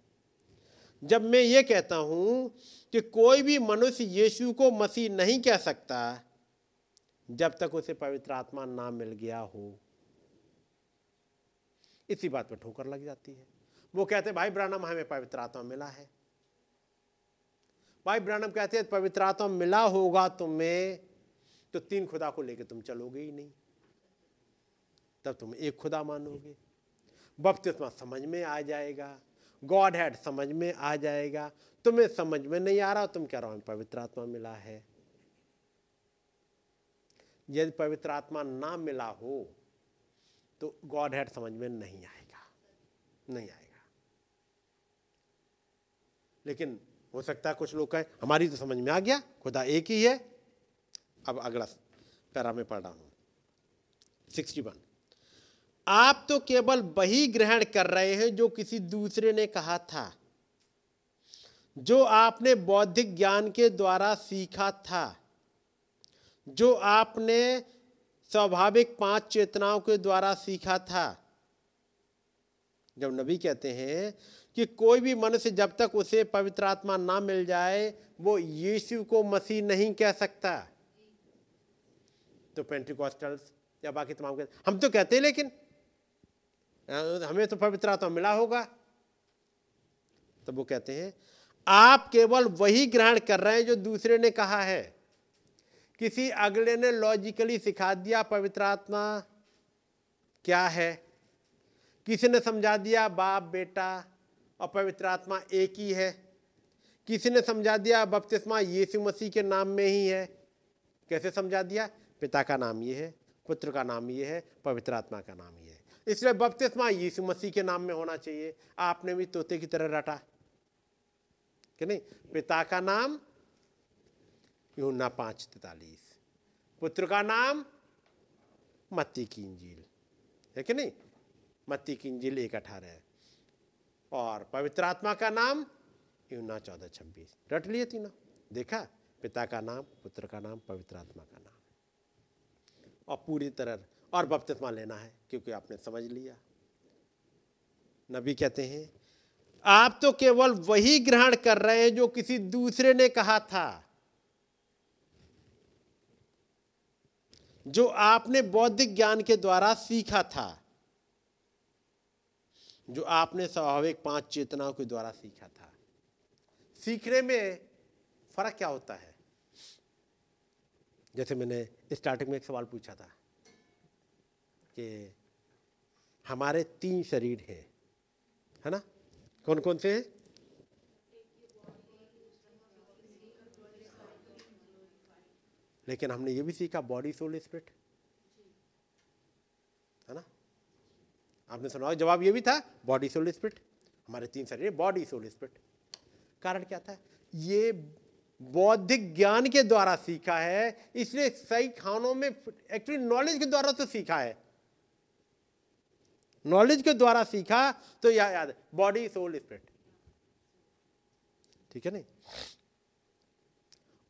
जब मैं ये कहता हूं कि कोई भी मनुष्य यीशु को मसीह नहीं कह सकता जब तक उसे पवित्र आत्मा ना मिल गया हो, इसी बात पर ठोकर लग जाती है। वो कहते हैं भाई ब्रानम हमें पवित्र आत्मा मिला है, भाई ब्रानम कहते हैं पवित्र आत्मा मिला होगा तुम्हें तो 3 खुदा को लेकर तुम चलोगे ही नहीं, तब तुम एक खुदा मानोगे। बपतिस्मा समझ में आ जाएगा, गॉड हेड समझ में आ जाएगा, तुम्हें समझ में नहीं आ रहा, तुम कह रहे हो पवित्र आत्मा मिला है। यदि पवित्र आत्मा ना मिला हो तो गॉड हेड समझ में नहीं आएगा, नहीं आएगा। लेकिन हो सकता है कुछ लोग कहें हमारी तो समझ में आ गया, खुदा एक ही है। अब अगला पैरा में पढ़ रहा हूं, 61। आप तो केवल वही ग्रहण कर रहे हैं जो किसी दूसरे ने कहा था, जो आपने बौद्धिक ज्ञान के द्वारा सीखा था, जो आपने स्वाभाविक 5 चेतनाओं के द्वारा सीखा था। जब नबी कहते हैं कि कोई भी मनुष्य जब तक उसे पवित्र आत्मा ना मिल जाए वो यीशु को मसीह नहीं कह सकता, तो पेंटिकॉस्टल्स या बाकी तमाम हम तो कहते हैं लेकिन हमें तो पवित्र आत्मा मिला होगा। तब वो कहते हैं आप केवल वही ग्रहण कर रहे हैं जो दूसरे ने कहा है। किसी अगले ने लॉजिकली सिखा दिया पवित्र आत्मा क्या है, किसी ने समझा दिया बाप बेटा और पवित्र आत्मा एक ही है, किसी ने समझा दिया बपतिस्मा यीशु मसीह के नाम में ही है। कैसे समझा दिया, पिता का नाम ये है, पुत्र का नाम ये है, पवित्र आत्मा का नाम ये है, इसलिए बपतिस्मा यीशु मसीह के नाम में होना चाहिए। आपने भी तोते की तरह रटा कि नहीं, पिता का नाम यूहन्ना 5:43, पुत्र का नाम मत्ती की इंजील है कि नहीं, मत्ती की इंजील 1:18 और पवित्र आत्मा का नाम यूहन्ना 14:26। रट लिए तीनों, देखा, पिता का नाम, पुत्र का नाम, पवित्र आत्मा का नाम, और पूरी तरह और बपतिस्मा लेना है क्योंकि आपने समझ लिया। नबी कहते हैं आप तो केवल वही ग्रहण कर रहे हैं जो किसी दूसरे ने कहा था, जो आपने बौद्धिक ज्ञान के द्वारा सीखा था, जो आपने स्वाभाविक 5 चेतनाओं के द्वारा सीखा था। सीखने में फर्क क्या होता है, जैसे मैंने स्टार्टिंग में एक सवाल पूछा था कि हमारे 3 शरीर हैं, है ना, कौन कौन से हैं? लेकिन हमने ये भी सीखा बॉडी सोल स्पिरिट, है ना, आपने सुना जवाब ये भी था बॉडी सोल स्पिरिट, हमारे 3 शरीर बॉडी सोल स्पिरिट। कारण क्या था, ये बौद्धिक ज्ञान के द्वारा सीखा है, इसलिए सही खानों में एक्चुअली नॉलेज के द्वारा तो सीखा है, नॉलेज के द्वारा सीखा तो याद बॉडी सोल स्पिरिट, ठीक है नहीं।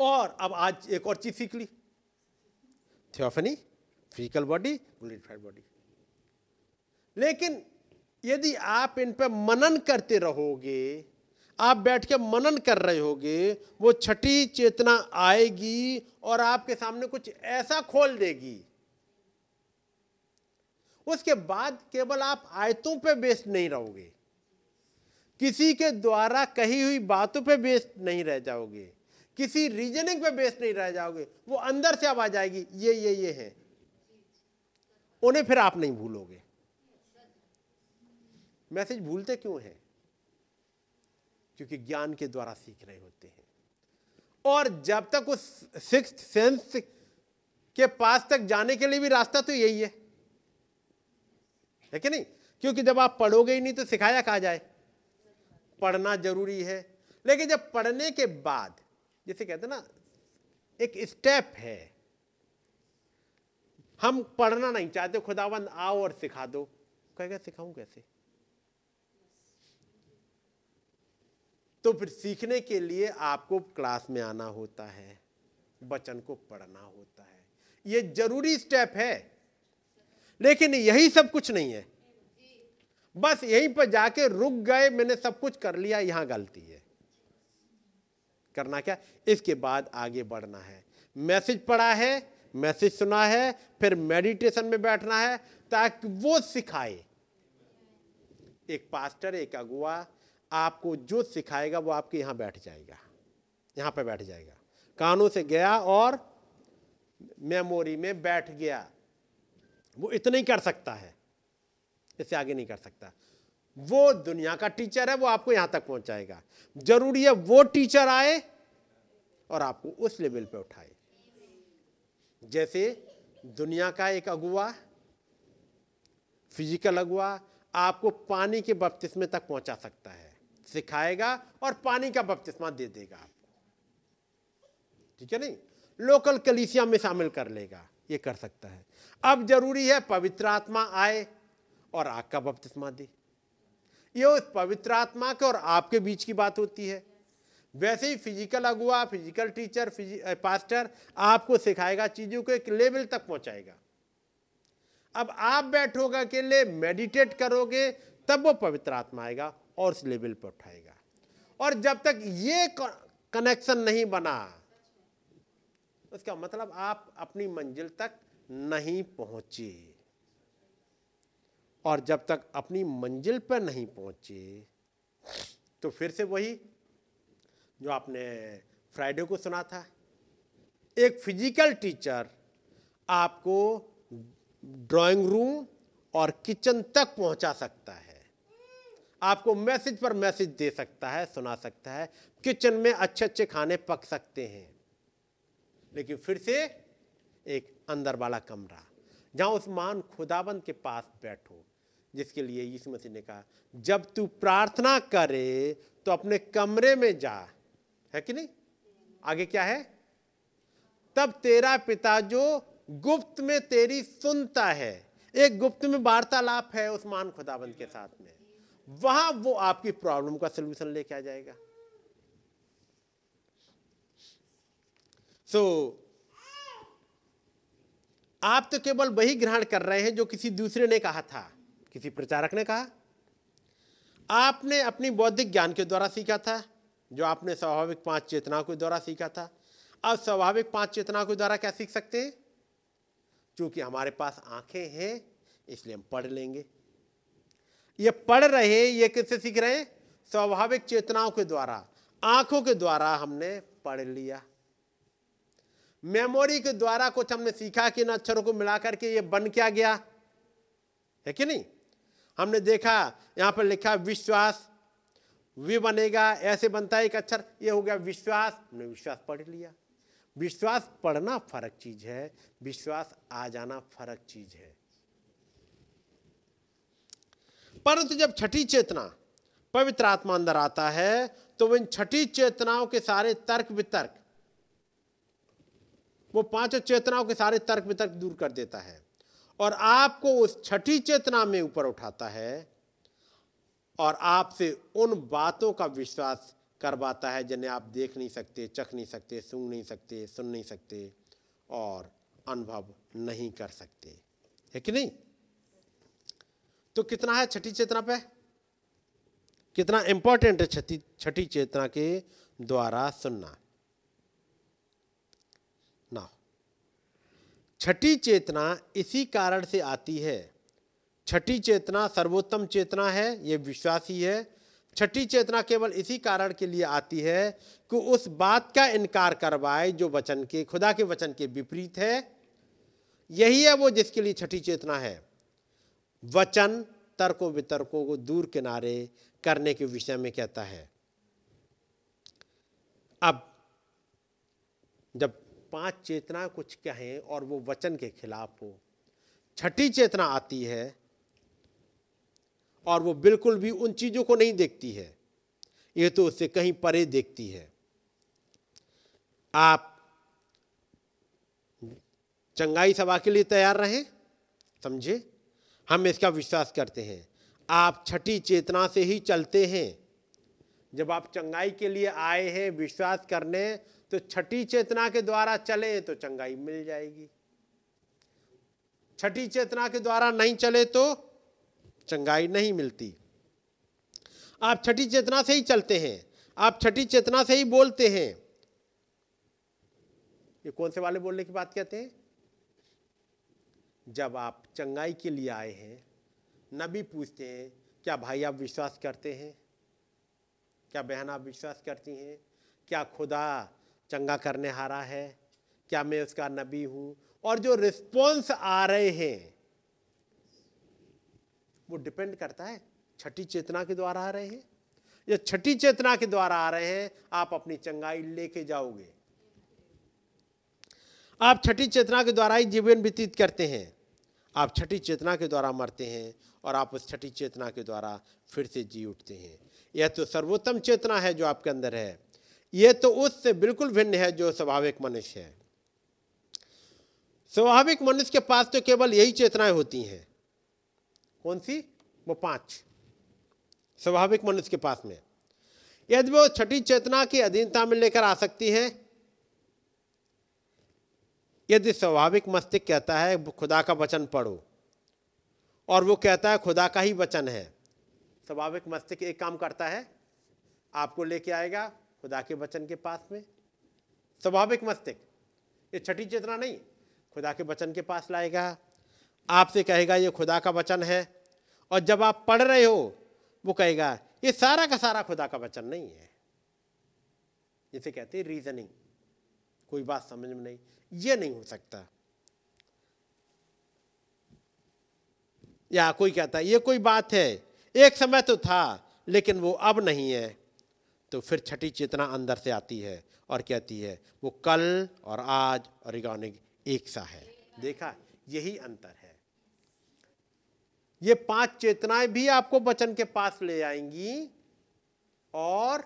और अब आज एक और चीज सीख ली, theophany, physical body, glorified body. लेकिन यदि आप इन पर मनन करते रहोगे, आप बैठ के मनन कर रहे होगे, वो 6ठी चेतना आएगी और आपके सामने कुछ ऐसा खोल देगी उसके बाद केवल आप आयतों पे बेस्ड नहीं रहोगे, किसी के द्वारा कही हुई बातों पे बेस्ड नहीं रह जाओगे, किसी रीजनिंग पे बेस्ड नहीं रह जाओगे, वो अंदर से आवाज आएगी ये है, उन्हें फिर आप नहीं भूलोगे। मैसेज भूलते क्यों हैं? क्योंकि ज्ञान के द्वारा सीख रहे होते हैं, और जब तक उस सिक्स्थ सेंस के पास तक जाने के लिए भी रास्ता तो यही है कि नहीं? क्योंकि जब आप पढ़ोगे ही नहीं तो सिखाया कहाँ जाए? पढ़ना जरूरी है, लेकिन जब पढ़ने के बाद, जैसे कहते हैं ना, एक स्टेप है, हम पढ़ना नहीं चाहते, खुदावंद आओ और सिखा दो, कहेगा सिखाऊं कैसे? तो फिर सीखने के लिए आपको क्लास में आना होता है, वचन को पढ़ना होता है, ये जरूरी स्टेप है। लेकिन यही सब कुछ नहीं है, बस यहीं पर जाके रुक गए, मैंने सब कुछ कर लिया, यहां गलती है। करना क्या? इसके बाद आगे बढ़ना है। मैसेज पढ़ा है, मैसेज सुना है, फिर मेडिटेशन में बैठना है ताकि वो सिखाए। एक पास्टर, एक अगुआ आपको जो सिखाएगा वो आपके यहां बैठ जाएगा, यहां पर बैठ जाएगा, कानों से गया और मेमोरी में बैठ गया। वो इतना ही कर सकता है, इससे आगे नहीं कर सकता। वो दुनिया का टीचर है, वो आपको यहां तक पहुंचाएगा। जरूरी है वो टीचर आए और आपको उस लेवल पे उठाए। जैसे दुनिया का एक अगुआ, फिजिकल अगुआ, आपको पानी के बपतिस्मे तक पहुंचा सकता है, सिखाएगा और पानी का बपतिस्मा दे देगा आपको, ठीक है नहीं? लोकल कलीसिया में शामिल कर लेगा, ये कर सकता है। अब जरूरी है पवित्र आत्मा आए और आग का बपतिस्मा दे। ये उस पवित्र आत्मा के और आपके बीच की बात होती है। वैसे ही फिजिकल अगुआ, फिजिकल टीचर, पास्टर आपको सिखाएगा, चीजों को एक लेवल तक पहुंचाएगा। अब आप बैठोगे के लिए, मेडिटेट करोगे, तब वो पवित्र आत्मा आएगा और उस लेवल पर उठाएगा। और जब तक ये कनेक्शन नहीं बना, उसका मतलब आप अपनी मंजिल तक नहीं पहुंचे। और जब तक अपनी मंजिल पर नहीं पहुंचे, तो फिर से वही जो आपने फ्राइडे को सुना था, एक फिजिकल टीचर आपको ड्राइंग रूम और किचन तक पहुंचा सकता है, आपको मैसेज पर मैसेज दे सकता है, सुना सकता है, किचन में अच्छे अच्छे खाने पक सकते हैं। लेकिन फिर से एक अंदर वाला कमरा, जहां उस महान खुदाबंद के पास बैठो, जिसके लिए यीशु मसीह ने कहा, जब तू प्रार्थना करे तो अपने कमरे में जा, है कि नहीं? आगे क्या है? तब तेरा पिता जो गुप्त में तेरी सुनता है, एक गुप्त में वार्तालाप है उस महान खुदाबंद के साथ में, वहां वो आपकी प्रॉब्लम का सलूशन लेके आ जाएगा। आप तो केवल वही ग्रहण कर रहे हैं जो किसी दूसरे ने कहा था, किसी प्रचारक ने कहा। आपने अपनी बौद्धिक ज्ञान के द्वारा सीखा था, जो आपने स्वाभाविक पांच चेतनाओं के द्वारा सीखा था। अब स्वाभाविक पांच चेतनाओं के द्वारा क्या सीख सकते हैं? क्योंकि हमारे पास आंखें हैं, इसलिए हम पढ़ लेंगे। ये पढ़ रहे हैं, ये किससे सीख रहे हैं? स्वाभाविक चेतनाओं के द्वारा, आंखों के द्वारा हमने पढ़ लिया। मेमोरी के द्वारा कुछ हमने सीखा कि इन अक्षरों को मिलाकर के ये बन क्या गया, है कि नहीं? हमने देखा यहाँ पर लिखा विश्वास, वी बनेगा, ऐसे बनता है एक अक्षर, ये हो गया विश्वास, हमने विश्वास पढ़ लिया। विश्वास पढ़ना फर्क चीज है, विश्वास आ जाना फर्क चीज है। परंतु जब छठी चेतना पवित्र आत्मा अंदर आता है, तो इन छठी चेतनाओं के सारे तर्क वितर्क, वो पांचों चेतनाओं के सारे तर्क वितर्क दूर कर देता है और आपको उस छठी चेतना में ऊपर उठाता है और आपसे उन बातों का विश्वास करवाता है जिन्हें आप देख नहीं सकते, चख नहीं सकते, सूंघ नहीं सकते, सुन नहीं सकते और अनुभव नहीं कर सकते, है कि नहीं? तो कितना है छठी चेतना पे, कितना इंपॉर्टेंट है छठी चेतना के द्वारा सुनना। ना, छठी चेतना इसी कारण से आती है छठी चेतना सर्वोत्तम चेतना है, ये विश्वासी है। छठी चेतना केवल इसी कारण के लिए आती है कि उस बात का इनकार करवाए जो वचन के, खुदा के वचन के विपरीत है। यही है वो जिसके लिए छठी चेतना है। वचन तर्कों वितर्कों को दूर किनारे करने के विषय में कहता है। अब जब पांच चेतना कुछ कहें और वो वचन के खिलाफ हो, छठी चेतना आती है और वो बिल्कुल भी उन चीज़ों को नहीं देखती है, ये तो उससे कहीं परे देखती है। आप चंगाई सभा के लिए तैयार रहें, समझे, हम इसका विश्वास करते हैं। आप छठी चेतना से ही चलते हैं। जब आप चंगाई के लिए आए हैं विश्वास करने, तो छठी चेतना के द्वारा चले तो चंगाई मिल जाएगी, छठी चेतना के द्वारा नहीं चले तो चंगाई नहीं मिलती। आप छठी चेतना से ही चलते हैं, आप छठी चेतना से ही बोलते हैं। ये कौन से वाले बोलने की बात कहते हैं? जब आप चंगाई के लिए आए हैं, नबी पूछते हैं क्या भाई आप विश्वास करते हैं, क्या बहन आप विश्वास करती हैं, क्या खुदा चंगा करने हारा है, क्या मैं उसका नबी हूँ। और जो रिस्पॉन्स आ रहे हैं वो डिपेंड करता है छठी चेतना के द्वारा आ रहे हैं या छठी चेतना के द्वारा आ रहे हैं। आप अपनी चंगाई लेके जाओगे। आप छठी चेतना के द्वारा ही जीवन व्यतीत करते हैं, आप छठी चेतना के द्वारा मरते हैं और आप उस छठी चेतना के द्वारा फिर से जी उठते हैं। यह तो सर्वोत्तम चेतना है जो आपके अंदर है। यह तो उससे बिल्कुल भिन्न है जो स्वाभाविक मनुष्य है। स्वाभाविक मनुष्य के पास तो केवल यही चेतनाएं होती हैं। कौन सी? वो पांच स्वाभाविक मनुष्य के पास में। यदि वो छठी चेतना की अधीनता में लेकर आ सकती है, यदि स्वाभाविक मस्तिष्क कहता है खुदा का वचन पढ़ो और वो कहता है खुदा का ही वचन है, स्वाभाविक मस्तिष्क एक काम करता है, आपको लेके आएगा खुदा के वचन के पास में। स्वाभाविक मस्तिष्क, ये छठी चेतना नहीं, खुदा के वचन के पास लाएगा, आपसे कहेगा ये खुदा का वचन है। और जब आप पढ़ रहे हो वो कहेगा ये सारा का सारा खुदा का वचन नहीं है। जिसे कहते हैं रीजनिंग, कोई बात समझ में नहीं, ये नहीं हो सकता। या कोई कहता है ये कोई बात है, एक समय तो था लेकिन वो अब नहीं है। तो फिर छठी चेतना अंदर से आती है और कहती है वो कल और आज और गाने एक सा है। देखा, यही अंतर है। ये पांच चेतनाएं भी आपको वचन के पास ले आएंगी और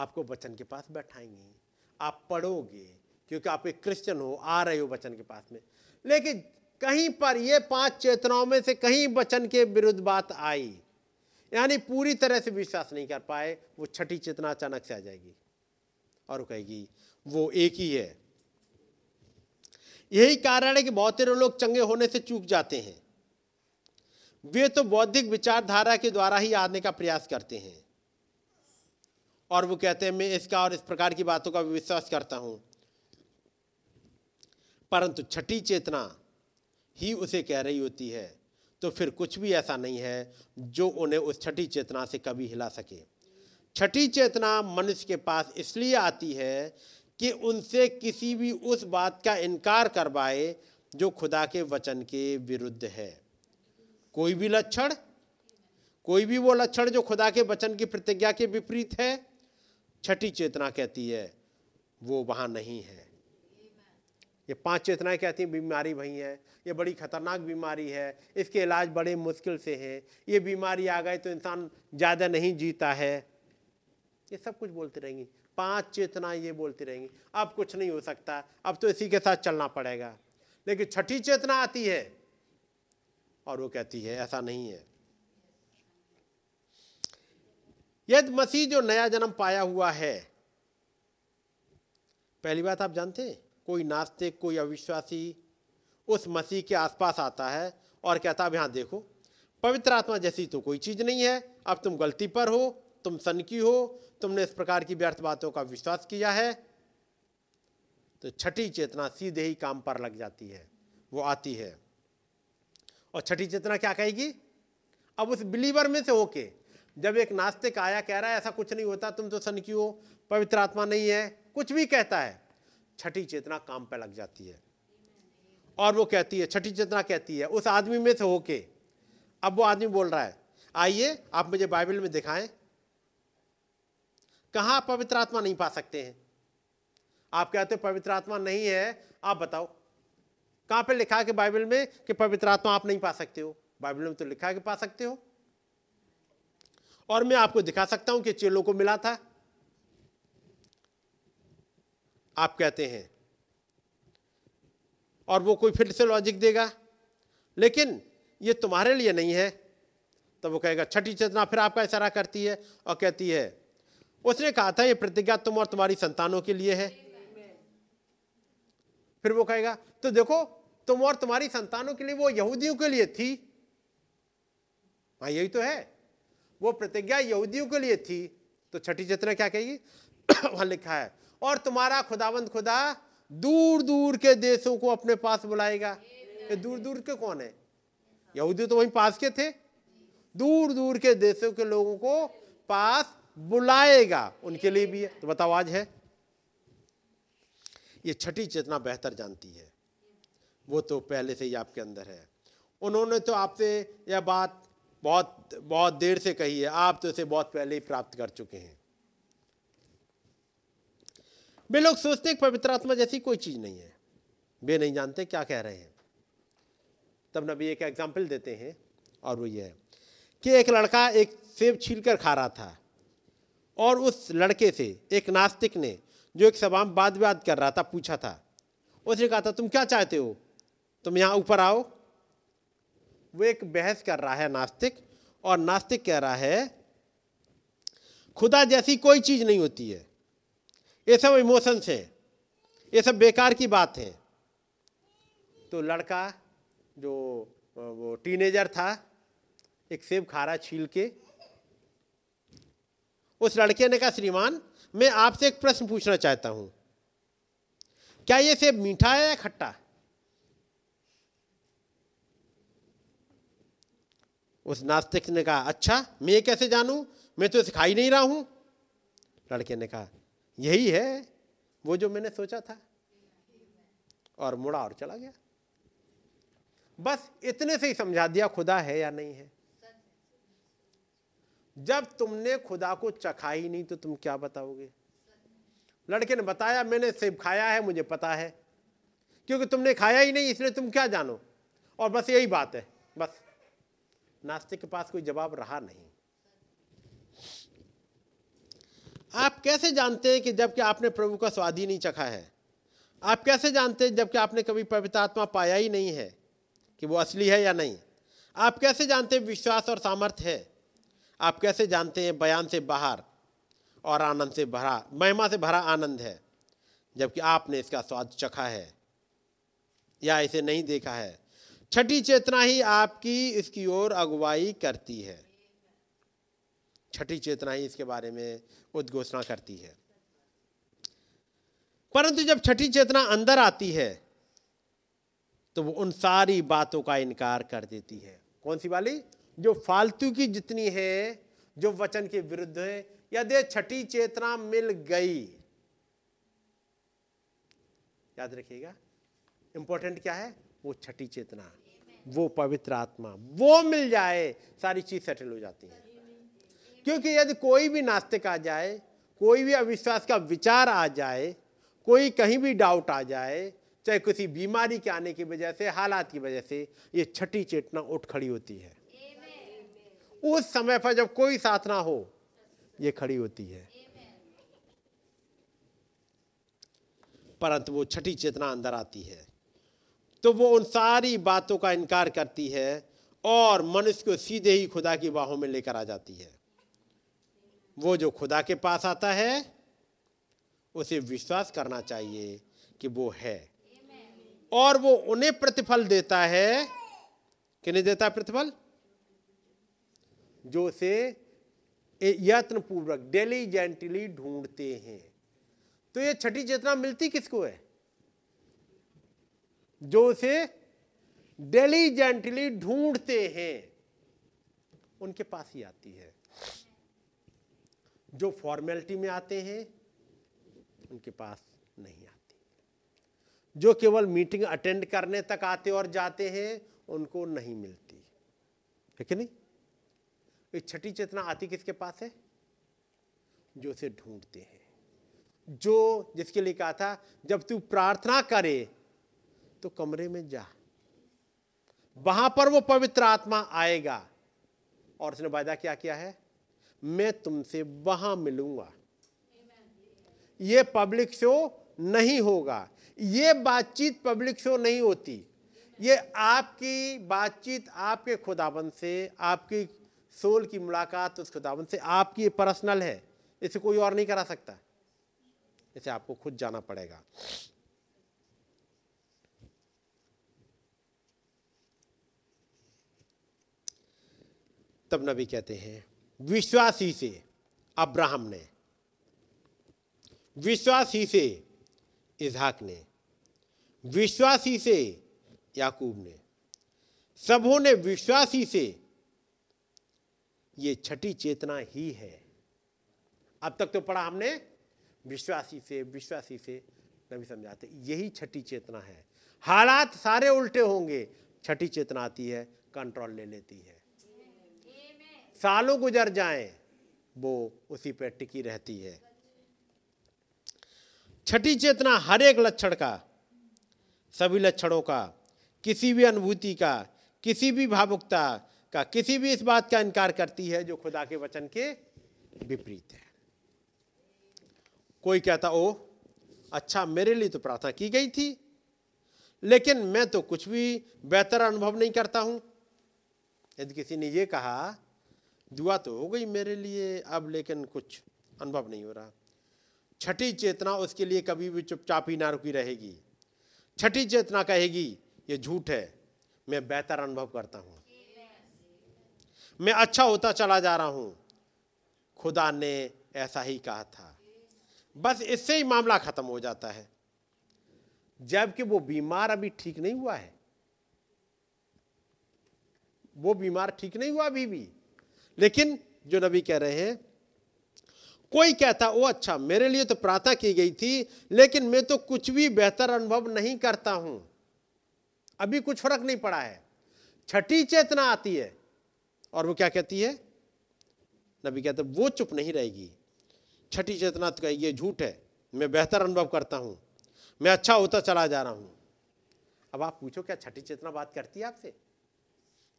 आपको वचन के पास बैठाएंगी। आप पढ़ोगे क्योंकि आप एक क्रिश्चियन हो, आ रहे हो वचन के पास में। लेकिन कहीं पर ये पांच चेतनाओं में से कहीं वचन के विरुद्ध बात आई, यानी पूरी तरह से विश्वास नहीं कर पाए, वो छठी चेतना अचानक से आ जाएगी और कहेगी वो एक ही है। यही कारण है कि बहुत सारे लोग चंगे होने से चूक जाते हैं। वे तो बौद्धिक विचारधारा के द्वारा ही आने का प्रयास करते हैं और वो कहते हैं मैं इसका और इस प्रकार की बातों का विश्वास करता हूं, परंतु छठी चेतना ही उसे कह रही होती है। तो फिर कुछ भी ऐसा नहीं है जो उन्हें उस छठी चेतना से कभी हिला सके। छठी चेतना मनुष्य के पास इसलिए आती है कि उनसे किसी भी उस बात का इनकार करवाए जो खुदा के वचन के विरुद्ध है। कोई भी लक्षण, कोई भी वो लक्षण जो खुदा के वचन की प्रतिज्ञा के विपरीत है, छठी चेतना कहती है वो वहाँ नहीं है। ये पांच चेतनाएं कहती हैं बीमारी वही है, ये बड़ी खतरनाक बीमारी है, इसके इलाज बड़े मुश्किल से हैं, ये बीमारी आ गई तो इंसान ज़्यादा नहीं जीता है, ये सब कुछ बोलती रहेंगी पांच चेतनाएं, ये बोलती रहेंगी अब कुछ नहीं हो सकता, अब तो इसी के साथ चलना पड़ेगा। लेकिन छठी चेतना आती है और वो कहती है ऐसा नहीं है। यदि मसीह जो नया जन्म पाया हुआ है, पहली बात आप जानते हैं, कोई नास्तिक, कोई अविश्वासी उस मसीह के आसपास आता है और कहता है यहाँ देखो पवित्र आत्मा जैसी तो कोई चीज़ नहीं है, अब तुम गलती पर हो, तुम सनकी हो, तुमने इस प्रकार की व्यर्थ बातों का विश्वास किया है। तो छठी चेतना सीधे ही काम पर लग जाती है, वो आती है और छठी चेतना क्या कहेगी? अब उस बिलीवर में से होके जब एक नास्तिक आया कह रहा है ऐसा कुछ नहीं होता, तुम तो सन की हो, पवित्र आत्मा नहीं है, कुछ भी कहता है, छठी चेतना काम पर लग जाती है और वो कहती है, छठी चेतना कहती है उस आदमी में से होके, अब वो आदमी बोल रहा है आइए आप मुझे बाइबल में दिखाएं कहाँ पवित्र आत्मा नहीं पा सकते हैं। आप कहते हो पवित्र आत्मा नहीं है, आप बताओ कहाँ पे लिखा है कि बाइबल में कि पवित्र आत्मा आप नहीं पा सकते हो? बाइबल में तो लिखा है कि पा सकते हो। और मैं आपको दिखा सकता हूं कि चेलों को मिला था। आप कहते हैं और वो कोई फिर से लॉजिक देगा लेकिन ये तुम्हारे लिए नहीं है। तो वो कहेगा, छठी चेतना फिर आपका इशारा करती है और कहती है उसने कहा था ये प्रतिज्ञा तुम और तुम्हारी संतानों के लिए है। फिर वो कहेगा तो देखो तुम और तुम्हारी संतानों के लिए, वो यहूदियों के लिए थी। हाँ यही तो है, वो प्रतिज्ञा यहूदियों के लिए थी। तो छठी चेतना क्या कहेगी? वहां लिखा है और तुम्हारा खुदावंद खुदा दूर दूर के देशों को अपने पास बुलाएगा। ये दूर दूर के कौन है? यहूदी तो वहीं पास के थे। दूर दूर के देशों के लोगों को पास बुलाएगा, उनके लिए भी है। तो बताओ आज है? ये छठी चेतना बेहतर जानती है, वो तो पहले से ही आपके अंदर है। उन्होंने तो आपसे यह बात बहुत बहुत देर से कही है, आप तो इसे बहुत पहले ही प्राप्त कर चुके हैं। वे लोग सोचते हैं पवित्र आत्मा जैसी कोई चीज नहीं है, वे नहीं जानते क्या कह रहे हैं। तब नबी एक एग्जाम्पल देते हैं और वो ये है कि एक लड़का एक सेब छीलकर खा रहा था और उस लड़के से एक नास्तिक ने जो एक सभा में वाद विवाद कर रहा था पूछा था। उसने कहा था तुम क्या चाहते हो, तुम यहाँ ऊपर आओ। वो एक बहस कर रहा है नास्तिक, और नास्तिक कह रहा है खुदा जैसी कोई चीज़ नहीं होती है, ये सब इमोशंस हैं, ये सब बेकार की बात है। तो लड़का जो वो टीनेजर था एक सेब खा रहा छील के, उस लड़के ने कहा श्रीमान मैं आपसे एक प्रश्न पूछना चाहता हूं, क्या ये सेब मीठा है या खट्टा? उस नास्तिक ने कहा अच्छा मैं ये कैसे जानूं, मैं तो इसे खा ही नहीं रहा हूं। लड़के ने कहा यही है वो जो मैंने सोचा था, और मुड़ा और चला गया। बस इतने से ही समझा दिया खुदा है या नहीं है। जब तुमने खुदा को चखा ही नहीं तो तुम क्या बताओगे? लड़के ने बताया मैंने सेब खाया है मुझे पता है, क्योंकि तुमने खाया ही नहीं इसलिए तुम क्या जानो। और बस यही बात है, बस नास्तिक के पास कोई जवाब रहा नहीं। आप कैसे जानते हैं कि जबकि आपने प्रभु का स्वाद ही नहीं चखा है? आप कैसे जानते हैं जबकि आपने कभी पवित्र आत्मा पाया ही नहीं है कि वो असली है या नहीं? आप कैसे जानते हैं विश्वास और सामर्थ्य है? आप कैसे जानते हैं बयान से बाहर और आनंद से भरा, महिमा से भरा आनंद है, जबकि आपने इसका स्वाद चखा है या इसे नहीं देखा है? छठी चेतना ही आपकी इसकी ओर अगुवाई करती है, छठी चेतना ही इसके बारे में उद्घोषणा करती है। परंतु जब छठी चेतना अंदर आती है तो वो उन सारी बातों का इनकार कर देती है। कौन सी वाली? जो फालतू की जितनी है, जो वचन के विरुद्ध है। यदि छठी चेतना मिल गई, याद रखिएगा इंपॉर्टेंट क्या है, वो छठी चेतना, वो पवित्र आत्मा, वो मिल जाए सारी चीज सेटल हो जाती है। क्योंकि यदि कोई भी नास्तिक आ जाए, कोई भी अविश्वास का विचार आ जाए, कोई कहीं भी डाउट आ जाए, चाहे किसी बीमारी के आने की वजह से, हालात की वजह से, ये छठी चेतना उठ खड़ी होती है। उस समय पर जब कोई साथ ना हो ये खड़ी होती है। परंतु वो छठी चेतना अंदर आती है तो वो उन सारी बातों का इनकार करती है और मनुष्य को सीधे ही खुदा की बाहों में लेकर आ जाती है। वो जो खुदा के पास आता है उसे विश्वास करना चाहिए कि वो है, और वो उन्हें प्रतिफल देता है। किन्हें देता है प्रतिफल? जो से यत्न पूर्वक डेलीजेंटली ढूंढते हैं। तो ये छठी चेतना मिलती किसको है? जो से डिलीजेंटली ढूंढते हैं, उनके पास ही आती है। जो फॉर्मेलिटी में आते हैं उनके पास नहीं आती। जो केवल मीटिंग अटेंड करने तक आते और जाते हैं उनको नहीं मिलती है, कि नहीं? ये छठी चेतना आती किसके पास है? जो उसे ढूंढते हैं। जो जिसके लिए कहा था, जब तू प्रार्थना करे तो कमरे में जा, वहां पर वो पवित्र आत्मा आएगा और उसने वायदा क्या किया है, मैं तुमसे वहां मिलूंगा। ये पब्लिक शो नहीं होगा, ये बातचीत पब्लिक शो नहीं होती, ये आपकी बातचीत आपके खुदाबंद से, आपकी सोल की मुलाकात उस खुदाबंद से आपकी, ये पर्सनल है, इसे कोई और नहीं करा सकता, इसे आपको खुद जाना पड़ेगा। तब नबी कहते हैं विश्वास ही से अब्राहम ने, विश्वास ही से इसहाक ने, विश्वास ही से याकूब ने, सबों ने विश्वास ही से। ये छठी चेतना ही है। अब तक तो पढ़ा हमने विश्वासी से, विश्वासी से नबी समझाते, यही छठी चेतना है। हालात सारे उल्टे होंगे, छठी चेतना आती है, कंट्रोल ले लेती है। सालों गुजर जाएं, वो उसी पे टिकी रहती है। छठी चेतना हर एक लक्षण का, सभी लक्षणों का, किसी भी अनुभूति का, किसी भी भावुकता का, किसी भी इस बात का इनकार करती है जो खुदा के वचन के विपरीत है। कोई कहता, ओ अच्छा, मेरे लिए तो प्रार्थना की गई थी लेकिन मैं तो कुछ भी बेहतर अनुभव नहीं करता हूं। यदि किसी ने यह कहा, दुआ तो हो गई मेरे लिए अब लेकिन कुछ अनुभव नहीं हो रहा, छठी चेतना उसके लिए कभी भी चुपचाप ही ना रुकी रहेगी। छठी चेतना कहेगी ये झूठ है, मैं बेहतर अनुभव करता हूँ, मैं अच्छा होता चला जा रहा हूँ, खुदा ने ऐसा ही कहा था। बस इससे ही मामला खत्म हो जाता है, जबकि वो बीमार अभी ठीक नहीं हुआ है, वो बीमार ठीक नहीं हुआ अभी भी। लेकिन जो नबी कह रहे हैं, कोई कहता वो अच्छा मेरे लिए तो प्रार्थना की गई थी लेकिन मैं तो कुछ भी बेहतर अनुभव नहीं करता हूं, अभी कुछ फर्क नहीं पड़ा है। छठी चेतना आती है और वो क्या कहती है, नबी कहता वो चुप नहीं रहेगी। छठी चेतना तो कहेगी ये झूठ है, मैं बेहतर अनुभव करता हूं, मैं अच्छा होता चला जा रहा हूं। अब आप पूछो क्या छठी चेतना बात करती है आपसे?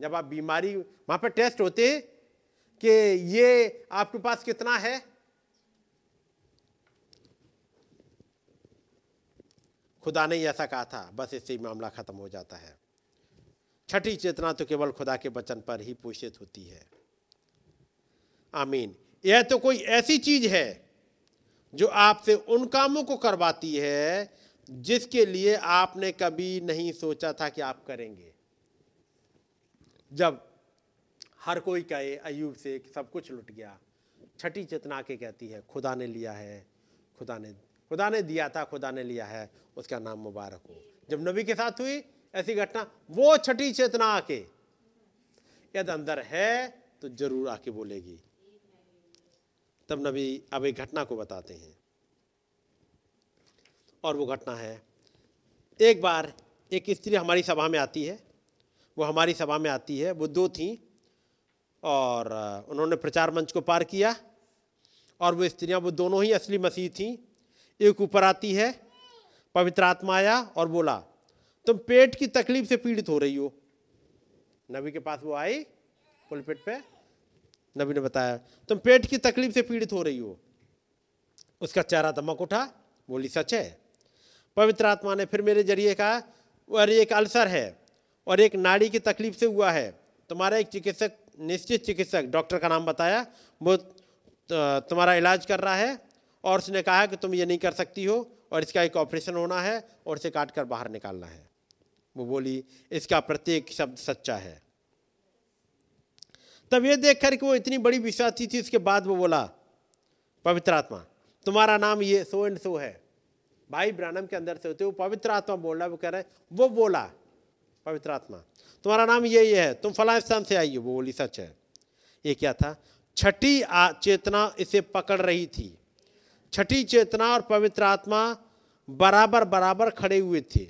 जब आप बीमारी, वहां पर टेस्ट होते कि ये आपके पास कितना है, खुदा ने ऐसा कहा था, बस इससे ही मामला खत्म हो जाता है। छठी चेतना तो केवल खुदा के वचन पर ही पोषित होती है। आमीन। यह तो कोई ऐसी चीज है जो आपसे उन कामों को करवाती है जिसके लिए आपने कभी नहीं सोचा था कि आप करेंगे। जब हर कोई कहे अय्यूब से कि सब कुछ लुट गया, छठी चेतना के कहती है खुदा ने लिया है, खुदा ने दिया था, खुदा ने लिया है, उसका नाम मुबारक हो। जब नबी के साथ हुई ऐसी घटना, वो छठी चेतना आके, यदि अंदर है तो जरूर आके बोलेगी। तब नबी अब एक घटना को बताते हैं और वो घटना है, एक बार एक स्त्री हमारी सभा में आती है, वो हमारी सभा में आती है, वो दो थी और उन्होंने प्रचार मंच को पार किया और वो स्त्रियां, वो दोनों ही असली मसीह थीं। एक ऊपर आती है, पवित्र आत्मा आया और बोला तुम पेट की तकलीफ से पीड़ित हो रही हो। नबी के पास वो आई पुलपिट पे, नबी ने बताया तुम पेट की तकलीफ से पीड़ित हो रही हो। उसका चेहरा दमक उठा, बोली सच है। पवित्र आत्मा ने फिर मेरे जरिए कहा, और एक अल्सर है और एक नाड़ी की तकलीफ से हुआ है, तुम्हारा एक चिकित्सक, निश्चित चिकित्सक, डॉक्टर का नाम बताया, वो तुम्हारा इलाज कर रहा है और उसने कहा कि तुम ये नहीं कर सकती हो और इसका एक ऑपरेशन होना है और इसे काट कर बाहर निकालना है। वो बोली इसका प्रत्येक शब्द सच्चा है। तब ये देखकर कि वो इतनी बड़ी विश्वासी थी, उसके बाद वो बोला पवित्र आत्मा तुम्हारा नाम ये सो एंड सो है। भाई ब्रानम के अंदर से होते वो पवित्र आत्मा बोल रहा, वो कह रहा है, वो बोला पवित्र आत्मा, तुम्हारा नाम ये है, तुम फलां स्थान से आई हो। वो बोली सच है। ये क्या था? छठी चेतना इसे पकड़ रही थी। छठी चेतना और पवित्र आत्मा बराबर बराबर खड़े हुए थे।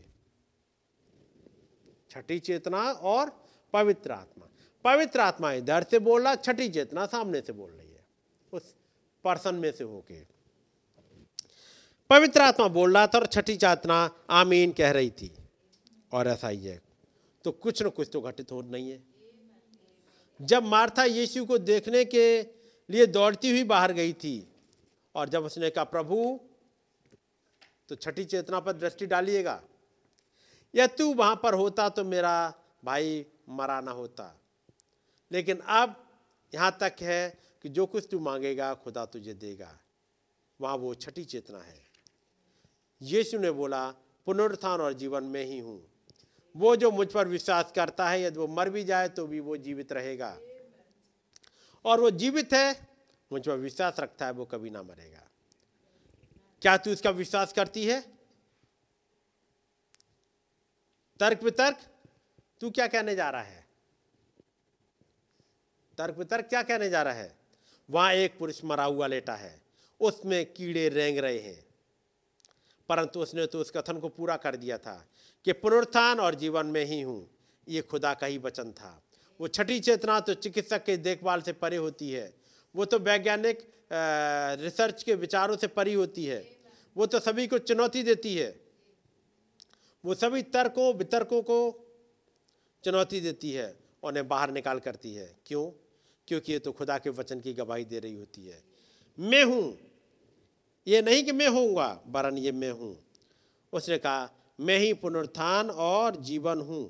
छठी चेतना और पवित्र आत्मा, पवित्र आत्मा इधर से बोला, छठी चेतना सामने से बोल रही है, उस पर्सन में से होके पवित्र आत्मा बोल रहा था और छठी चेतना आमीन कह रही थी। और ऐसा ही है तो कुछ न कुछ तो घटित हो नहीं है। जब मार्था यीशु को देखने के लिए दौड़ती हुई बाहर गई थी और जब उसने कहा प्रभु, तो छठी चेतना पर दृष्टि डालिएगा, या तू वहाँ पर होता तो मेरा भाई मरा ना होता, लेकिन अब यहाँ तक है कि जो कुछ तू मांगेगा खुदा तुझे देगा। वहाँ वो छठी चेतना है। यीशु ने बोला पुनरुत्थान और जीवन में ही हूँ, वो जो मुझ पर विश्वास करता है यदि वो मर भी जाए तो भी वो जीवित रहेगा, और वो जीवित है, मुझ पर विश्वास रखता है, वो कभी ना मरेगा। क्या तू इसका विश्वास करती है? तर्क वितर्क तू क्या कहने जा रहा है? तर्क वितर्क क्या कहने जा रहा है? वहां एक पुरुष मरा हुआ लेटा है, उसमें कीड़े रेंग रहे हैं, परंतु उसने तो उस कथन को पूरा कर दिया था कि पुनरुत्थान और जीवन में ही हूँ। ये खुदा का ही वचन था। वो छठी चेतना तो चिकित्सक के देखभाल से परे होती है, वो तो वैज्ञानिक रिसर्च के विचारों से परी होती है, वो तो सभी को चुनौती देती है, वो सभी तर्कों वितर्कों को चुनौती देती है, उन्हें बाहर निकाल करती है। क्यों? क्योंकि ये तो खुदा के वचन की गवाही दे रही होती है। मैं हूँ, ये नहीं कि मैं होऊंगा, वरन ये मैं हूँ। उसने कहा मैं ही पुनरुत्थान और जीवन हूँ।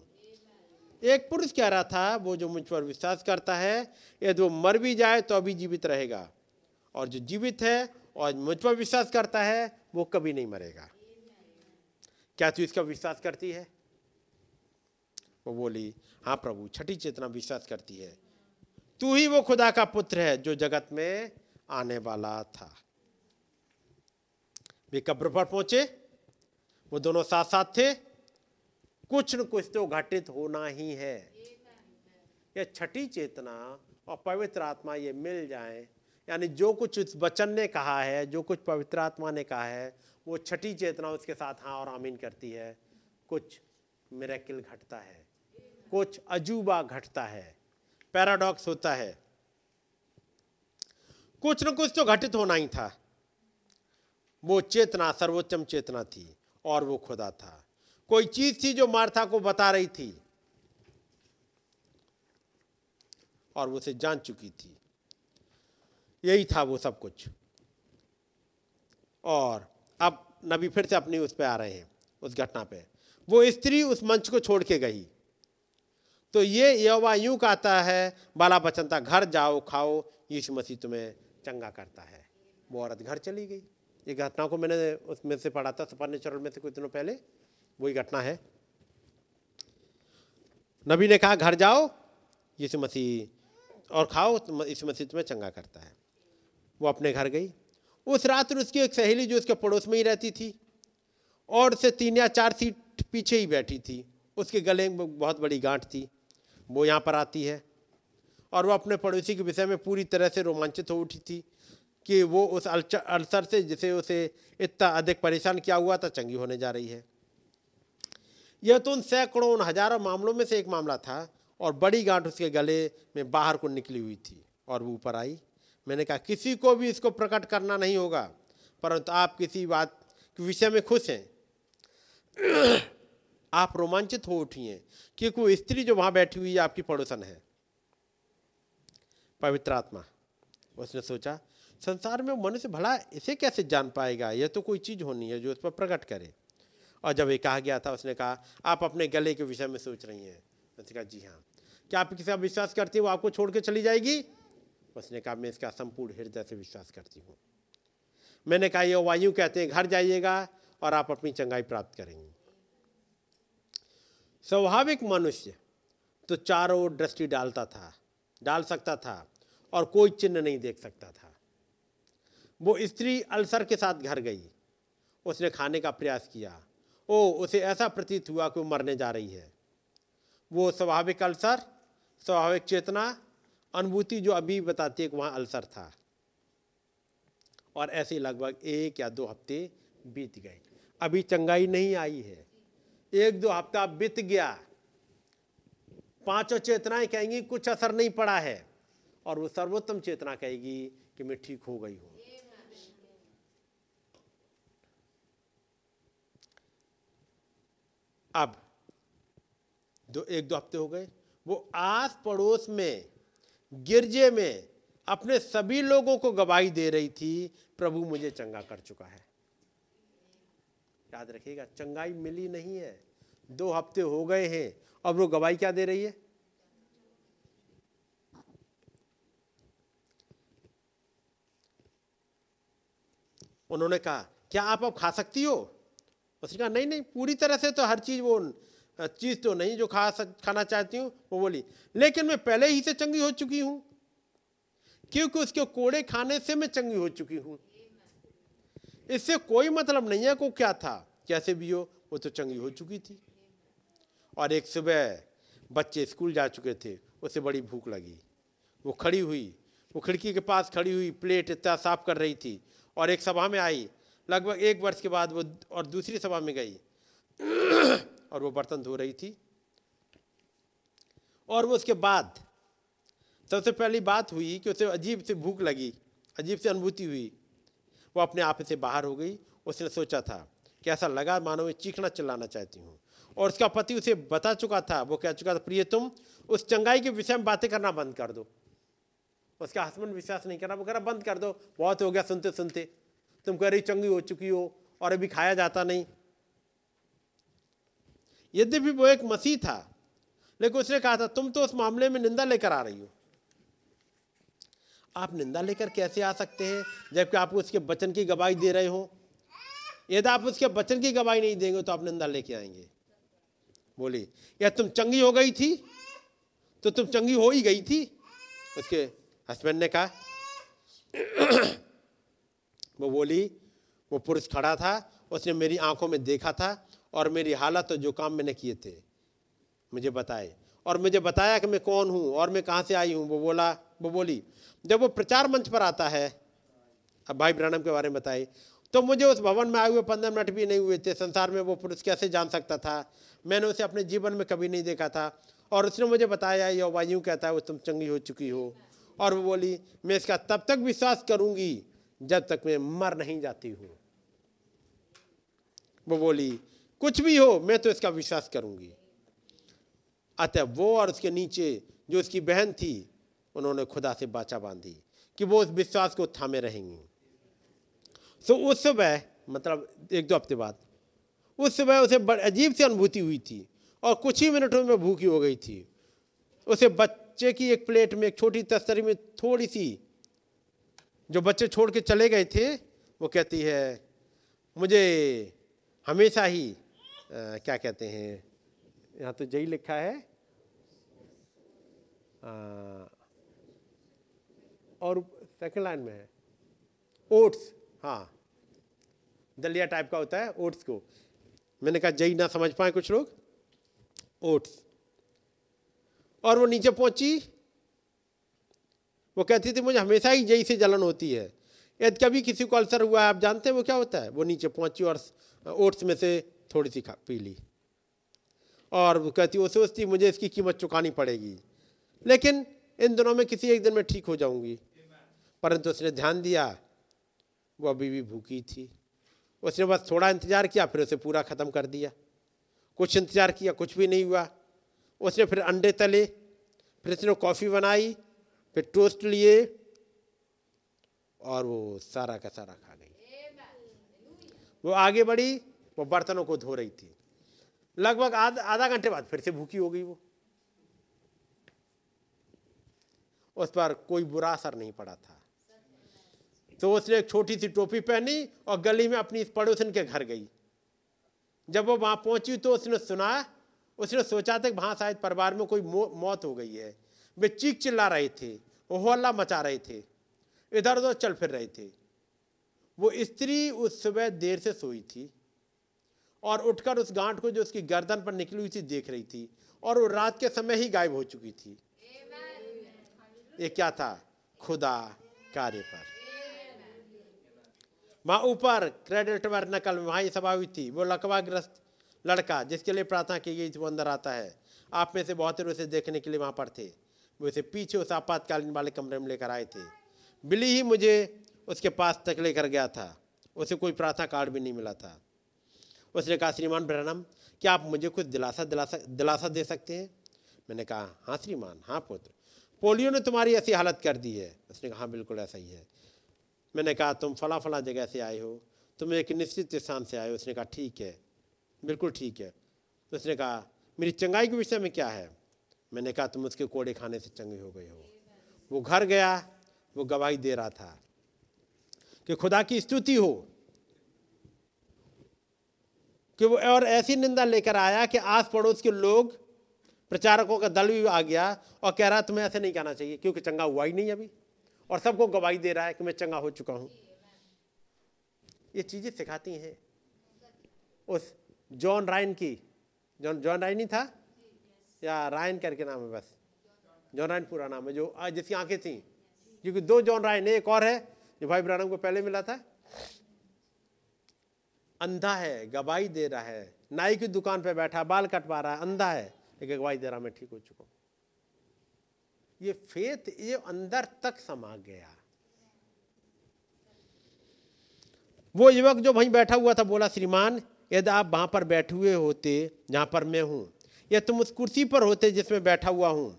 एक पुरुष कह रहा था वो जो मुझ पर विश्वास करता है यदि वो मर भी जाए तो अभी जीवित रहेगा, और जो जीवित है और मुझ पर विश्वास करता है वो कभी नहीं मरेगा। क्या तू इसका विश्वास करती है? वो बोली हाँ प्रभु, छठी चेतना विश्वास करती है, तू ही वो खुदा का पुत्र है जो जगत में आने वाला था। वे कब्र पर पहुंचे, वो दोनों साथ साथ थे। कुछ न कुछ तो घटित होना ही है। यह छठी चेतना और पवित्र आत्मा ये मिल जाएं, यानी जो कुछ उस वचन ने कहा है, जो कुछ पवित्र आत्मा ने कहा है, वो छठी चेतना उसके साथ हाँ और आमीन करती है। कुछ मिरेकल घटता है, कुछ अजूबा घटता है, पैराडॉक्स होता है। कुछ न कुछ तो घटित होना ही था। वो चेतना सर्वोच्चम चेतना थी और वो खुदा था। कोई चीज थी जो मार्था को बता रही थी और वो उसे जान चुकी थी। यही था वो सब कुछ। और अब नबी फिर से अपनी उस पे आ रहे हैं, उस घटना पे। वो स्त्री उस मंच को छोड़ के गई। तो ये यहोवा यूं कहता है बाला बचन था, घर जाओ खाओ, यीशु मसीह तुम्हें चंगा करता है। वो औरत घर चली गई। ये घटना को मैंने उसमें से पढ़ा था, सुपरनेचुरल में से कुछ दिनों पहले, वही घटना है। नबी ने कहा घर जाओ यीशु मसीह और खाओ, यीशु मसीह तुम्हें चंगा करता है। वो अपने घर गई। उस रात उसकी एक सहेली जो उसके पड़ोस में ही रहती थी और उससे 3 या 4 सीट पीछे ही बैठी थी, उसके गले में बहुत बड़ी गांठ थी, वो यहाँ पर आती है और वो अपने पड़ोसी के विषय में पूरी तरह से रोमांचित हो उठी थी कि वो उस अल्सर से जिसे उसे इतना अधिक परेशान किया हुआ था चंगी होने जा रही है। यह तो उन सैकड़ों उन हजारों मामलों में से एक मामला था और बड़ी गांठ उसके गले में बाहर को निकली हुई थी। और वो ऊपर आई। मैंने कहा किसी को भी इसको प्रकट करना नहीं होगा, परंतु आप किसी बात के विषय में खुश हैं, आप रोमांचित हो उठी हैं, क्योंकि वो स्त्री जो वहाँ बैठी हुई आपकी पड़ोसन है। पवित्र आत्मा, उसने सोचा संसार में मनुष्य भला इसे कैसे जान पाएगा, यह तो कोई चीज़ होनी है जो उस पर प्रकट करे। और जब ये कहा गया था उसने कहा आप अपने गले के विषय में सोच रही हैं। उसने कहा जी हाँ। क्या आप किसी पर विश्वास करती हो वो आपको छोड़ के चली जाएगी? उसने कहा मैं इसका संपूर्ण हृदय से विश्वास करती हूँ। मैंने कहा यह वायु कहते हैं घर जाइएगा और आप अपनी चंगाई प्राप्त करेंगी। स्वाभाविक मनुष्य तो चारों ओर दृष्टि डालता था, डाल सकता था, और कोई चिन्ह नहीं देख सकता था। वो स्त्री अल्सर के साथ घर गई। उसने खाने का प्रयास किया। ओ, उसे ऐसा प्रतीत हुआ कि वो मरने जा रही है। वो स्वाभाविक अल्सर, स्वाभाविक चेतना, अनुभूति जो अभी बताती है कि वहाँ अल्सर था। और ऐसे लगभग 1 या 2 हफ्ते बीत गए, अभी चंगाई नहीं आई है। 1-2 हफ्ता बीत गया, पांचों चेतनाएं कहेंगी कुछ असर नहीं पड़ा है, और वो सर्वोत्तम चेतना कहेगी कि मैं ठीक हो गई हूँ। अब 1-2 हफ्ते हो गए, वो आस पड़ोस में, गिरजे में अपने सभी लोगों को गवाही दे रही थी, प्रभु मुझे चंगा कर चुका है। याद रखिएगा, चंगाई मिली नहीं है, 2 हफ्ते हो गए हैं, अब वो गवाही क्या दे रही है? उन्होंने कहा क्या आप अब खा सकती हो? उसने कहा नहीं, पूरी तरह से तो हर चीज वो चीज तो नहीं जो खाना चाहती हूँ। वो बोली लेकिन मैं पहले ही से चंगी हो चुकी हूँ, क्योंकि उसके कोड़े खाने से मैं चंगी हो चुकी हूँ। इससे कोई मतलब नहीं है को क्या था, कैसे भी हो वो तो चंगी हो चुकी थी। और एक सुबह बच्चे स्कूल जा चुके थे, उसे बड़ी भूख लगी, वो खड़ी हुई, वो खिड़की के पास खड़ी हुई, प्लेट इतना साफ कर रही थी। और एक सभा में आई, लगभग 1 वर्ष के बाद वो और दूसरी सभा में गई, और वो बर्तन धो रही थी। और वो उसके बाद सबसे पहली बात हुई कि उसे अजीब से भूख लगी, अजीब से अनुभूति हुई। वो अपने आप से बाहर हो गई, उसने सोचा था कि ऐसा लगा मानो मैं चीखना चिल्लाना चाहती हूँ। और उसका पति उसे बता चुका था, वो कह चुका था प्रिय तुम उस चंगाई के विषय में बातें करना बंद कर दो। उसका हस्बैंड विश्वास नहीं करना, वो कह रहा बंद कर दो, बहुत हो गया सुनते सुनते, तुम कह रही चंगी हो चुकी हो और अभी खाया जाता नहीं। यद्यपि वो एक मसीह था, लेकिन उसने कहा था तुम तो उस मामले में निंदा लेकर आ रही हो। आप निंदा लेकर कैसे आ सकते हैं जबकि आप उसके वचन की गवाही दे रहे हो? यदि आप उसके वचन की गवाही नहीं देंगे तो आप निंदा लेके आएंगे। बोली या तुम चंगी हो गई थी तो तुम चंगी हो ही गई थी। उसके हस्बैंड ने कहा वो बोली वो पुरुष खड़ा था, उसने मेरी आंखों में देखा था और मेरी हालत और जो काम मैंने किए थे मुझे बताए, और मुझे बताया कि मैं कौन हूँ और मैं कहाँ से आई हूँ। वो बोली जब वो प्रचार मंच पर आता है, अब भाई ब्रानम के बारे में बताए, तो मुझे उस भवन में आए हुए 15 मिनट भी नहीं हुए थे। संसार में वो पुरुष कैसे जान सकता था? मैंने उसे अपने जीवन में कभी नहीं देखा था, और उसने मुझे बताया यहोवा यूँ कहता है वो तुम चंगी हो चुकी हो। और वो बोली मैं इसका तब तक विश्वास करूँगी जब तक मैं मर नहीं जाती हूँ। वो बोली कुछ भी हो मैं तो इसका विश्वास करूँगी। अतः वो और उसके नीचे जो उसकी बहन थी, उन्होंने खुदा से वाचा बांधी कि वो उस विश्वास को थामे रहेंगी। सो उस सुबह, मतलब 1-2 हफ्ते बाद, उस सुबह उसे बड़ी अजीब सी अनुभूति हुई थी और कुछ ही मिनटों में भूखी हो गई थी। उसे बच्चे की एक प्लेट में, एक छोटी तस्तरी में थोड़ी सी जो बच्चे छोड़ के चले गए थे, वो कहती है मुझे हमेशा ही क्या कहते हैं, यहाँ तो यही लिखा है और सेकंड लाइन में है ओट्स, हाँ दलिया टाइप का होता है ओट्स को, मैंने कहा जई ना समझ पाए कुछ लोग, ओट्स। और वो नीचे पहुंची, वो कहती थी मुझे हमेशा ही जई से जलन होती है। यदि कभी किसी को अल्सर हुआ है, आप जानते हैं वो क्या होता है। वो नीचे पहुंची और ओट्स में से थोड़ी सी पी ली, और वो कहती वो सोचती मुझे इसकी कीमत चुकानी पड़ेगी, लेकिन इन दोनों में किसी एक दिन में ठीक हो जाऊंगी। परंतु उसने ध्यान दिया वो अभी भी भूखी थी। उसने बस थोड़ा इंतजार किया, फिर उसे पूरा ख़त्म कर दिया। कुछ इंतजार किया, कुछ भी नहीं हुआ। उसने फिर अंडे तले, फिर उसने कॉफ़ी बनाई, फिर टोस्ट लिए, और वो सारा का सारा खा गई। वो आगे बढ़ी, वो बर्तनों को धो रही थी। लगभग आधा घंटे बाद फिर से भूखी हो गई। वो उस पर कोई बुरा असर नहीं पड़ा था। तो उसने एक छोटी सी टोपी पहनी और गली में अपनी पड़ोसन के घर गई। जब वो वहाँ पहुँची तो उसने सोचा था कि वहाँ शायद परिवार में कोई मौत हो गई है। वे चीख चिल्ला रहे थे, वो हल्ला मचा रहे थे, इधर उधर चल फिर रहे थे। वो स्त्री उस सुबह देर से सोई थी और उठकर उस गांठ को जो उसकी गर्दन पर निकली हुई थी देख रही थी, और वो रात के समय ही गायब हो चुकी थी। ये क्या था? खुदा कार्य पर। वहां ऊपर क्रेडिट पर नकल वहां ही सभा हुई थी। वो लकवाग्रस्त लड़का जिसके लिए प्रार्थना की गई थी वो अंदर आता है। आप में से बहुत लोग उसे देखने के लिए वहां पर थे। वो उसे पीछे उस आपातकालीन वाले कमरे में लेकर आए थे। बिली ही मुझे उसके पास तक लेकर गया था। उसे कोई प्रार्थना कार्ड भी नहीं मिला था। उसने कहा, श्रीमान ब्रैनम, क्या आप मुझे कुछ दिलासा दे सकते हैं? मैंने कहा, हाँ श्रीमान, हाँ पुत्र, पोलियो ने तुम्हारी ऐसी हालत कर दी है। उसने कहा, हाँ बिल्कुल ऐसा ही है। मैंने कहा, तुम फला फला जगह से आए हो, तुम एक निश्चित स्थान से आए हो। उसने कहा, ठीक है, बिल्कुल ठीक है। उसने कहा, मेरी चंगाई के विषय में क्या है? मैंने कहा, तुम उसके कोड़े खाने से चंगे हो गए हो। वो घर गया, वो गवाही दे रहा था कि खुदा की स्तुति हो कि वो, और ऐसी निंदा लेकर आया कि आस पड़ोस के लोग, प्रचारकों का दल भी आ गया और कह रहा, तुम्हें ऐसे नहीं कहना चाहिए क्योंकि चंगा हुआ ही नहीं अभी, और सबको गवाही दे रहा है कि मैं चंगा हो चुका हूं। ये चीजें सिखाती हैं। उस जॉन रायन की, जॉन रायन ही था या रायन करके नाम है, बस जॉन रायन पूरा नाम है, जो जिसकी आंखें थी, क्योंकि दो जॉन रायन, एक और है जो भाई ब्राह्मण को पहले मिला था। अंधा है, गवाही दे रहा है, नाई की दुकान पे बैठा बाल कटवा रहा है, अंधा है लेकिन गवाही दे रहा, मैं ठीक हो चुका हूं। ये फेथ ये अंदर तक समा गया। वो युवक जो वहीं बैठा हुआ था बोला, श्रीमान यदि आप वहां पर बैठे हुए होते जहां पर मैं हूं, या तुम उस कुर्सी पर होते जिसमें बैठा हुआ हूं,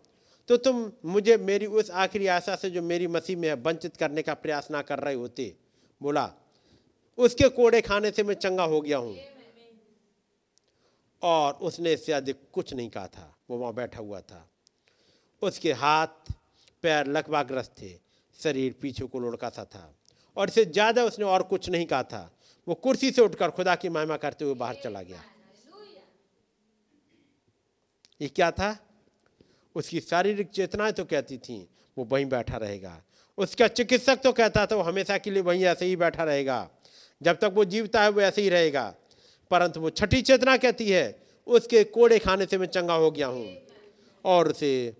तो तुम मुझे मेरी उस आखिरी आशा से जो मेरी मसीह में है वंचित करने का प्रयास ना कर रहे होते। बोला, उसके कोड़े खाने से मैं चंगा हो गया हूं। और उसने इससे अधिक कुछ नहीं कहा था। वो वहां बैठा हुआ था। उसके हाथ पैर लकवाग्रस्त थे, शरीर पीछे को लुढ़का सा था, और इससे ज्यादा उसने और कुछ नहीं कहा था। वो कुर्सी से उठकर खुदा की महिमा करते हुए बाहर चला गया। ये क्या था? उसकी शारीरिक चेतनाएं तो कहती थी वो वहीं बैठा रहेगा, उसका चिकित्सक तो कहता था वो हमेशा के लिए वहीं ऐसे ही बैठा रहेगा, जब तक वो जीवता है वो ऐसे ही रहेगा, परंतु वो छठी चेतना कहती है उसके कोड़े खाने से मैं चंगा हो गया हूँ, और उसे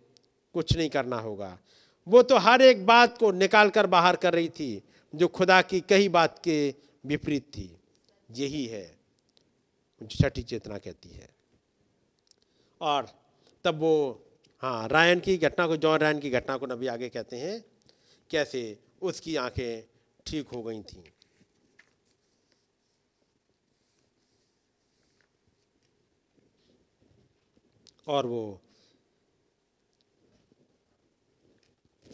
कुछ नहीं करना होगा। वो तो हर एक बात को निकाल कर बाहर कर रही थी जो खुदा की कई बात के विपरीत थी। यही है छठी चेतना कहती है। और तब वो, हाँ, रायन की घटना को, जॉन रायन की घटना को नबी आगे कहते हैं कैसे उसकी आंखें ठीक हो गई थीं। और वो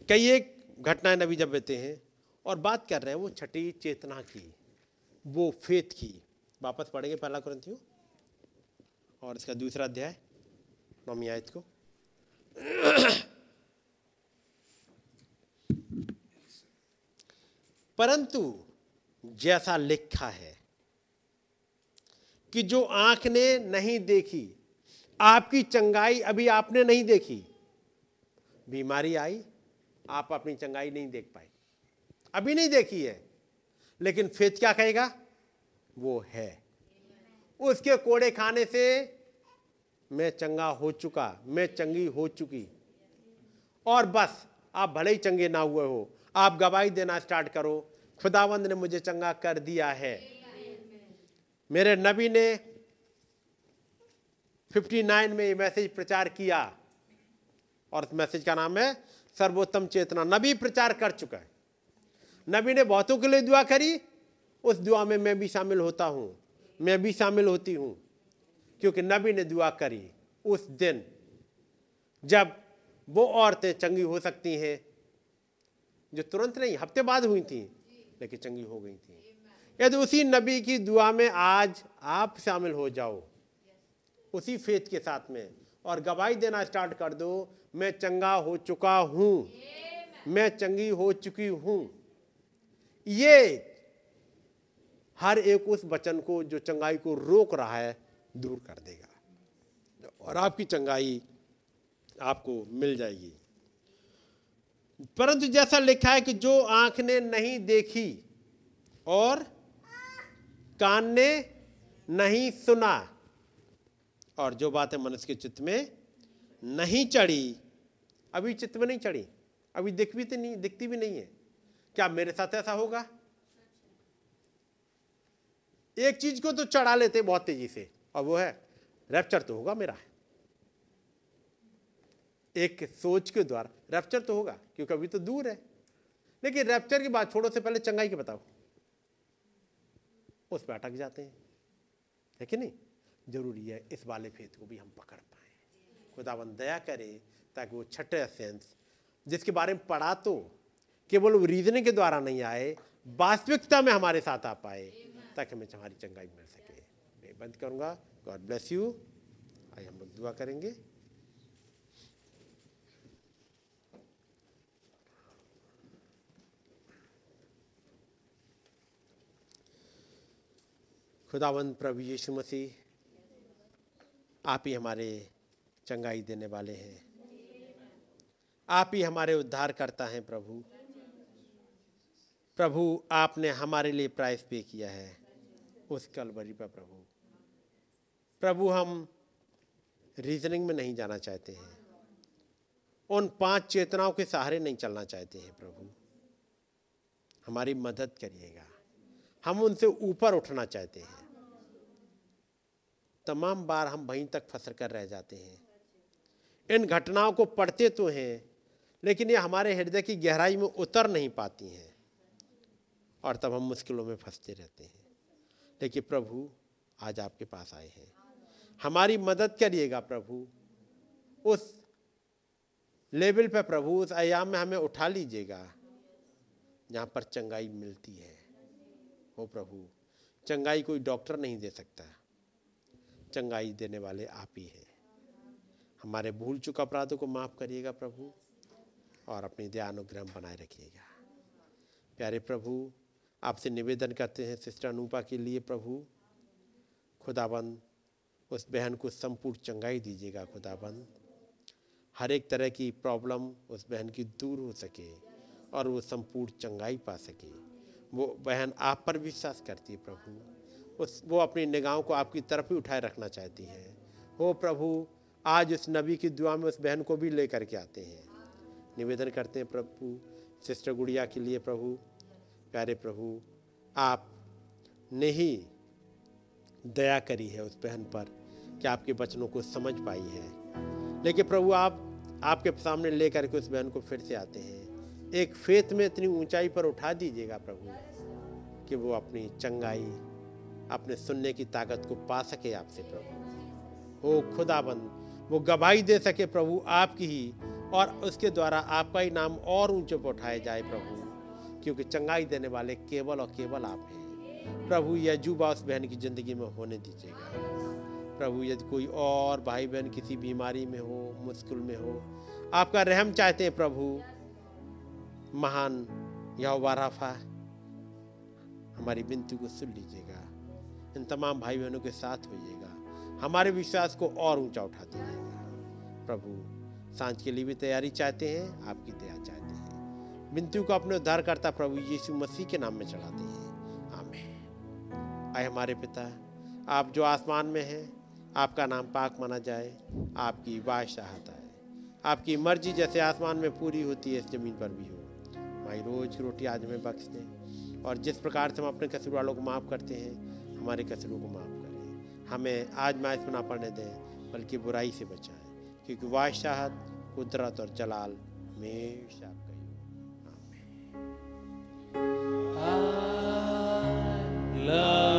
कई एक घटनाएं नबी जब देते हैं, और बात कर रहे हैं वो छठी चेतना की, वो फेथ की। वापस पढ़ेंगे 1 कुरिन्थियों और इसका 2 अध्याय 9वीं आयत को। परंतु जैसा लिखा है कि जो आंख ने नहीं देखी, आपकी चंगाई अभी आपने नहीं देखी। बीमारी आई, आप अपनी चंगाई नहीं देख पाए, अभी नहीं देखी है, लेकिन फेथ क्या कहेगा? वो है, उसके कोड़े खाने से मैं चंगा हो चुका, मैं चंगी हो चुकी। और बस आप भले ही चंगे ना हुए हो, आप गवाही देना स्टार्ट करो, खुदावंद ने मुझे चंगा कर दिया है। मेरे नबी ने 59 में ये मैसेज प्रचार किया, और इस मैसेज का नाम है सर्वोत्तम चेतना। नबी प्रचार कर चुका है, नबी ने बहुतों के लिए दुआ करी, उस दुआ में मैं भी शामिल होता हूँ, मैं भी शामिल होती हूँ, क्योंकि नबी ने दुआ करी उस दिन जब वो औरतें चंगी हो सकती हैं जो तुरंत नहीं, हफ्ते बाद हुई थी, लेकिन चंगी हो गई थी। यदि उसी नबी की दुआ में आज आप शामिल हो जाओ, उसी फेथ के साथ में, और गवाही देना स्टार्ट कर दो, मैं चंगा हो चुका हूँ, मैं चंगी हो चुकी हूँ। ये हर एक उस वचन को जो चंगाई को रोक रहा है दूर कर देगा, और आपकी चंगाई आपको मिल जाएगी। परंतु जैसा लिखा है कि जो आंख ने नहीं देखी और कान ने नहीं सुना और जो बातें मनुष्य के चित्त में नहीं चढ़ी, अभी चित्त में नहीं चढ़ी, अभी दिखती भी नहीं है। क्या मेरे साथ ऐसा होगा? एक चीज को तो चढ़ा लेते बहुत तेजी से और वो है रैप्चर तो होगा मेरा, एक सोच के द्वारा रैप्चर तो होगा क्योंकि अभी तो दूर है। लेकिन रैप्चर की बात छोड़ो, से पहले चंगाई की बताओ, उस पर अटक जाते हैं, है कि नहीं? जरूरी है इस वाले फेथ को भी हम पकड़ पाए, खुदावंद दया करे ताकि वो छठे सेंस जिसके बारे में पढ़ा तो केवल वो रीजनिंग के द्वारा नहीं आए, वास्तविकता में हमारे साथ आ पाए ताकि हमें हमारी चंगाई मिल सके। मैं बंद करूँगा। God bless you. आइए हम लोग दुआ करेंगे। खुदावंद प्रभु यीशु मसीह, आप ही हमारे चंगाई देने वाले हैं, आप ही हमारे उद्धार करता हैं। प्रभु प्रभु आपने हमारे लिए प्राइस पे किया है उस कलवरी पर। प्रभु प्रभु हम रीजनिंग में नहीं जाना चाहते हैं, उन 5 चेतनाओं के सहारे नहीं चलना चाहते हैं। प्रभु हमारी मदद करिएगा, हम उनसे ऊपर उठना चाहते हैं। तमाम बार हम वहीं तक फंस कर रह जाते हैं, इन घटनाओं को पढ़ते तो हैं लेकिन ये हमारे हृदय की गहराई में उतर नहीं पाती हैं और तब हम मुश्किलों में फंसते रहते हैं। लेकिन प्रभु आज आपके पास आए हैं, हमारी मदद करिएगा। प्रभु उस लेवल पर, प्रभु उस आयाम में हमें उठा लीजिएगा जहाँ पर चंगाई मिलती है। हो प्रभु, चंगाई कोई डॉक्टर नहीं दे सकता, चंगाई देने वाले आप ही हैं। हमारे भूल चुका अपराधों को माफ़ करिएगा प्रभु और अपनी दया अनुग्रह बनाए रखिएगा। प्यारे प्रभु, आपसे निवेदन करते हैं सिस्टर अनूपा के लिए। प्रभु खुदाबंद उस बहन को संपूर्ण चंगाई दीजिएगा। खुदाबंद हर एक तरह की प्रॉब्लम उस बहन की दूर हो सके और वो संपूर्ण चंगाई पा सके। वो बहन आप पर विश्वास करती है प्रभु, वो अपनी निगाहों को आपकी तरफ ही उठाए रखना चाहती है। हो प्रभु, आज उस नबी की दुआ में उस बहन को भी ले करके आते हैं। निवेदन करते हैं प्रभु सिस्टर गुड़िया के लिए। प्रभु प्यारे प्रभु, आप ने ही दया करी है उस बहन पर कि आपके वचनों को समझ पाई है। लेकिन प्रभु आप आपके सामने ले करके उस बहन को फिर से आते हैं। एक फेथ में इतनी ऊंचाई पर उठा दीजिएगा प्रभु कि वो अपनी चंगाई, अपने सुनने की ताकत को पा सके आपसे। प्रभु ओ खुदाबंद, वो गवाही दे सके प्रभु आपकी ही, और उसके द्वारा आपका ही नाम और ऊंचे पर उठाया जाए प्रभु, क्योंकि चंगाई देने वाले केवल और केवल आप हैं। प्रभु यह जुबा उस बहन की ज़िंदगी में होने दीजिएगा। प्रभु यदि कोई और भाई बहन किसी बीमारी में हो, मुश्किल में हो, आपका रहम चाहते हैं प्रभु। महान यहोवा राफा, हमारी विनती को सुन लीजिएगा। इन तमाम भाई बहनों के साथ होइएगा, हमारे विश्वास को और ऊंचा उठा दीजिएगा। प्रभु सांझ के लिए भी तैयारी चाहते हैं, आपकी दया चाहते हैं। विनती को अपने उद्धारकर्ता प्रभु यीशु मसीह के नाम में चढ़ाते हैं। आमीन। आए हमारे पिता, आप जो आसमान में हैं, आपका नाम पाक माना जाए, आपकी बादशाहत आए, आपकी मर्जी जैसे आसमान में पूरी होती है इस ज़मीन पर भी हो। हमारी रोज़ की रोटी आज हमें बख्श दें, और जिस प्रकार से हम अपने कसूर वालों को माफ़ करते हैं, हमारे कसूरों को माफ़ करें। हमें आजमाइश में ना पड़ने दें, बल्कि बुराई से बचाएं, क्योंकि बादशाहत, कुदरत और जलाल हमेशा आपका ही हो। आमीन।